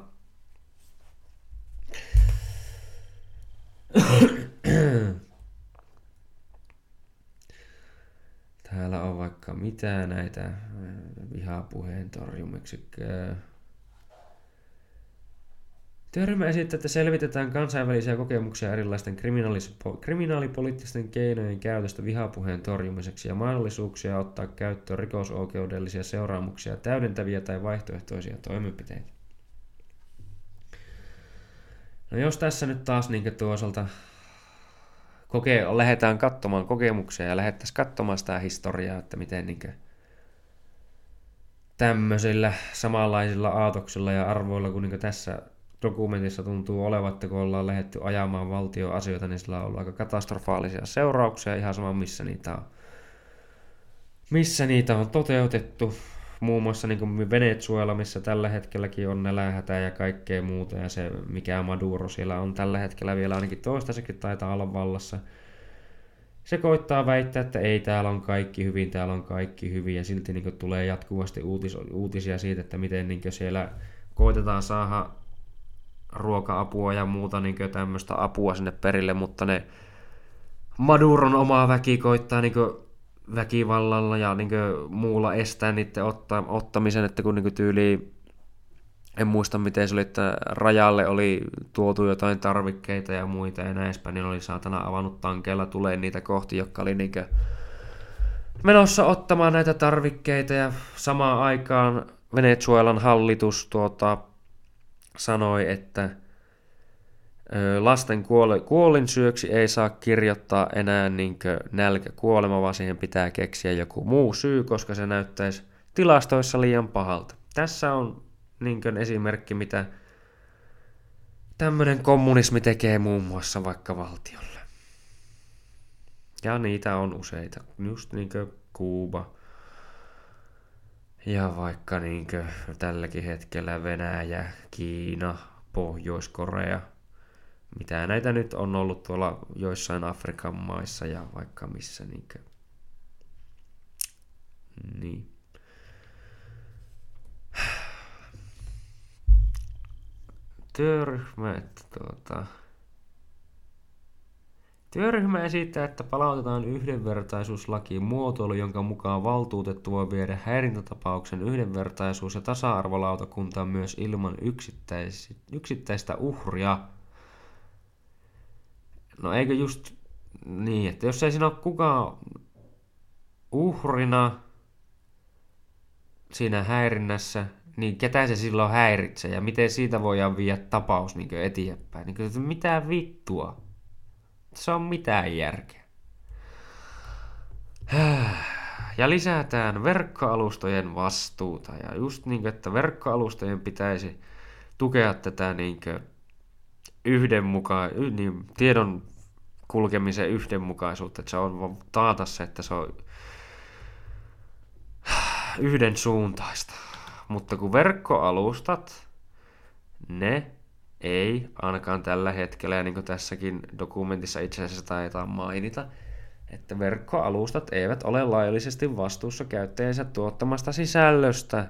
Täällä on vaikka mitä näitä vihapuheen torjumiksiköä. Työryhmä esittää, että selvitetään kansainvälisiä kokemuksia erilaisten kriminaalipoliittisten keinojen käytöstä vihapuheen torjumiseksi ja mahdollisuuksia ottaa käyttöön rikosoikeudellisia seuraamuksia, täydentäviä tai vaihtoehtoisia toimenpiteitä. No jos tässä nyt taas niin tuosalta... Koke- lähdetään katsomaan kokemuksia ja lähdettäisiin katsomaan sitä historiaa, että miten niin tämmöisillä samanlaisilla aatoksilla ja arvoilla kuin, niin kuin tässä dokumentissa tuntuu olevan, että kun ollaan lähdetty ajamaan valtion asioita, niin sillä on ollut aika katastrofaalisia seurauksia, ihan sama missä niitä on, missä niitä on toteutettu. Muun muassa niin kuin Venezuela, missä tällä hetkelläkin on nälänhätää ja kaikkea muuta, ja se mikä Maduro siellä on tällä hetkellä vielä ainakin toistaiseksi taitaa olla vallassa. se koittaa väittää, että ei, täällä on kaikki hyvin, täällä on kaikki hyvin, ja silti niin kuin tulee jatkuvasti uutis, uutisia siitä, että miten niin kuin siellä koitetaan saada ruoka-apua ja muuta niin kuin tämmöistä apua sinne perille, mutta ne Maduron oma väki koittaa niin kuin väkivallalla ja niin kuin muulla estää niiden otta, ottamisen, että kun niin kuin tyyli en muista miten se oli, että rajalle oli tuotu jotain tarvikkeita ja muita ja näin edespäin, niin oli saatana avannut tankeilla tulee niitä kohti, jotka oli niin kuin menossa ottamaan näitä tarvikkeita, ja samaan aikaan Venezuelan hallitus tuota, sanoi, että lasten kuole- kuolinsyöksi ei saa kirjoittaa enää niin kuin nälkäkuolema, vaan siihen pitää keksiä joku muu syy, koska se näyttäisi tilastoissa liian pahalta. Tässä on niin kuin esimerkki, mitä tämmöinen kommunismi tekee muun muassa vaikka valtiolle. Ja niitä on useita, just niin kuin Kuuba ja vaikka niin kuin tälläkin hetkellä Venäjä, Kiina, Pohjois-Korea. Mitä näitä nyt on ollut tuolla joissain Afrikan maissa ja vaikka missä. Niin. niin. Työryhmä, että tuota... Työryhmä esittää, että palautetaan yhdenvertaisuuslakiin muotoilu, jonka mukaan valtuutettu voi viedä häirintätapauksen yhdenvertaisuus- ja tasa-arvolautakuntaan myös ilman yksittäis- yksittäistä uhria. No eikö just niin, että jos ei siinä ole kukaan uhrina siinä häirinnässä, niin ketä se silloin häiritsee ja miten siitä voidaan viedä tapaus niin kuin eteenpäin. Niin kuin, että mitä vittua? Se on mitään järkeä. Ja lisätään verkkoalustojen vastuuta. Ja just niin kuin, että verkkoalustojen pitäisi tukea tätä niin kuin yhdenmuka- niin tiedon kulkemisen yhdenmukaisuutta, että se on taata se, että se on yhdensuuntaista. Mutta kun verkkoalustat, ne ei ainakaan tällä hetkellä, ja niin kuin tässäkin dokumentissa itse asiassa taitaa mainita, että verkkoalustat eivät ole laillisesti vastuussa käyttäjänsä tuottamasta sisällöstä.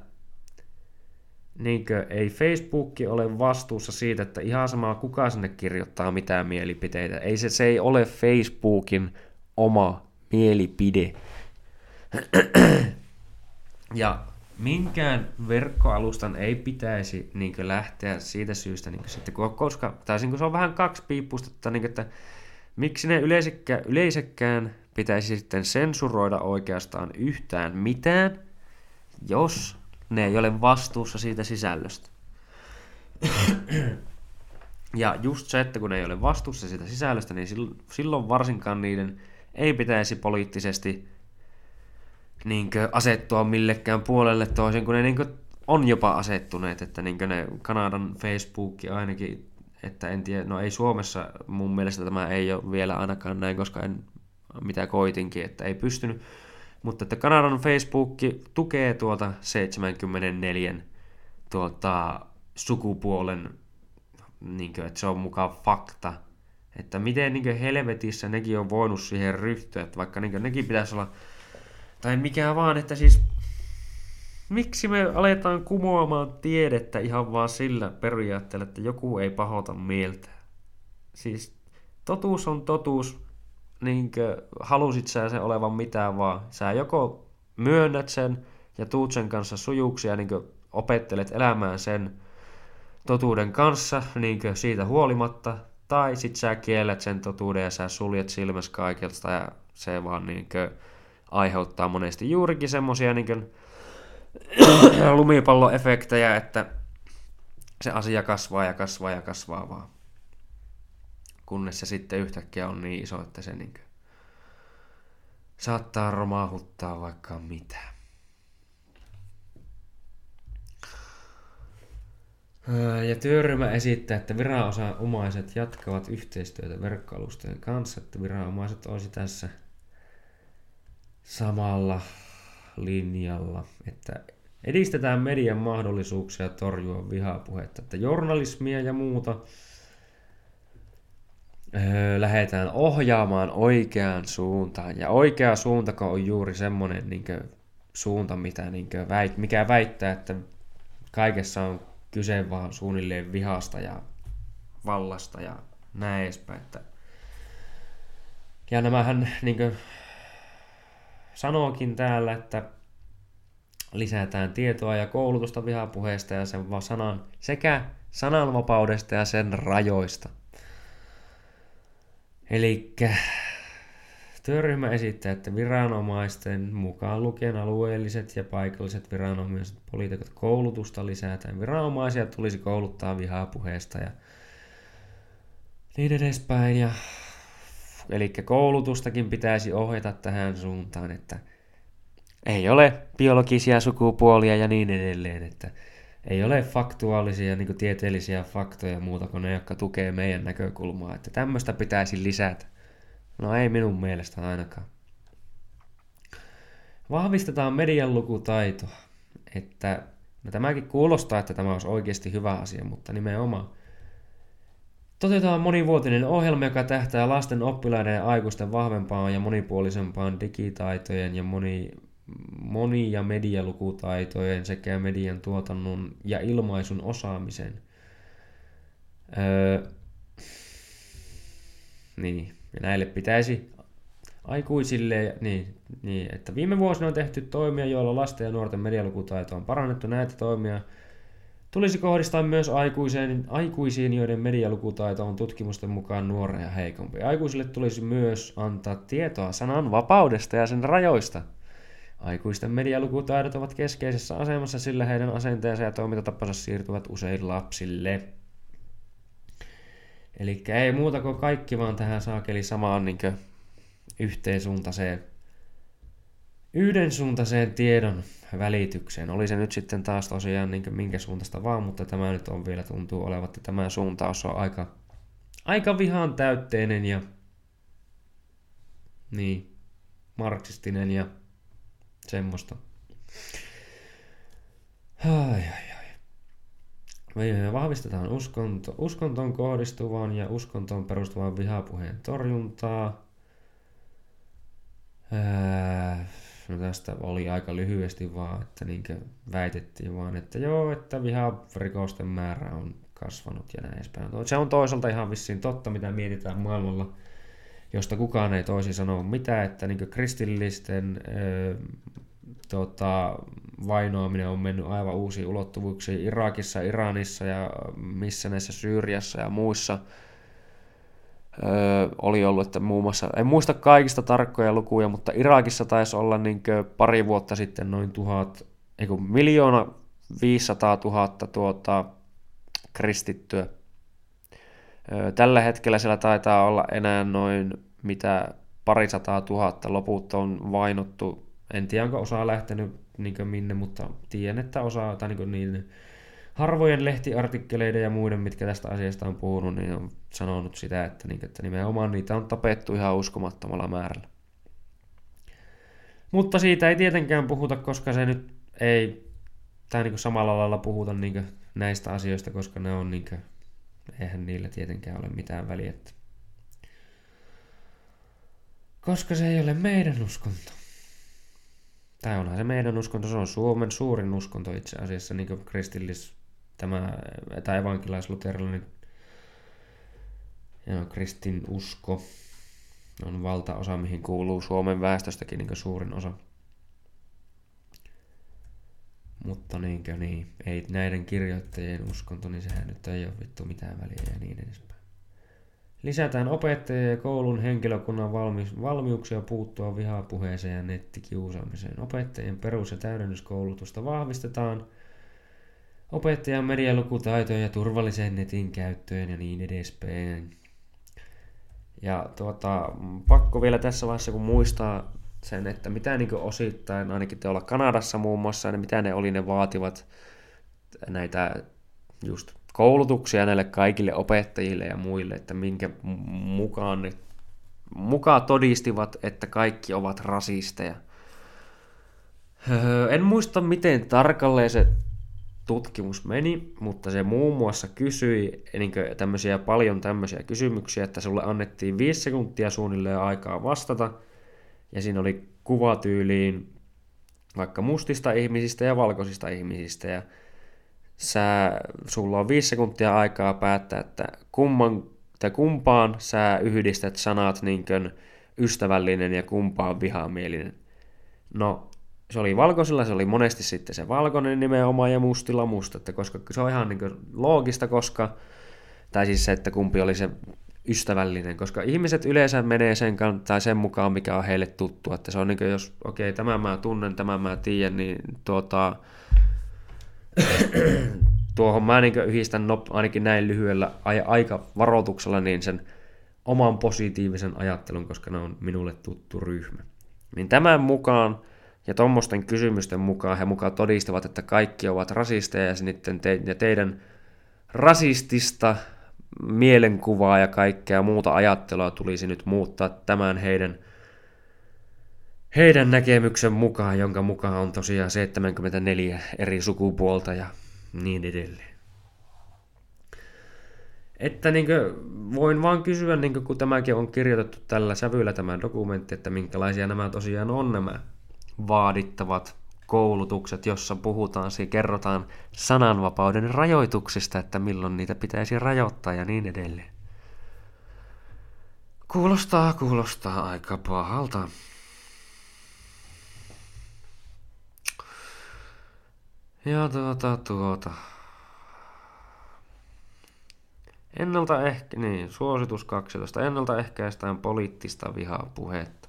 Niinkö ei Facebookki ole vastuussa siitä, että ihan samaa kuka sinne kirjoittaa mitään mielipiteitä. Ei se, se ei ole Facebookin oma mielipide. Ja minkään verkkoalustan ei pitäisi niinkö lähteä siitä syystä, niinkö sitten, koska tai se on vähän kaksipiippuista, että, niinkö, että miksi ne yleisekkä, yleisekään pitäisi sitten sensuroida oikeastaan yhtään mitään, jos ne ei ole vastuussa siitä sisällöstä. Ja just se, että kun ne ei ole vastuussa siitä sisällöstä, niin silloin varsinkaan niiden ei pitäisi poliittisesti niinkö asettua millekään puolelle toisen, kun ne niinkö on jopa asettuneet, että niinkö ne Kanadan Facebook ainakin, että en tiedä, no ei Suomessa mun mielestä tämä ei ole vielä ainakaan näin, koska en mitä koitinkin, että ei pystynyt. Mutta että Kanadan Facebook tukee tuota seitsemänkymmentäneljä tuota sukupuolen, niin kuin, että se on mukaan fakta. Että miten niin kuin helvetissä nekin on voinut siihen ryhtyä, että vaikka niin kuin, nekin pitäisi olla, tai mikä vaan, että siis miksi me aletaan kumoamaan tiedettä ihan vaan sillä periaatteella, että joku ei pahoita mieltä. Siis totuus on totuus. Niinkö, halusit sä sen olevan mitään vaan, sä joko myönnät sen ja tuut sen kanssa sujuksi ja niinkö opettelet elämään sen totuuden kanssa niinkö siitä huolimatta, tai sit sä kiellät sen totuuden ja sä suljet silmäs kaikelta ja se vaan niinkö aiheuttaa monesti juurikin semmosia niinkö lumipalloefektejä, että se asia kasvaa ja kasvaa ja kasvaa vaan. Kunnes se sitten yhtäkkiä on niin iso, että se niin kuin saattaa romahduttaa vaikka mitä. Ja työryhmä esittää, että viranomaiset jatkavat yhteistyötä verkkoalustojen kanssa, että viranomaiset olisi tässä samalla linjalla, että edistetään median mahdollisuuksia torjua vihapuhetta, että journalismia ja muuta öö, lähdetään ohjaamaan oikeaan suuntaan. Ja oikea suuntako on juuri semmoinen niin kuin suunta, mitä, niin kuin väit, mikä väittää, että kaikessa on kyse vaan suunnilleen vihasta ja vallasta ja näin edespäin. Ja nämähän niin kuin sanookin täällä, että lisätään tietoa ja koulutusta vihapuheesta ja sen sanan sekä sananvapaudesta ja sen rajoista. Elikkä työryhmä esittää, että viranomaisten mukaan lukien alueelliset ja paikalliset viranomaiset poliitikot koulutusta lisätään. Viranomaisia tulisi kouluttaa vihapuheesta ja niin edespäin. Ja elikkä koulutustakin pitäisi ohjata tähän suuntaan, että ei ole biologisia sukupuolia ja niin edelleen, että ei ole faktuaalisia, niin kuin tieteellisiä faktoja muuta kuin ne, jotka tukee meidän näkökulmaa, että tämmöistä pitäisi lisätä. No ei minun mielestä ainakaan. Vahvistetaan median lukutaitoa, että no tämäkin kuulostaa, että tämä olisi oikeasti hyvä asia, mutta nimenomaan toteutetaan monivuotinen ohjelma, joka tähtää lasten, oppilaiden ja aikuisten vahvempaan ja monipuolisempaan digitaitojen ja moni, moni- ja medialukutaitojen sekä median tuotannon ja ilmaisun osaamisen. Öö, niin, ja näille pitäisi aikuisille, niin, niin, että viime vuosina on tehty toimia, joilla lasten ja nuorten medialukutaito on parannettu. Näitä toimia tulisi kohdistaa myös aikuisiin, joiden medialukutaito on tutkimusten mukaan nuoreja heikompi. Aikuisille tulisi myös antaa tietoa sanan vapaudesta ja sen rajoista. Aikuisten medialukutaidot ovat keskeisessä asemassa, sillä heidän asenteensa ja toimintatapansa siirtyvät usein lapsille. Eli ei muuta kuin kaikki vaan tähän saakeli samaan niin kuin yhteensuuntaiseen, yhdensuuntaiseen tiedon välitykseen. Oli se nyt sitten taas tosiaan niin minkä suuntaista vaan, mutta tämä nyt on vielä tuntuu olevan, että tämä suuntaus on aika, aika vihan täytteinen ja niin, marksistinen ja semmoista. Ai, ai, ai. Vahvistetaan uskonto, uskontoon kohdistuvan ja uskontoon perustuvan vihapuheen torjuntaa. Ää... No tästä oli aika lyhyesti vaan, että niinkö väitettiin vaan, että joo, että viharikosten määrä on kasvanut ja näin edespäin. Se on toisaalta ihan vissiin totta, mitä mietitään maailmalla, josta kukaan ei toisin sano mitään, että niinkö kristillisten ö, tota, vainoaminen on mennyt aivan uusiin ulottuvuuksiin Irakissa, Iranissa ja missä näissä Syyriassa ja muissa. Öö, oli ollut, että muun muassa, en muista kaikista tarkkoja lukuja, mutta Irakissa taisi olla niin pari vuotta sitten noin tuhat, ei kun miljoona viisisataa tuhatta tuota, kristittyä. Öö, tällä hetkellä siellä taitaa olla enää noin mitä parisataa tuhatta, loput on vainottu. En tiedä, onko osa lähtenyt niin minne, mutta tiedän, että osa, tai niin niin, harvojen lehtiartikkeleiden ja muiden, mitkä tästä asiasta on puhunut, niin on sanonut sitä, että, niin, että nimenomaan niitä on tapettu ihan uskomattomalla määrällä. Mutta siitä ei tietenkään puhuta, koska se nyt ei, tai niin samalla lailla puhuta niin näistä asioista, koska ne on, niin kuin, eihän niillä tietenkään ole mitään väliä. Koska se ei ole meidän uskonto. Tai onhan se meidän uskonto, se on Suomen suurin uskonto itse asiassa, niin kuin kristillis, tämä, tai evankilaisluterilainen ja kristinusko on valtaosa, mihin kuuluu Suomen väestöstäkin niin kuin suurin osa. Mutta niin kuin, niin, ei näiden kirjoittajien uskonto, niin sehän nyt ei ole vittu mitään väliä ja niin edespäin. Lisätään opettajien ja koulun henkilökunnan valmi- valmiuksia puuttua vihapuheeseen ja nettikiusaamiseen. Opettajien perus- ja täydennyskoulutusta vahvistetaan. Opettajan medialukutaitoja ja turvalliseen netin käyttöön ja niin edespäin. Ja tuota, pakko vielä tässä vaiheessa, kun muistaa sen, että mitä niin osittain, ainakin te olla Kanadassa muun muassa, niin mitä ne oli, ne vaativat näitä just koulutuksia näille kaikille opettajille ja muille, että minkä mukaan ne mukaan todistivat, että kaikki ovat rasisteja. En muista, miten tarkalleen se tutkimus meni, mutta se muun muassa kysyi niin kuin tämmöisiä, paljon tämmöisiä kysymyksiä, että sulle annettiin viisi sekuntia suunnilleen aikaa vastata, ja siinä oli kuvatyyliin vaikka mustista ihmisistä ja valkoisista ihmisistä, ja sä, sulla on viisi sekuntia aikaa päättää, että kumman, tai kumpaan sä yhdistät sanat niin kuin ystävällinen ja kumpaan vihamielinen. No, se oli valkoisilla, se oli monesti sitten se valkoinen nimenomaan ja mustilla musta, että koska se on ihan niin kuin loogista, koska, tai siis se, että kumpi oli se ystävällinen, koska ihmiset yleensä menee sen, tai sen mukaan, mikä on heille tuttua, että se on niin kuin, jos okei, okay, tämä mä tunnen, tämä mä tiedän, niin tuota, tuohon mä niin kuin yhdistän no, ainakin näin lyhyellä aikavaroituksella niin sen oman positiivisen ajattelun, koska ne on minulle tuttu ryhmä. Niin tämän mukaan ja tuommoisten kysymysten mukaan he mukaan todistavat, että kaikki ovat rasisteja ja sitten te- ja teidän rasistista mielenkuvaa ja kaikkea muuta ajattelua tulisi nyt muuttaa tämän heidän, heidän näkemyksen mukaan, jonka mukaan on tosiaan seitsemänkymmentäneljä eri sukupuolta ja niin edelleen. Että niin kuin voin vaan kysyä, niin kuin kun tämäkin on kirjoitettu tällä sävyllä tämä dokumentti, että minkälaisia nämä tosiaan on nämä vaadittavat koulutukset, jossa puhutaan, siinä kerrotaan sananvapauden rajoituksista, että milloin niitä pitäisi rajoittaa ja niin edelleen. Kuulostaa, kuulostaa aika pahalta. Ja tuota, tuota. Ennaltaehkä... Niin, suositus kaksitoista. Ennaltaehkäistään poliittista vihapuhetta.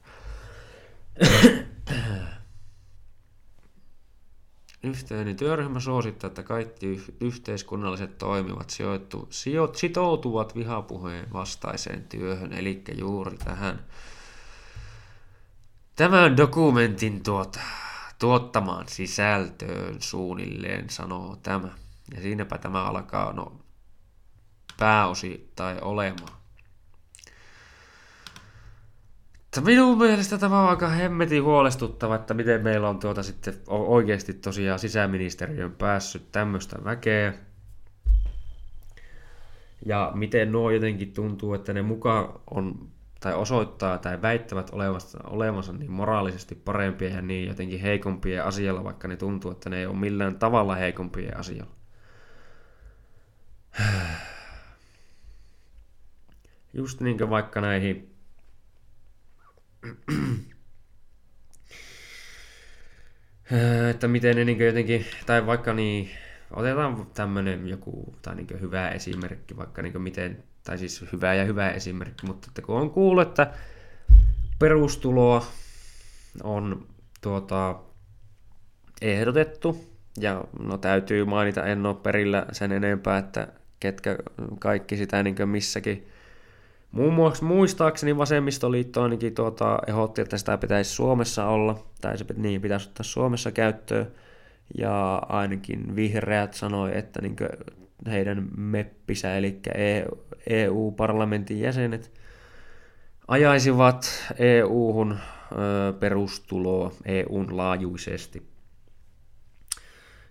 Yhteinen työryhmä suosittaa, että kaikki yhteiskunnalliset toimivat sijoittu, sijo, sitoutuvat vihapuheen vastaiseen työhön, eli juuri tähän tämän dokumentin tuota, tuottamaan sisältöön suunnilleen, sanoo tämä. Ja siinäpä tämä alkaa no, pääosittain olemaan. Minun mielestä tämä on aika hemmetin huolestuttava, että miten meillä on tuota sitten oikeasti tosiaan sisäministeriön päässyt tämmöistä väkeä. Ja miten nuo jotenkin tuntuu, että ne mukaan on, tai osoittaa tai väittävät olevansa, olevansa niin moraalisesti parempia ja niin jotenkin heikompien asialla, vaikka ne tuntuu, että ne ei ole millään tavalla heikompien asialla. Just niin kuin vaikka näihin että miten ne niin jotenkin, tai vaikka niin, otetaan tämmöinen joku, tai niin hyvä esimerkki, vaikka niin miten, tai siis hyvä ja hyvä esimerkki, mutta että kun on kuullut, että perustuloa on tuota, ehdotettu, ja no täytyy mainita, en ole perillä sen enempää, että ketkä kaikki sitä niin missäkin. Muun muassa muistaakseni vasemmistoliitto ainakin tuota, ehdotti, että sitä pitäisi Suomessa olla, tai se niin pitäisi ottaa Suomessa käyttöön, ja ainakin vihreät sanoi, että niin heidän meppisä, eli E U-parlamentin jäsenet, ajaisivat E U-hun perustuloa E U:n laajuisesti.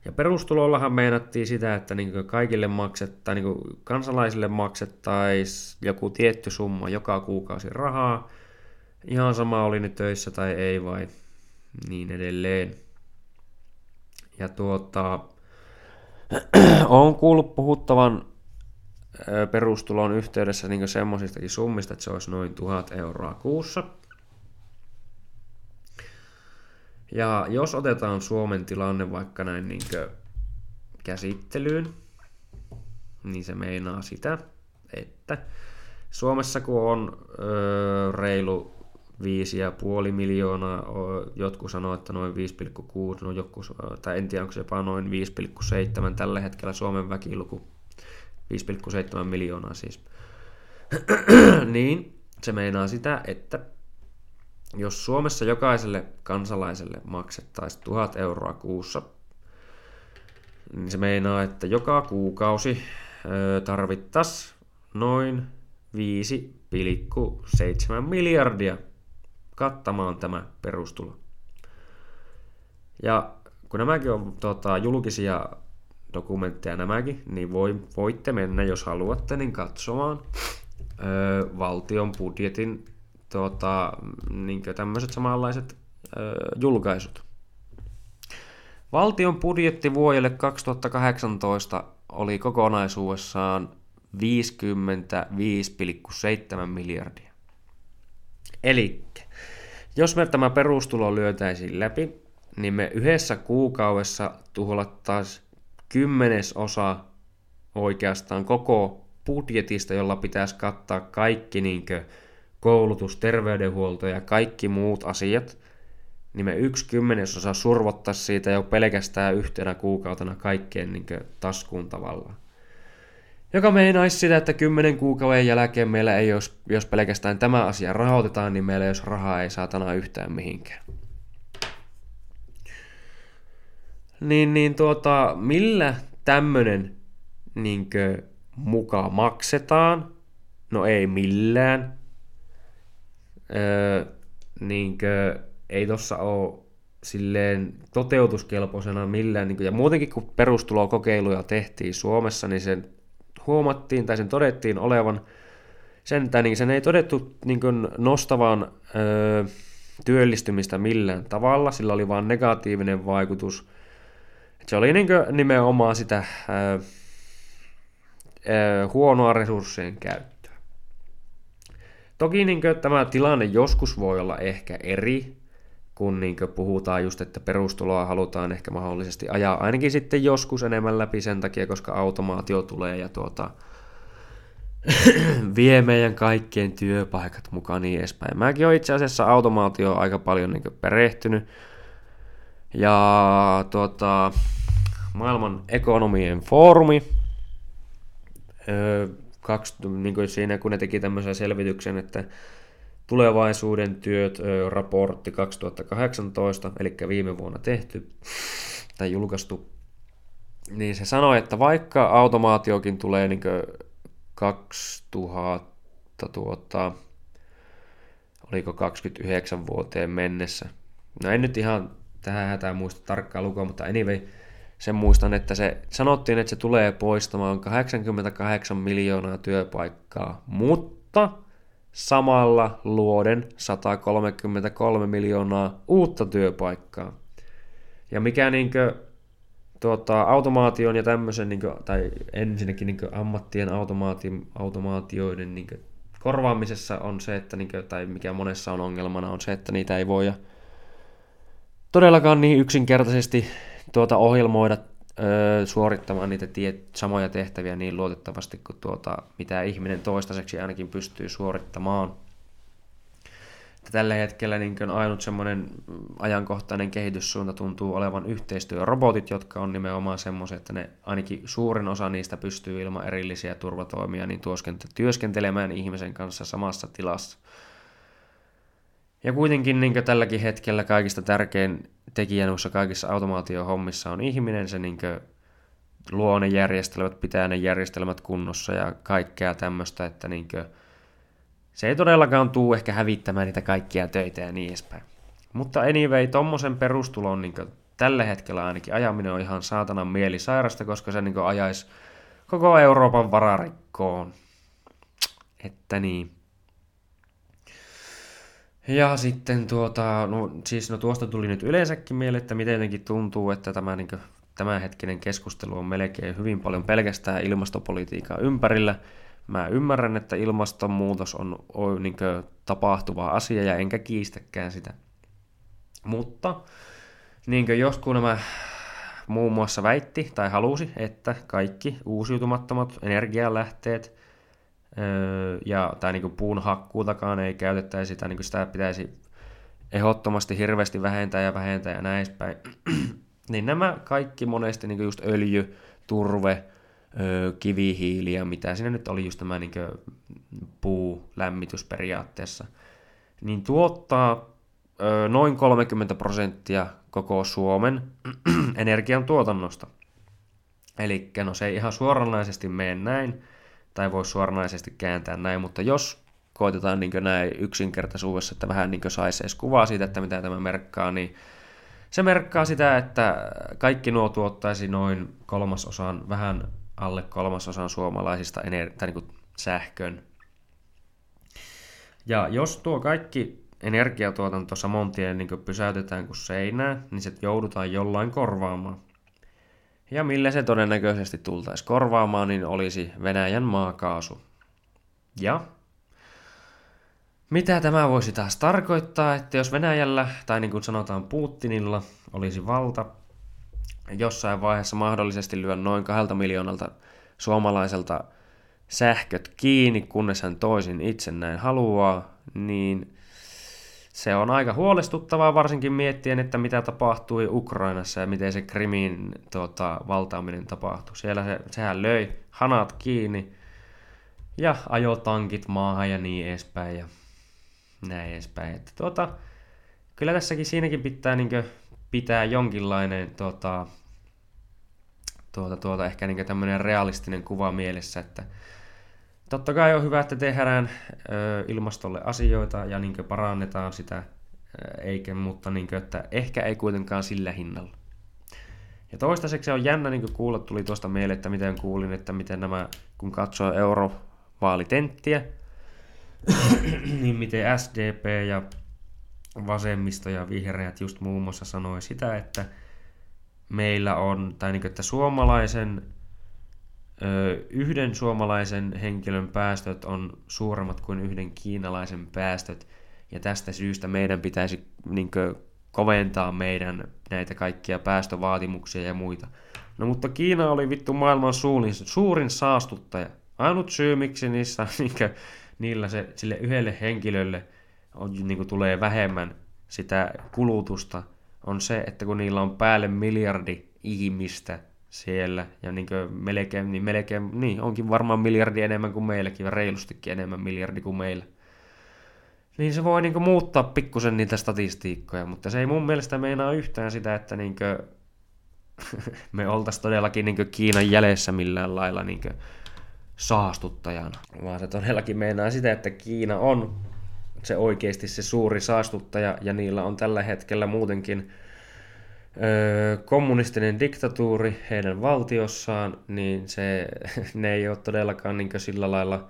Ja perustulollahan meinattiin sitä, että niinku kaikille maksetta, niinku kansalaisille maksettaisiin joku tietty summa joka kuukausi rahaa. Ihan sama oli ne töissä tai ei vai niin edelleen. Ja tuota, on kuullut puhuttavan perustulon yhteydessä niinku semmoisistakin summista, että se olisi noin tuhat euroa kuussa. Ja jos otetaan Suomen tilanne vaikka näin niin kuin käsittelyyn, niin se meinaa sitä, että Suomessa kun on öö, reilu viisi pilkku viisi miljoonaa, jotkut sanoo, että noin viisi pilkku kuusi, no joku, tai en tiedä onko se jopa noin viisi pilkku seitsemän tällä hetkellä Suomen väkiluku, viisi pilkku seitsemän miljoonaa siis, niin se meinaa sitä, että jos Suomessa jokaiselle kansalaiselle maksettaisiin tuhat euroa kuussa, niin se meinaa, että joka kuukausi tarvittaisiin noin viisi pilkku seitsemän miljardia kattamaan tämä perustulo. Ja kun nämäkin on tuota, julkisia dokumentteja nämäkin, niin voi, voitte mennä, jos haluatte, niin katsomaan öö, valtion budjetin tota, niin tämmöiset samanlaiset öö, julkaisut. Valtion budjetti vuodelle kaksituhattakahdeksantoista oli kokonaisuudessaan viisikymmentäviisi pilkku seitsemän miljardia. Eli jos me tämä perustulo lyötäisiin läpi, niin me yhdessä kuukaudessa tuhlattaisiin kymmenesosa oikeastaan koko budjetista, jolla pitäisi kattaa kaikki niinkö koulutus, terveydenhuolto ja kaikki muut asiat, niin me yksi kymmenesosa survottaisiin siitä jo pelkästään yhtenä kuukautena kaikkeen niinkö taskuun tavallaan. Joka meinaisi sitä, että kymmenen kuukauden jälkeen meillä ei olisi, jos pelkästään tämä asia rahoitetaan, niin meillä jos rahaa ei saatana yhtään mihinkään. Niin, niin tuota, millä tämmönen niinkö muka maksetaan? No ei millään. Öö, niinkö ei tossa oo silleen toteutuskelpoisena millään. Niinkö, ja muutenkin kun perustulokokeiluja tehtiin Suomessa, niin sen huomattiin tai sen todettiin olevan sen, tai niin sen ei todettu niin kuin nostavan öö, työllistymistä millään tavalla, sillä oli vain negatiivinen vaikutus. Et se oli niin kuin nimenomaan sitä öö, öö, huonoa resurssien käyttöä. Toki niin kuin tämä tilanne joskus voi olla ehkä eri, kun niin kuin puhutaan just, että perustuloa halutaan ehkä mahdollisesti ajaa ainakin sitten joskus enemmän läpi sen takia, koska automaatio tulee ja tuota, vie meidän kaikkien työpaikat mukaan niin edespäin. Mäkin olen itse asiassa automaatioon aika paljon niin kuin perehtynyt. Ja tuota, Maailman ekonomien foorumi, öö, kaksi, niin kuin siinä kun ne teki tämmöisen selvityksen, että Tulevaisuuden työt raportti kaksituhattakahdeksantoista, eli viime vuonna tehty tai julkaistu, niin se sanoi, että vaikka automaatiokin tulee niin kaksituhatta, tuota, oliko kaksikymmentäyhdeksän vuoteen mennessä, no en nyt ihan tähän hätään muista tarkkaa lukua, mutta anyway, sen muistan, että se sanottiin, että se tulee poistamaan kahdeksankymmentäkahdeksan miljoonaa työpaikkaa, mutta samalla luoden satakolmekymmentäkolme miljoonaa uutta työpaikkaa. Ja mikä niinkö, tuota, automaation ja tämmöisen, niinkö, tai ensinnäkin niinkö ammattien automaati- automaatioiden niinkö korvaamisessa on se, että niinkö, tai mikä monessa on ongelmana, on se, että niitä ei voida todellakaan niin yksinkertaisesti tuota, ohjelmoida ö, suorittamaan niitä tie- samoja tehtäviä niin luotettavasti kuin tuota, mitä ihminen toistaiseksi ainakin pystyy suorittamaan. Tällä hetkellä niin kuin ainut semmoinen ajankohtainen kehityssuunta tuntuu olevan yhteistyörobotit, jotka on nimenomaan semmoisia, että ne ainakin suurin osa niistä pystyy ilman erillisiä turvatoimia niin työskentelemään ihmisen kanssa samassa tilassa. Ja kuitenkin niin kuin tälläkin hetkellä kaikista tärkein tekijä noissa kaikissa automaatiohommissa on ihminen, se niin kuin luo ne järjestelmät, pitää ne järjestelmät kunnossa ja kaikkea tämmöistä, että niin kuin se ei todellakaan tule ehkä hävittämään niitä kaikkia töitä ja niin edespäin. Mutta anyway, tommosen perustulon niin kuin tällä hetkellä ainakin ajaminen on ihan saatanan mielisairasta, koska se niin kuin ajaisi koko Euroopan vararikkoon. Että niin. Ja sitten tuota, no siis no tuosta tuli nyt yleensäkin mieleen, että miten jotenkin tuntuu, että tämä niin kuin, tämänhetkinen keskustelu on melkein hyvin paljon pelkästään ilmastopolitiikan ympärillä. Mä ymmärrän, että ilmastonmuutos on, on niin kuin tapahtuva asia ja enkä kiistäkään sitä. Mutta niin kuin joskus nämä muun muassa väitti tai halusi, että kaikki uusiutumattomat energialähteet ja tai niin kuin puun hakkuutakaan ei käytettäisi, sitä niin kuin sitä pitäisi ehdottomasti hirveästi vähentää ja vähentää ja näin päin. Niin nämä kaikki monesti niin kuin just öljy, turve, kivihiili ja mitä siinä nyt oli just tämä niin kuin puu lämmitysperiaatteessa, niin tuottaa noin kolmekymmentä prosenttia koko Suomen energiantuotannosta. Eli no se ei ihan suoranaisesti mene näin, tai voi suoranaisesti kääntää näin, mutta jos koitetaan niin näin yksinkertaisuudessa, että vähän niin saisi edes kuvaa siitä, että mitä tämä merkkaa, niin Se merkkaa sitä, että kaikki nuo tuottaisi noin kolmasosan, vähän alle kolmasosan suomalaisista ener- tai niin kuin sähkön. Ja jos tuo kaikki energiatuotanto saman tien niin kuin pysäytetään kuin seinää, niin se joudutaan jollain korvaamaan. Ja millä se todennäköisesti tultaisi korvaamaan, niin olisi Venäjän maakaasu. Ja mitä tämä voisi taas tarkoittaa, että jos Venäjällä, tai niin kuin sanotaan Putinilla, olisi valta jossain vaiheessa mahdollisesti lyö noin kahdelta miljoonalta suomalaiselta sähköt kiinni, kunnes hän toisin itse näin haluaa, niin se on aika huolestuttavaa, varsinkin miettien, että mitä tapahtui Ukrainassa ja miten se Krimin tuota, valtaaminen tapahtui. Siellä se, sehän löi hanat kiinni ja ajoi tankit maahan ja niin edespäin ja näin edespäin. Että, tuota, kyllä tässäkin siinäkin pitää niinkö pitää jonkinlainen tuota, tuota, tuota, ehkä niinkö tämmöinen realistinen kuva mielessä, että totta kai on hyvä, että tehdään ö, ilmastolle asioita ja niinkö parannetaan sitä, eikä, mutta niinkö, että ehkä ei kuitenkaan sillä hinnalla. Ja toistaiseksi on jännä niinkö kuulla, tuli tuosta mieleen, että miten kuulin, että miten nämä, kun katsoo eurovaalitenttiä, niin miten S D P ja vasemmisto ja vihreät just muun muassa sanoi sitä, että meillä on, tai niinkö, että suomalaisen yhden suomalaisen henkilön päästöt on suuremmat kuin yhden kiinalaisen päästöt, ja tästä syystä meidän pitäisi niinkö koventaa meidän näitä kaikkia päästövaatimuksia ja muita. No mutta Kiina oli vittu maailman suurin, suurin saastuttaja. Ainut syy, miksi niissä, niinkö, niillä se, sille yhdelle henkilölle on, niinkö, tulee vähemmän sitä kulutusta, on se, että kun niillä on päälle miljardi ihmistä siellä, ja niin melkein, niin melkein, niin onkin varmaan miljardi enemmän kuin meilläkin, reilustikin enemmän miljardi kuin meillä. Niin se voi niin muuttaa pikkusen niitä statistiikkoja, mutta se ei mun mielestä meinaa yhtään sitä, että niin me oltaisiin todellakin niin Kiinan jäljessä millään lailla niin saastuttajana. Vaan se todellakin meinaa sitä, että Kiina on se oikeasti se suuri saastuttaja, ja niillä on tällä hetkellä muutenkin kommunistinen diktatuuri heidän valtiossaan, niin se, ne ei ole todellakaan niin sillä lailla,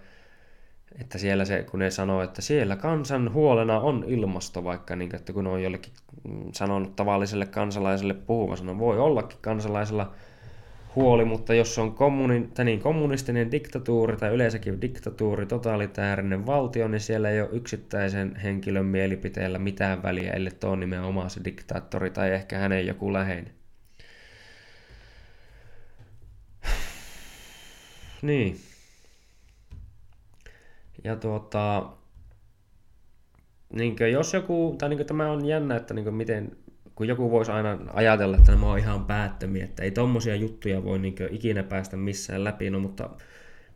että siellä se, kun ne sanoo, että siellä kansan huolena on ilmasto, vaikka niin, että kun on jollekin sanonut tavalliselle kansalaiselle puhuvansa, no voi ollakin kansalaisella huoli, mutta jos se on kommuni, tai niin, kommunistinen diktatuuri tai yleensäkin diktatuuri, totalitaarinen valtio, niin siellä ei ole yksittäisen henkilön mielipiteellä mitään väliä, ellei tuo on nimenomaan se diktaattori tai ehkä hänen joku läheinen. Niin. Ja tuota, niin jos joku, tai niin tämä on jännä, että niin miten, kun joku voisi aina ajatella, että nämä on ihan päättömiä, että ei tommosia juttuja voi niin ikinä päästä missään läpi, no mutta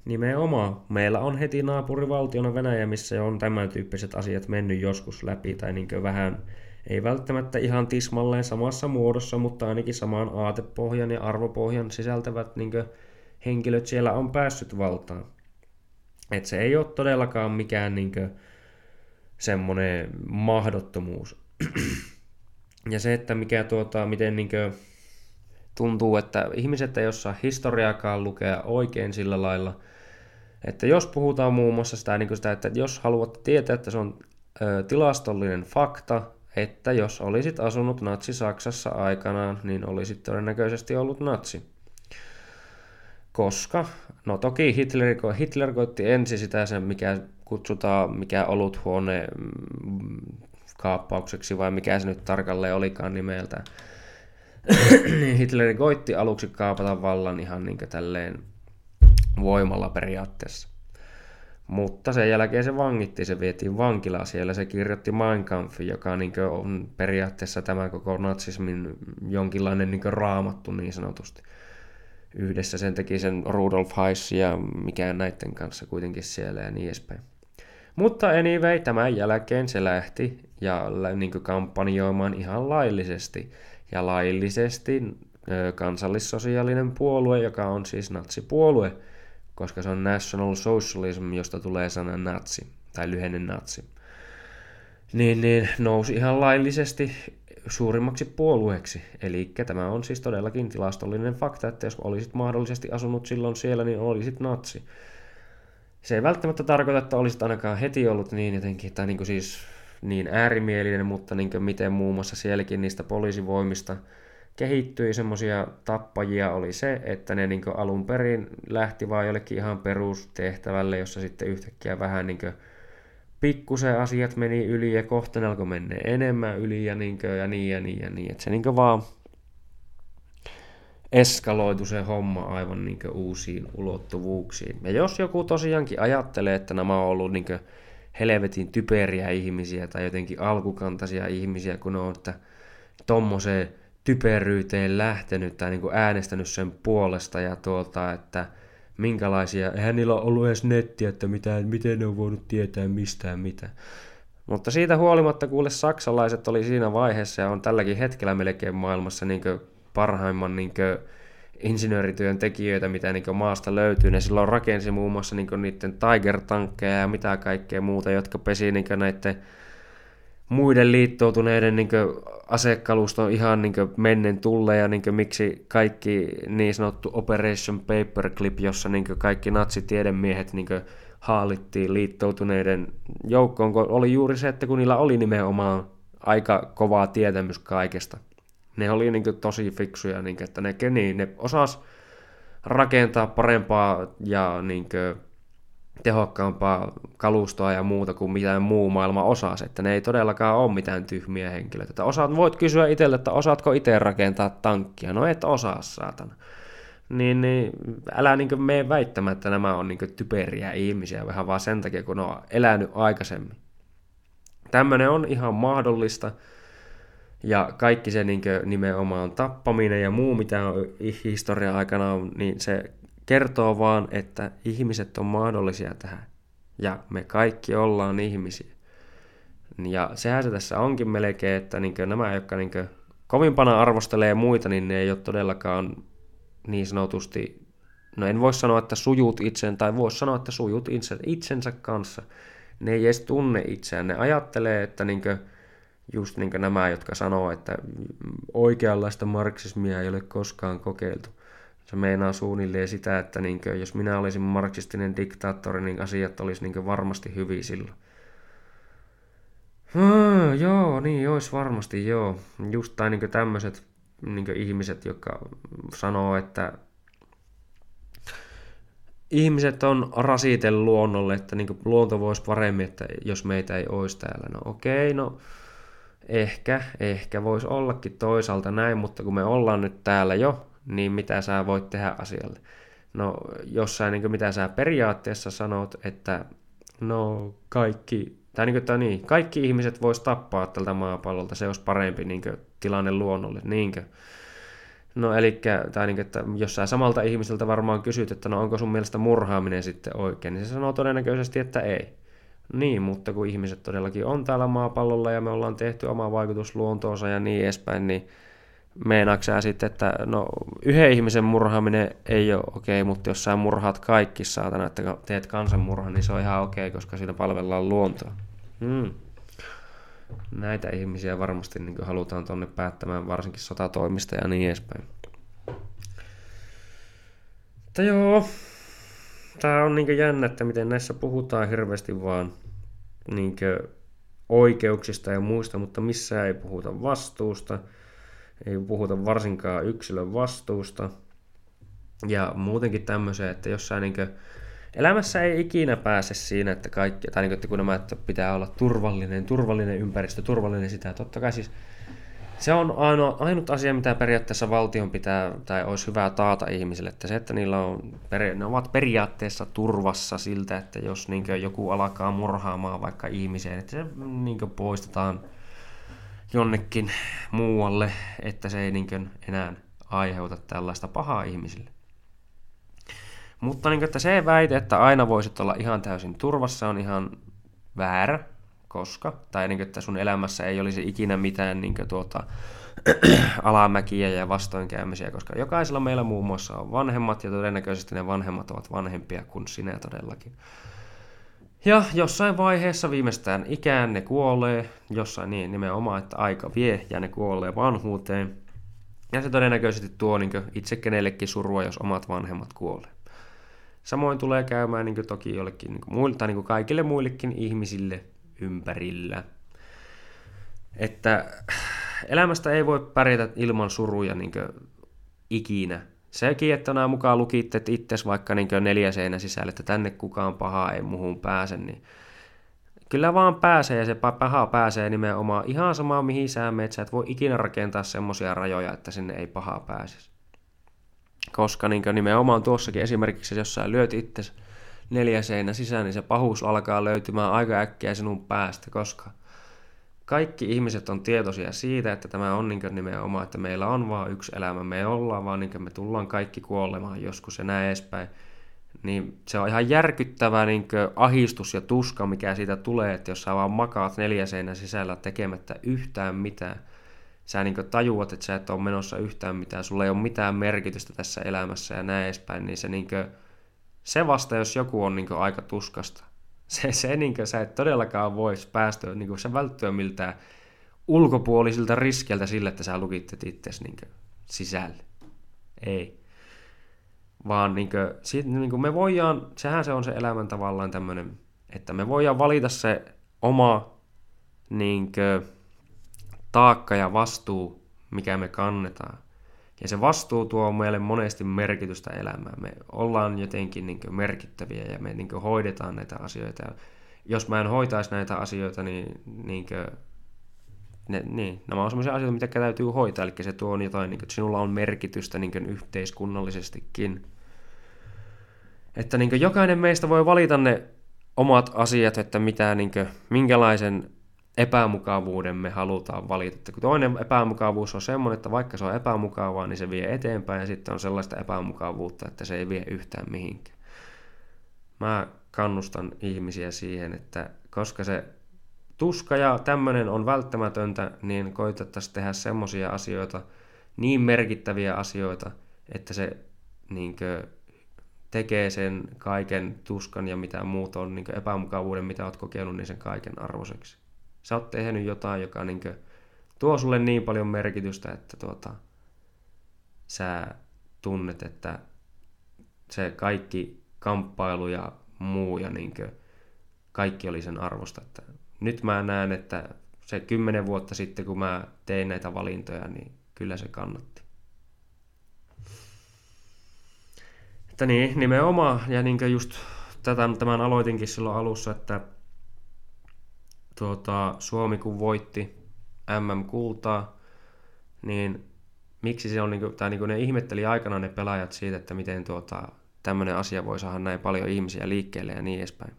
nimenomaan meillä on heti naapurivaltiona Venäjä, missä on tämän tyyppiset asiat mennyt joskus läpi, tai niin vähän, ei välttämättä ihan tismalleen samassa muodossa, mutta ainakin samaan aatepohjan ja arvopohjan sisältävät niin henkilöt siellä on päässyt valtaan. Et se ei ole todellakaan mikään niin semmoinen mahdottomuus. Ja se, että mikä tuota, miten niinkö tuntuu, että ihmiset ei osaa historiaakaan lukea oikein sillä lailla, että jos puhutaan muun muassa sitä, niin sitä että jos haluat tietää, että se on ö, tilastollinen fakta, että jos olisit asunut Natsi-Saksassa aikanaan, niin olisit todennäköisesti ollut natsi. Koska, no toki Hitler, Hitler koitti ensin sitä sen, mikä kutsutaan, mikä oluthuone kaappaukseksi, vai mikä se nyt tarkalleen olikaan nimeltä. Hitler koitti aluksi kaapata vallan ihan niin tälleen voimalla periaatteessa. Mutta sen jälkeen se vangitti, se vietiin vankilaan siellä, se kirjoitti Mein Kampf, joka niin on periaatteessa tämä koko natsismin jonkinlainen niin raamattu niin sanotusti. Yhdessä sen teki sen Rudolf Heiss ja mikään näiden kanssa kuitenkin siellä ja niin edespäin. Mutta anyway, tämän jälkeen se lähti ja niin kampanjoimaan ihan laillisesti. Ja laillisesti kansallissosiaalinen puolue, joka on siis natsipuolue, koska se on National Socialism, josta tulee sana natsi, tai lyhenne natsi, niin, niin nousi ihan laillisesti suurimmaksi puolueeksi. Eli tämä on siis todellakin tilastollinen fakta, että jos olisit mahdollisesti asunut silloin siellä, niin olisit natsi. Se ei välttämättä tarkoita, että olisit ainakaan heti ollut niin jotenkin, tai niin kuin siis niin äärimielinen, mutta niin kuin miten muun muassa sielläkin niistä poliisivoimista kehittyi semmoisia tappajia, oli se, että ne niin kuin alun perin lähti vaan jollekin ihan perustehtävälle, jossa sitten yhtäkkiä vähän niin kuin pikkusen asiat meni yli ja kohta ne alkoi mennä enemmän yli ja niin kuin, ja niin ja niin ja niin. Että se niin kuin vaan eskaloitu se homma aivan niin kuin uusiin ulottuvuuksiin. Ja jos joku tosiaankin ajattelee, että nämä on ollut niin kuin helvetin typeriä ihmisiä tai jotenkin alkukantaisia ihmisiä, kun on että tommoseen typeryyteen lähtenyt tai niin kuin äänestänyt sen puolesta ja tuolta, että minkälaisia, eihän niillä ole ollut edes nettiä, että mitään, miten ne on voinut tietää mistään mitään. Mutta siitä huolimatta kuule saksalaiset oli siinä vaiheessa ja on tälläkin hetkellä melkein maailmassa niin kuin parhaimman niin kuin insinöörityön tekijöitä, mitä niin kuin maasta löytyy. Ne silloin rakensi muun muassa niin kuin niiden Tiger-tankkeja ja mitä kaikkea muuta, jotka pesi niin kuin näiden muiden liittoutuneiden niin kuin asekaluston ihan niin kuin mennen tulle ja niin kuin miksi kaikki niin sanottu Operation Paperclip, jossa niin kuin kaikki natsitiedemiehet niin kuin haalittiin liittoutuneiden joukkoon, oli juuri se, että kun niillä oli nimenomaan aika kovaa tietämys kaikesta. Ne oli niin kuin tosi fiksuja, niin kuin, että ne, niin, ne osas rakentaa parempaa ja niin kuin tehokkaampaa kalustoa ja muuta kuin mitään muu maailma osasi, että ne ei todellakaan ole mitään tyhmiä henkilöitä. Että osaat, voit kysyä itselle, että osaatko itse rakentaa tankkia? No et osaa, saatana. Niin, niin älä niin kuin mene väittämään, että nämä on niin kuin typeriä ihmisiä, vähän vaan sen takia, kun ne on elänyt aikaisemmin. Tämmöinen on ihan mahdollista. Ja kaikki se niin kuin nimenomaan tappaminen ja muu, mitä on historian aikana on, niin se kertoo vaan, että ihmiset on mahdollisia tähän. Ja me kaikki ollaan ihmisiä. Ja sehän se tässä onkin melkein, että niin kuin nämä, jotka niin kuin kovimpana arvostelee muita, niin ne ei ole todellakaan niin sanotusti, no en voi sanoa, että sujut itsen, tai voi sanoa, että sujut itsensä kanssa. Ne ei edes tunne itseään. Ne ajattelee, että niin kuin just niin kuin nämä, jotka sanoo, että oikeanlaista marksismia ei ole koskaan kokeiltu. Se meinaa suunnilleen sitä, että niin kuin, jos minä olisin marksistinen diktaattori, niin asiat olisi niin kuin varmasti hyviä silloin. Hmm, joo, niin olisi varmasti, joo. Just tai niin kuin tämmöiset niin kuin ihmiset, jotka sanoo, että ihmiset on rasite luonnolle, että niin kuin luonto voisi paremmin, että jos meitä ei olisi täällä. No okei, no ehkä, ehkä voisi ollakin toisaalta näin, mutta kun me ollaan nyt täällä jo, niin mitä sä voit tehdä asialle? No, jos sä, niin kuin, mitä sä periaatteessa sanot, että no kaikki, tai niin kuin, tai niin, kaikki ihmiset vois tappaa tältä maapallolta, se olisi parempi niin kuin, tilanne luonnolle, niinkö? No elikkä, tai niin kuin, että jos sä samalta ihmiseltä varmaan kysyt, että no onko sun mielestä murhaaminen sitten oikein, niin se sanoo todennäköisesti, että ei. Niin, mutta kun ihmiset todellakin on täällä maapallolla ja me ollaan tehty oma vaikutus luontoonsa ja niin edespäin, niin meinaatko sä sitten, että no yhden ihmisen murhaaminen ei ole okei, okay, mutta jos sä murhaat kaikki saatana, että teet kansanmurhan, niin se on ihan okei, okay, koska siinä palvellaan luontoa. Hmm. Näitä ihmisiä varmasti niin kuin halutaan tonne päättämään, varsinkin sotatoimista ja niin edespäin. Mutta joo, tää on niin kuin jännä, että miten näissä puhutaan hirveästi vaan niin kuin oikeuksista ja muista, mutta missään ei puhuta vastuusta. Ei puhuta varsinkaan yksilön vastuusta. Ja muutenkin tämmöiseen, että jos sä niin kuin, elämässä ei ikinä pääse siinä, että kaikki, tai niin kuin, että kun nämä, että pitää olla turvallinen, turvallinen ympäristö, turvallinen sitä. Totta kai siis se on ainoa, ainut asia, mitä periaatteessa valtion pitää, tai olisi hyvä taata ihmisille, että se, että niillä on, ne ovat periaatteessa turvassa siltä, että jos niin kuin joku alkaa murhaamaan vaikka ihmiseen, että se niin kuin poistetaan jonnekin muualle, että se ei niin kuin enää aiheuta tällaista pahaa ihmisille. Mutta niin kuin, että se väite, että aina voisit olla ihan täysin turvassa, on ihan väärä, koska, tai niin kuin, että sun elämässä ei olisi ikinä mitään niin kuin tuota, alamäkiä ja vastoinkäymisiä, koska jokaisella meillä muun muassa on vanhemmat, ja todennäköisesti ne vanhemmat ovat vanhempia kuin sinä todellakin. Ja jossain vaiheessa viimeistään ikään ne kuolee, jossain niin nimenomaan, että aika vie ja ne kuolee vanhuuteen. Ja se todennäköisesti tuo niin itse kenellekin surua, jos omat vanhemmat kuolee. Samoin tulee käymään niin toki jollekin niin muilta, niin kaikille muillekin ihmisille ympärillä. Että elämästä ei voi pärjätä ilman suruja niin ikinä. Sekin, että nämä mukaan lukitte itses vaikka niin neljä seinän sisällä, että tänne kukaan pahaa ei muhun pääse, niin kyllä vaan pääsee, ja se paha pääsee nimenomaan ihan samaan mihin sä menet. Sä et voi ikinä rakentaa semmoisia rajoja, että sinne ei pahaa pääsisi. Koska niin nimenomaan tuossakin esimerkiksi, jos sä lyöt itses neljä seinän sisään, niin se pahuus alkaa löytymään aika äkkiä sinun päästä, koska kaikki ihmiset on tietoisia siitä, että tämä on niin nimenomaan, että meillä on vaan yksi elämä, me ollaan vaan, niin me tullaan kaikki kuolemaan joskus ja näin edespäin. Niin se on ihan järkyttävä niin ahdistus ja tuska, mikä siitä tulee, että jos sä vaan makaat neljä seinän sisällä tekemättä yhtään mitään, sä niin tajuat, että sä et ole menossa yhtään mitään, sulla ei ole mitään merkitystä tässä elämässä ja näin edespäin, niin se, niin se vasta, jos joku on niin aika tuskasta. Se, se niin kuin, sä et todellakaan voisi päästä, niin kuin, sä välttyä miltään ulkopuolisilta riskeiltä sillä, että sä lukittet itsesi niin kuin, sisälle. Ei. Vaan niin kuin, sit, niin kuin me voidaan, sehän se on se elämän tavallaan tämmöinen, että me voidaan valita se oma niin kuin, taakka ja vastuu, mikä me kannetaan. Ja se vastuu tuo meille monesti merkitystä elämään. Me ollaan jotenkin niin kuin merkittäviä ja me niin kuin hoidetaan näitä asioita. Ja jos mä en hoitaisi näitä asioita, niin, niin, kuin, ne, niin nämä on sellaisia asioita, mitä täytyy hoitaa. Eli se tuo jotain, niin kuin, että sinulla on merkitystä niin kuin yhteiskunnallisestikin. Että niin kuin jokainen meistä voi valita ne omat asiat, että mitä, niin kuin, minkälaisen epämukavuuden me halutaan valita. Että kun toinen epämukavuus on semmoinen, että vaikka se on epämukavaa, niin se vie eteenpäin, ja sitten on sellaista epämukavuutta, että se ei vie yhtään mihinkään. Mä kannustan ihmisiä siihen, että koska se tuska ja tämmöinen on välttämätöntä, niin koitettaisiin tehdä semmoisia asioita, niin merkittäviä asioita, että se niinkö tekee sen kaiken tuskan ja mitä muuta on, niinkö epämukavuuden, mitä oot kokenut, niin sen kaiken arvoiseksi. Sä oot tehnyt jotain, joka niin kuin tuo sulle niin paljon merkitystä, että tuota, sä tunnet, että se kaikki kamppailu ja muu ja niin kuin kaikki oli sen arvosta. Että nyt mä näen, että se kymmenen vuotta sitten, kun mä tein näitä valintoja, niin kyllä se kannatti. Että niin, nimenomaan, ja niin kuin just tätä, tämän aloitinkin silloin alussa, että Tuota, Suomi kun voitti M M-kultaa, niin miksi se on, niin kuin, tai niin kuin ne ihmetteli aikanaan ne pelaajat siitä, että miten tuota, tämmöinen asia voi saada näin paljon ihmisiä liikkeelle ja niin edespäin.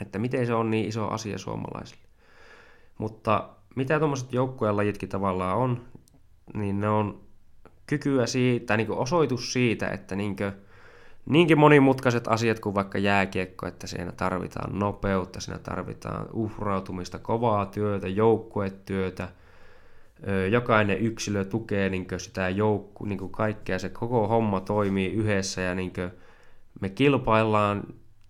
Että miten se on niin iso asia suomalaisille. Mutta mitä tuommoiset joukkueen lajitkin tavallaan on, niin ne on kykyä siitä, tai niin kuin osoitus siitä, että niin kuin niinkin monimutkaiset asiat kuin vaikka jääkiekko, että siinä tarvitaan nopeutta, siinä tarvitaan uhrautumista, kovaa työtä, joukkuetyötä. Jokainen yksilö tukee niin kuin sitä joukku, niin kuin kaikkea. Se koko homma toimii yhdessä ja niin kuin me kilpaillaan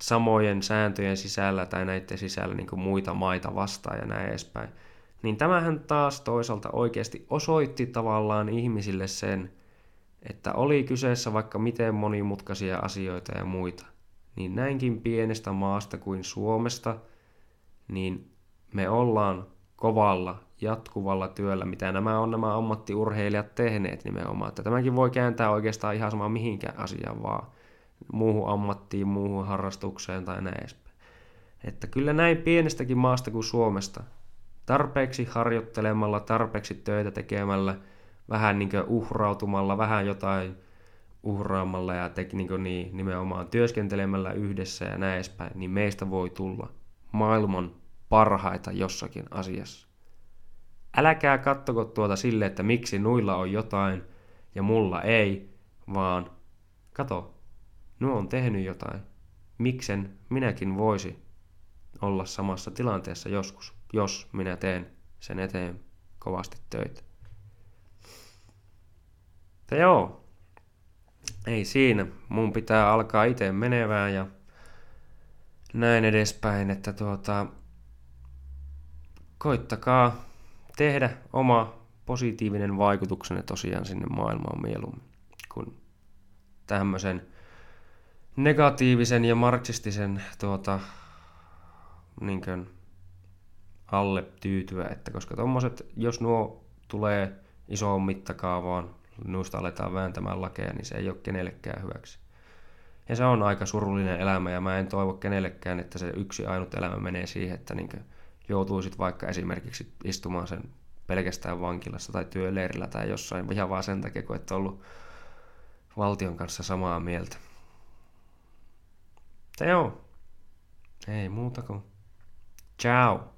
samojen sääntöjen sisällä tai näiden sisällä niin kuin muita maita vastaan ja näin edespäin. Niin tämähän taas toisaalta oikeasti osoitti tavallaan ihmisille sen, että oli kyseessä vaikka miten monimutkaisia asioita ja muita, niin näinkin pienestä maasta kuin Suomesta, niin me ollaan kovalla, jatkuvalla työllä, mitä nämä on nämä ammattiurheilijat tehneet nimenomaan. Että tämäkin voi kääntää oikeastaan ihan sama mihinkään asiaan vaan, muuhun ammattiin, muuhun harrastukseen tai näin edespäin. Että kyllä näin pienestäkin maasta kuin Suomesta, tarpeeksi harjoittelemalla, tarpeeksi töitä tekemällä, vähän niin kuin uhrautumalla, vähän jotain uhraamalla ja te, niin kuin niin, nimenomaan työskentelemällä yhdessä ja näin edespäin, niin meistä voi tulla maailman parhaita jossakin asiassa. Äläkää katsoko tuota sille, että miksi nuilla on jotain ja mulla ei, vaan kato, nuo on tehnyt jotain. Miksen minäkin voisi olla samassa tilanteessa joskus, jos minä teen sen eteen kovasti töitä. Mutta joo, ei siinä. Mun pitää alkaa itse menevään ja näin edespäin, että tuota, koittakaa tehdä oma positiivinen vaikutuksenne tosiaan sinne maailmaan mieluummin kuin tämmöisen negatiivisen ja marksistisen tuota, niin kuin alle tyytyä, että koska tommoset, jos nuo tulee isoon mittakaavaan, nuista aletaan vääntämään lakeja, niin se ei ole kenellekään hyväksi. Ja se on aika surullinen elämä, ja mä en toivo kenellekään, että se yksi ainut elämä menee siihen, että niin kuin joutuisit vaikka esimerkiksi istumaan sen pelkästään vankilassa tai työleirillä tai jossain, ihan vaan sen takia, kun et ollut valtion kanssa samaa mieltä. Teo, ei muuta kuin ciao!